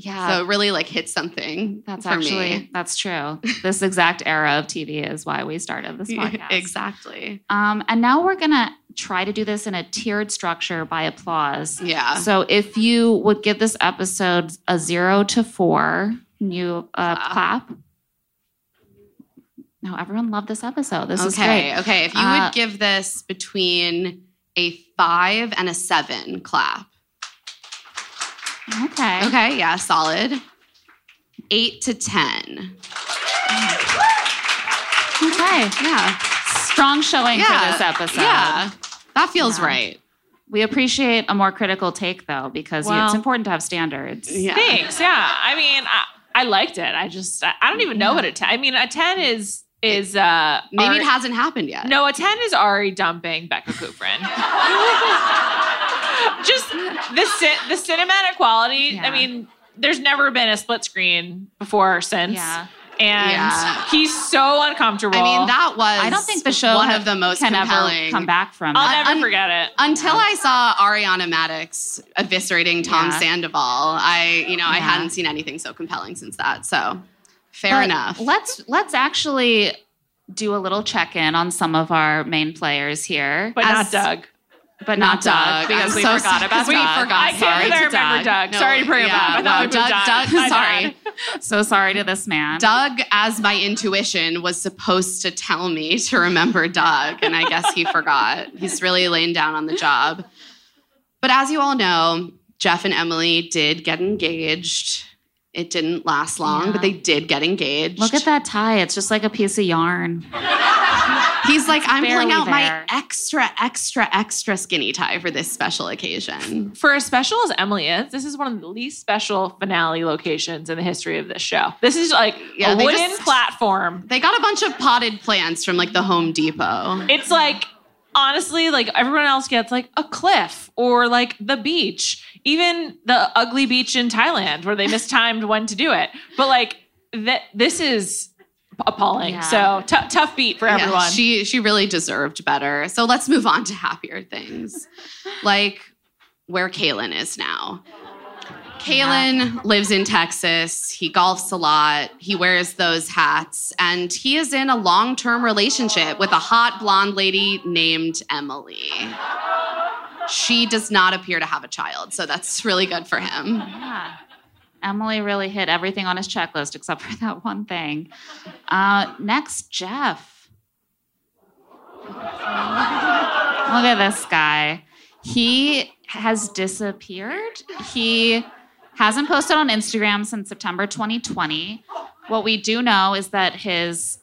Yeah. So it really like hits something. That's for actually, me. That's true. This exact era of T V is why we started this podcast. Exactly. Um, and now we're going to try to do this in a tiered structure by applause. Yeah. So if you would give this episode a zero to four, you uh, wow. clap. No, everyone loved this episode. This okay, is great. Okay. Okay. If you uh, would give this between a five and a seven, clap. Okay. Okay, yeah, solid. Eight to ten. Okay, yeah. Strong showing yeah. for this episode. Yeah, that feels yeah. right. We appreciate a more critical take, though, because well, it's important to have standards. Yeah. Thanks, yeah. I mean, I, I liked it. I just, I, I don't even know yeah. what a ten, I mean, a ten is... Is uh maybe Ari- it hasn't happened yet. No, a ten is Arie dumping Becca Kufrin. Just the cin- the cinematic quality. Yeah. I mean, there's never been a split screen before or since. Yeah. And yeah. he's so uncomfortable. I mean, that was I don't think the show one have, of the most can compelling. Ever come back from. I'll that. never Un- forget it. Until yeah. I saw Ariana Maddox eviscerating Tom yeah. Sandoval, I you know yeah. I hadn't seen anything so compelling since that. So. Fair but enough. Let's let's actually do a little check-in on some of our main players here. But As, not Doug. But not, not Doug. Because I'm we so forgot about Doug. We forgot. I can't really remember Doug. Doug. No, sorry to bring him up. I thought Doug, Doug sorry. So sorry to this man. Doug, as my intuition, was supposed to tell me to remember Doug. And I guess he forgot. He's really laying down on the job. But as you all know, Jeff and Emily did get engaged. It didn't last long, yeah. but they did get engaged. Look at that tie. It's just like a piece of yarn. He's like, it's I'm pulling out there. my extra, extra, extra skinny tie for this special occasion. For as special as Emily is, this is one of the least special finale locations in the history of this show. This is like yeah, a wooden just, platform. They got a bunch of potted plants from like the Home Depot. It's like... Honestly, like everyone else gets like a cliff or like the beach, even the ugly beach in Thailand where they mistimed when to do it. But like that, this is appalling. Yeah. So t- tough beat for everyone. Yeah, she she really deserved better. So let's move on to happier things, like where Kalon is now. Kalon yeah. lives in Texas. He golfs a lot. He wears those hats. And he is in a long-term relationship with a hot blonde lady named Emily. She does not appear to have a child, so that's really good for him. Yeah. Emily really hit everything on his checklist except for that one thing. Uh, next, Jeff. Look at this guy. He has disappeared. He... hasn't posted on Instagram since September twenty twenty. What we do know is that his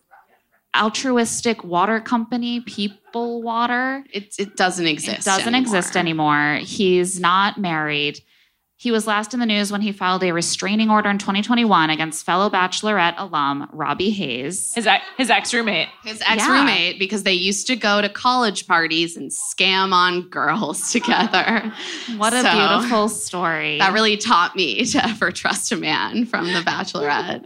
altruistic water company, People Water... It, it doesn't exist It doesn't anymore. exist anymore. He's not married. He was last in the news when he filed a restraining order in twenty twenty-one against fellow Bachelorette alum Robbie Hayes. His, his ex-roommate. His ex-roommate, yeah. because they used to go to college parties and scam on girls together. What a so, beautiful story. That really taught me to ever trust a man from The Bachelorette.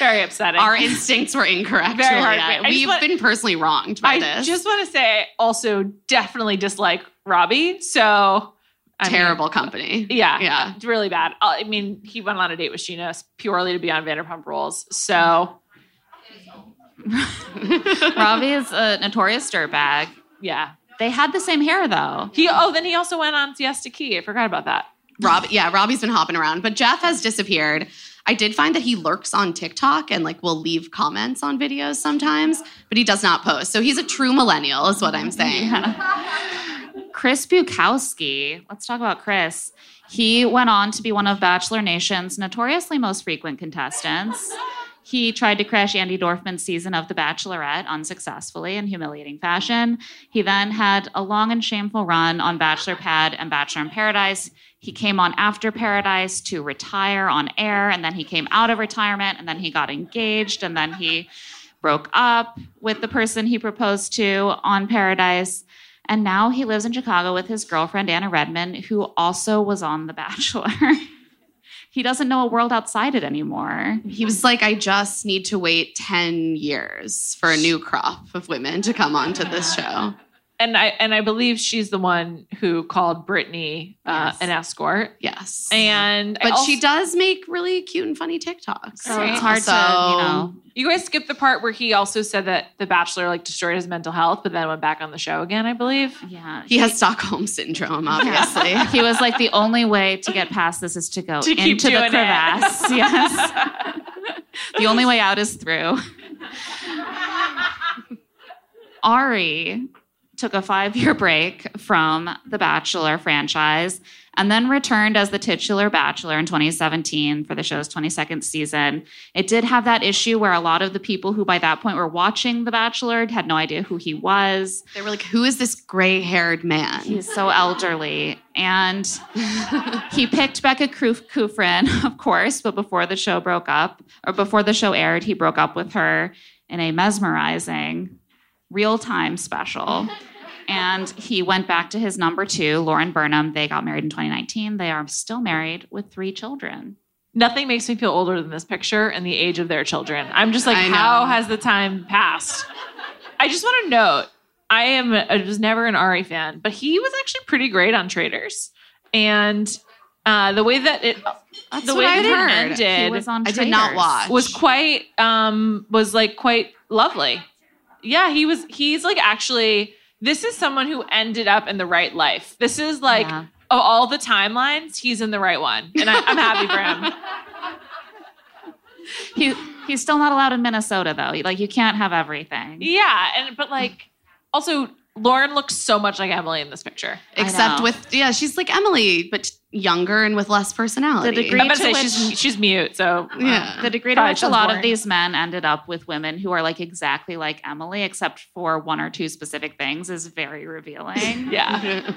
Very upsetting. Our instincts were incorrect. Very hard. We've want, been personally wronged by I this. I just want to say, also, definitely dislike Robbie, so... I Terrible mean, company. Yeah. Yeah. Really bad. I mean, he went on a date with Sheena purely to be on Vanderpump Rules. So. Robbie is a notorious dirtbag. Yeah. They had the same hair, though. He Oh, then he also went on Siesta Key. I forgot about that. Rob, yeah, Robbie's been hopping around. But Jeff has disappeared. I did find that he lurks on TikTok and, like, will leave comments on videos sometimes. But he does not post. So he's a true millennial is what I'm saying. Yeah. Chris Bukowski, let's talk about Chris. He went on to be one of Bachelor Nation's notoriously most frequent contestants. He tried to crash Andy Dorfman's season of The Bachelorette unsuccessfully in humiliating fashion. He then had a long and shameful run on Bachelor Pad and Bachelor in Paradise. He came on after Paradise to retire on air, and then he came out of retirement, and then he got engaged, and then he broke up with the person he proposed to on Paradise. And now he lives in Chicago with his girlfriend, Anna Redman, who also was on The Bachelor. He doesn't know a world outside it anymore. He was like, I just need to wait ten years for a new crop of women to come onto this show. And I and I believe she's the one who called Brittany uh, yes. an escort. Yes. And But also, she does make really cute and funny TikToks. So right? It's hard so, to, you know. You guys skipped the part where he also said that The Bachelor, like, destroyed his mental health, but then went back on the show again, I believe. Yeah. He, he has Stockholm Syndrome, obviously. He was like, the only way to get past this is to go to into the crevasse. Yes. The only way out is through. Arie took a five-year break from the Bachelor franchise and then returned as the titular Bachelor in twenty seventeen for the show's twenty-second season. It did have that issue where a lot of the people who by that point were watching The Bachelor had no idea who he was. They were like, who is this gray-haired man? He's so elderly. And he picked Becca Kufrin, of course, but before the show broke up, or before the show aired, he broke up with her in a mesmerizing real-time special. And he went back to his number two, Lauren Burnham. They got married in twenty nineteen. They are still married with three children. Nothing makes me feel older than this picture and the age of their children. I'm just like, how has the time passed? I just want to note, I am I was never an Arie fan, but he was actually pretty great on Traders. And uh, the way that it... That's the way that it ended, he was on Traders. I did not watch. Was quite, um, was like quite lovely. Yeah, he was, he's like, actually, this is someone who ended up in the right life. This is like, yeah. Of all the timelines, he's in the right one. And I, I'm happy for him. He He's still not allowed in Minnesota, though. Like, you can't have everything. Yeah. And, but like, also, Lauren looks so much like Emily in this picture. Except with, yeah, she's like Emily, but younger and with less personality. The degree I'm about to, to say which, she's, she's mute, so. Um, yeah. The degree to which a lot boring. Of these men ended up with women who are like exactly like Emily, except for one or two specific things, is very revealing. Yeah.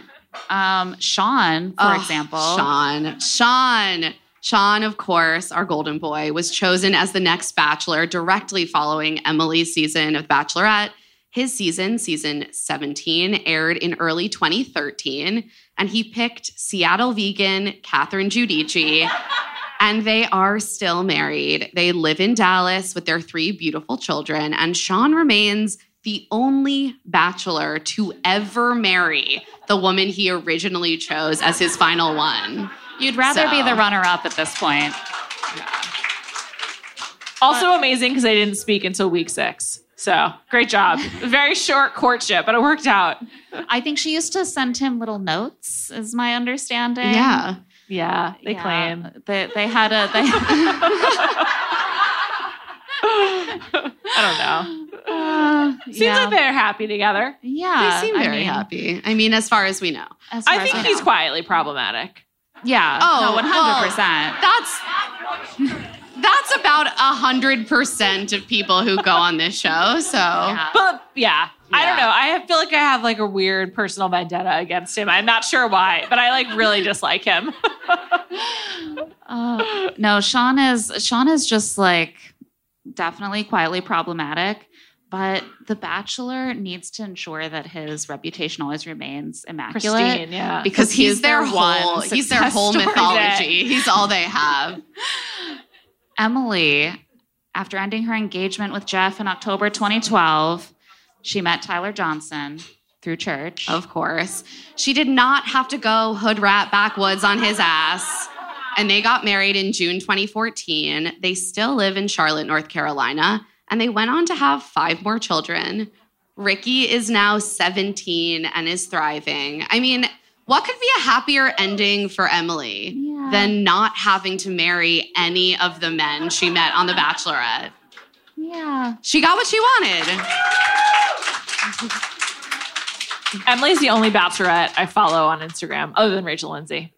um, Sean, for oh, example. Sean. Sean. Sean, of course, our golden boy, was chosen as the next Bachelor directly following Emily's season of Bachelorette. His season, season seventeen, aired in early twenty thirteen, and he picked Seattle vegan Catherine Giudice, and they are still married. They live in Dallas with their three beautiful children, and Sean remains the only Bachelor to ever marry the woman he originally chose as his final one. You'd rather so. be the runner-up at this point. Yeah. Also amazing because they didn't speak until week six. So, great job. Very short courtship, but it worked out. I think she used to send him little notes, is my understanding. Yeah. Yeah, they yeah. claim. They, they had a... They... I don't know. Uh, Seems yeah. like they're happy together. Yeah. They seem very I mean, happy. I mean, as far as we know. As far I think as we he's know. quietly problematic. Yeah. Oh, no, one hundred percent. Well, that's... That's about one hundred percent of people who go on this show, so. Yeah. But, yeah, yeah, I don't know. I feel like I have, like, a weird personal vendetta against him. I'm not sure why, but I, like, really dislike him. uh, no, Sean is, Sean is just, like, definitely quietly problematic, but The Bachelor needs to ensure that his reputation always remains immaculate. Pristine, yeah. Because he's, he's their, their whole, he's their whole mythology. Day. He's all they have. Emily, after ending her engagement with Jeff in October twenty twelve, she met Tyler Johnson through church. Of course. She did not have to go hood rat backwoods on his ass. And they got married in June twenty fourteen. They still live in Charlotte, North Carolina. And they went on to have five more children. Ricky is now seventeen and is thriving. I mean... What could be a happier ending for Emily yeah. than not having to marry any of the men she met on The Bachelorette? Yeah. She got what she wanted. Emily's the only Bachelorette I follow on Instagram, other than Rachel Lindsay.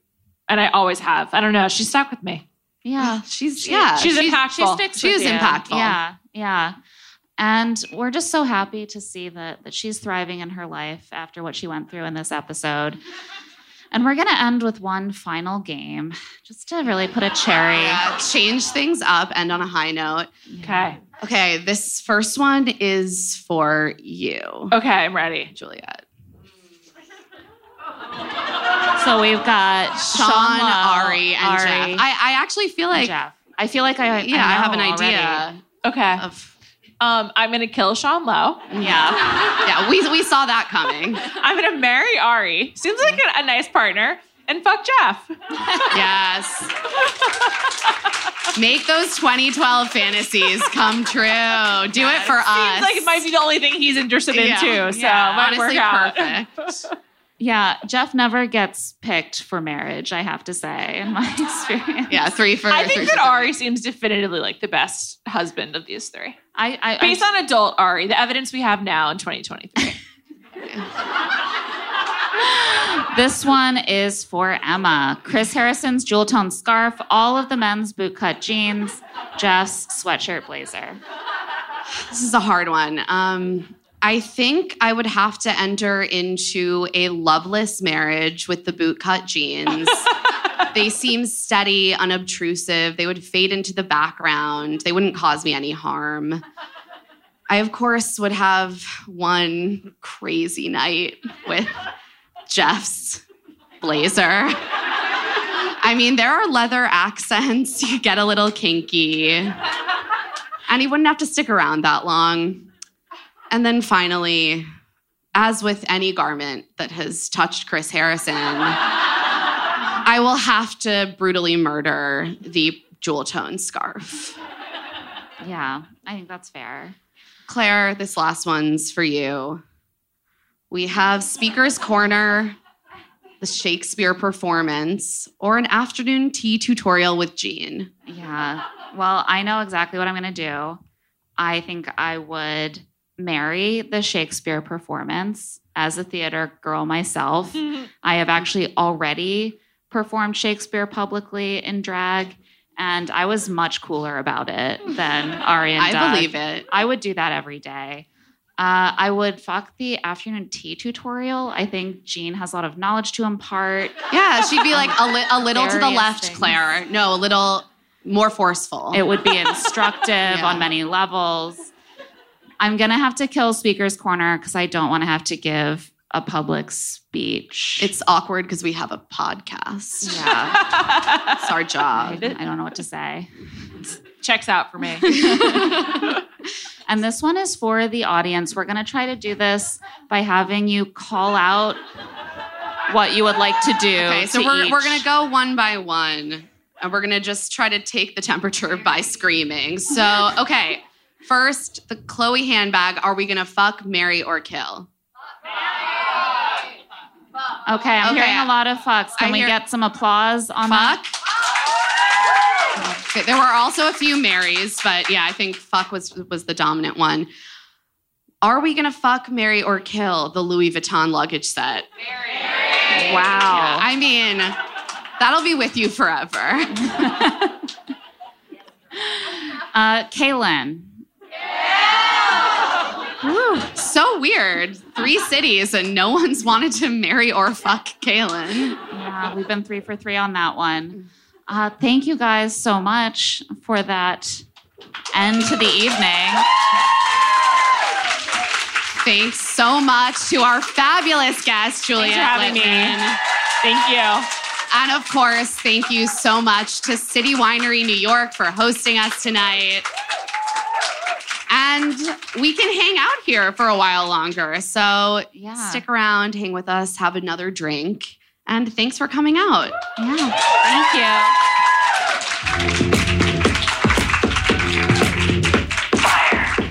And I always have. I don't know. She's stuck with me. Yeah. She's, she, yeah. She's, she's impactful. She sticks she's with you. impactful. Yeah. Yeah. And we're just so happy to see that, that she's thriving in her life after what she went through in this episode. And we're going to end with one final game, just to really put a cherry. Yeah, change things up, end on a high note. Okay. Okay, this first one is for you. Okay, I'm ready. Juliet. So we've got Sean, Sean Lowe, Arie, and Arie, Jeff. I, I actually feel like... Jeff. I feel like I, yeah, I, I have an already. idea. Okay. Of... Um, I'm going to kill Sean Lowe. Yeah. Yeah, we we saw that coming. I'm going to marry Arie. Seems like a, a nice partner. And fuck Jeff. Yes. Make those twenty twelve fantasies come true. Do yeah, it for it us. Seems like it might be the only thing he's interested in, yeah, too. So yeah. might Honestly, work out. Perfect. Yeah, Jeff never gets picked for marriage, I have to say, in my experience. Yeah, three for I think that Arie seems definitively like the best husband of these three. I, I Based I, on adult Arie, the evidence we have now in twenty twenty-three. This one is for Emma. Chris Harrison's jewel tone scarf, all of the men's bootcut jeans, Jeff's sweatshirt blazer. This is a hard one. Um... I think I would have to enter into a loveless marriage with the bootcut jeans. They seem steady, unobtrusive. They would fade into the background. They wouldn't cause me any harm. I, of course, would have one crazy night with Jeff's blazer. I mean, there are leather accents. You get a little kinky. And he wouldn't have to stick around that long. And then finally, as with any garment that has touched Chris Harrison, I will have to brutally murder the jewel tone scarf. Yeah, I think that's fair. Claire, this last one's for you. We have Speaker's Corner, the Shakespeare performance, or an afternoon tea tutorial with Jean. Yeah, well, I know exactly what I'm going to do. I think I would marry the Shakespeare performance. As a theater girl myself, I have actually already performed Shakespeare publicly in drag, and I was much cooler about it than Arie and I Doug. Believe it. I would do that every day. Uh, I would fuck the afternoon tea tutorial. I think Jean has a lot of knowledge to impart. Yeah, she'd be like, a, li- a little to the left, things. Claire. No, a little more forceful. It would be instructive yeah. on many levels. I'm going to have to kill Speaker's Corner because I don't want to have to give a public speech. It's awkward because we have a podcast. Yeah. It's our job. I, I don't know what to say. Checks out for me. And this one is for the audience. We're going to try to do this by having you call out what you would like to do. Okay, so we're, we're going to go one by one. And we're going to just try to take the temperature by screaming. So, okay. First, the Chloe handbag. Are we going to fuck, marry, or kill? Okay, I'm okay. hearing a lot of fucks. Can I we hear- get some applause on fuck? That? Fuck? There were also a few marries, but yeah, I think fuck was, was the dominant one. Are we going to fuck, marry, or kill the Louis Vuitton luggage set? Marry. Wow. I mean, that'll be with you forever. uh, Kaylin. Ooh, so weird. Three cities and no one's wanted to marry or fuck Kaylin. Yeah, we've been three for three on that one. Uh, thank you guys so much for that end to the evening. Thanks so much to our fabulous guest, Juliet Litman. Thanks for having me. Thank you. And of course, thank you so much to City Winery New York for hosting us tonight. And we can hang out here for a while longer. So yeah. Stick around, hang with us, have another drink. And thanks for coming out. Yeah, thank you. Fire.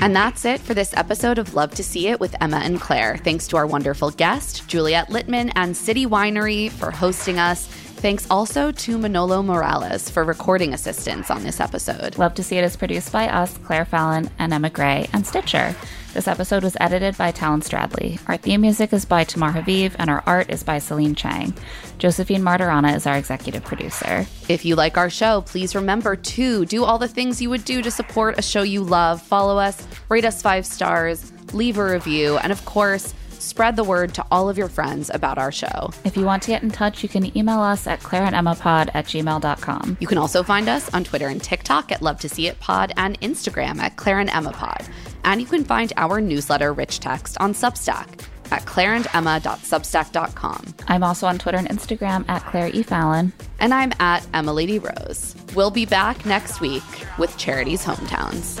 And that's it for this episode of Love to See It with Emma and Claire. Thanks to our wonderful guest, Juliet Litman and City Winery for hosting us. Thanks also to Manolo Morales for recording assistance on this episode. Love to See It is produced by us, Claire Fallon and Emma Gray, and Stitcher. This episode was edited by Talon Stradley. Our theme music is by Tamar Haviv, and our art is by Celine Chang. Josephine Martirana is our executive producer. If you like our show, please remember to do all the things you would do to support a show you love. Follow us, rate us five stars, leave a review, and of course, spread the word to all of your friends about our show. If you want to get in touch, you can email us at claire and emma pod at gmail dot com. You can also find us on Twitter and TikTok at Love to See It Pod and Instagram at claire and emma pod. And you can find our newsletter, Rich Text, on Substack at claire and emma dot substack dot com. I'm also on Twitter and Instagram at Claire E. Fallon. And I'm at Emma Lady Rose. We'll be back next week with Charity's Hometowns.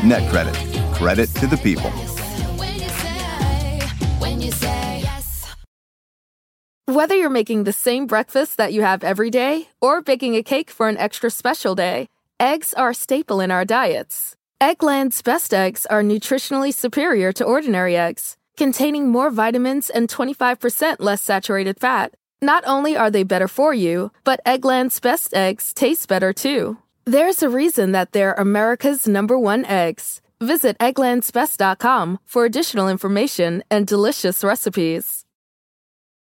NetCredit. Credit to the people. Whether you're making the same breakfast that you have every day or baking a cake for an extra special day, eggs are a staple in our diets. Eggland's Best eggs are nutritionally superior to ordinary eggs, containing more vitamins and twenty-five percent less saturated fat. Not only are they better for you, but Eggland's Best eggs taste better too. There's a reason that they're America's number one eggs. Visit egglands best dot com for additional information and delicious recipes.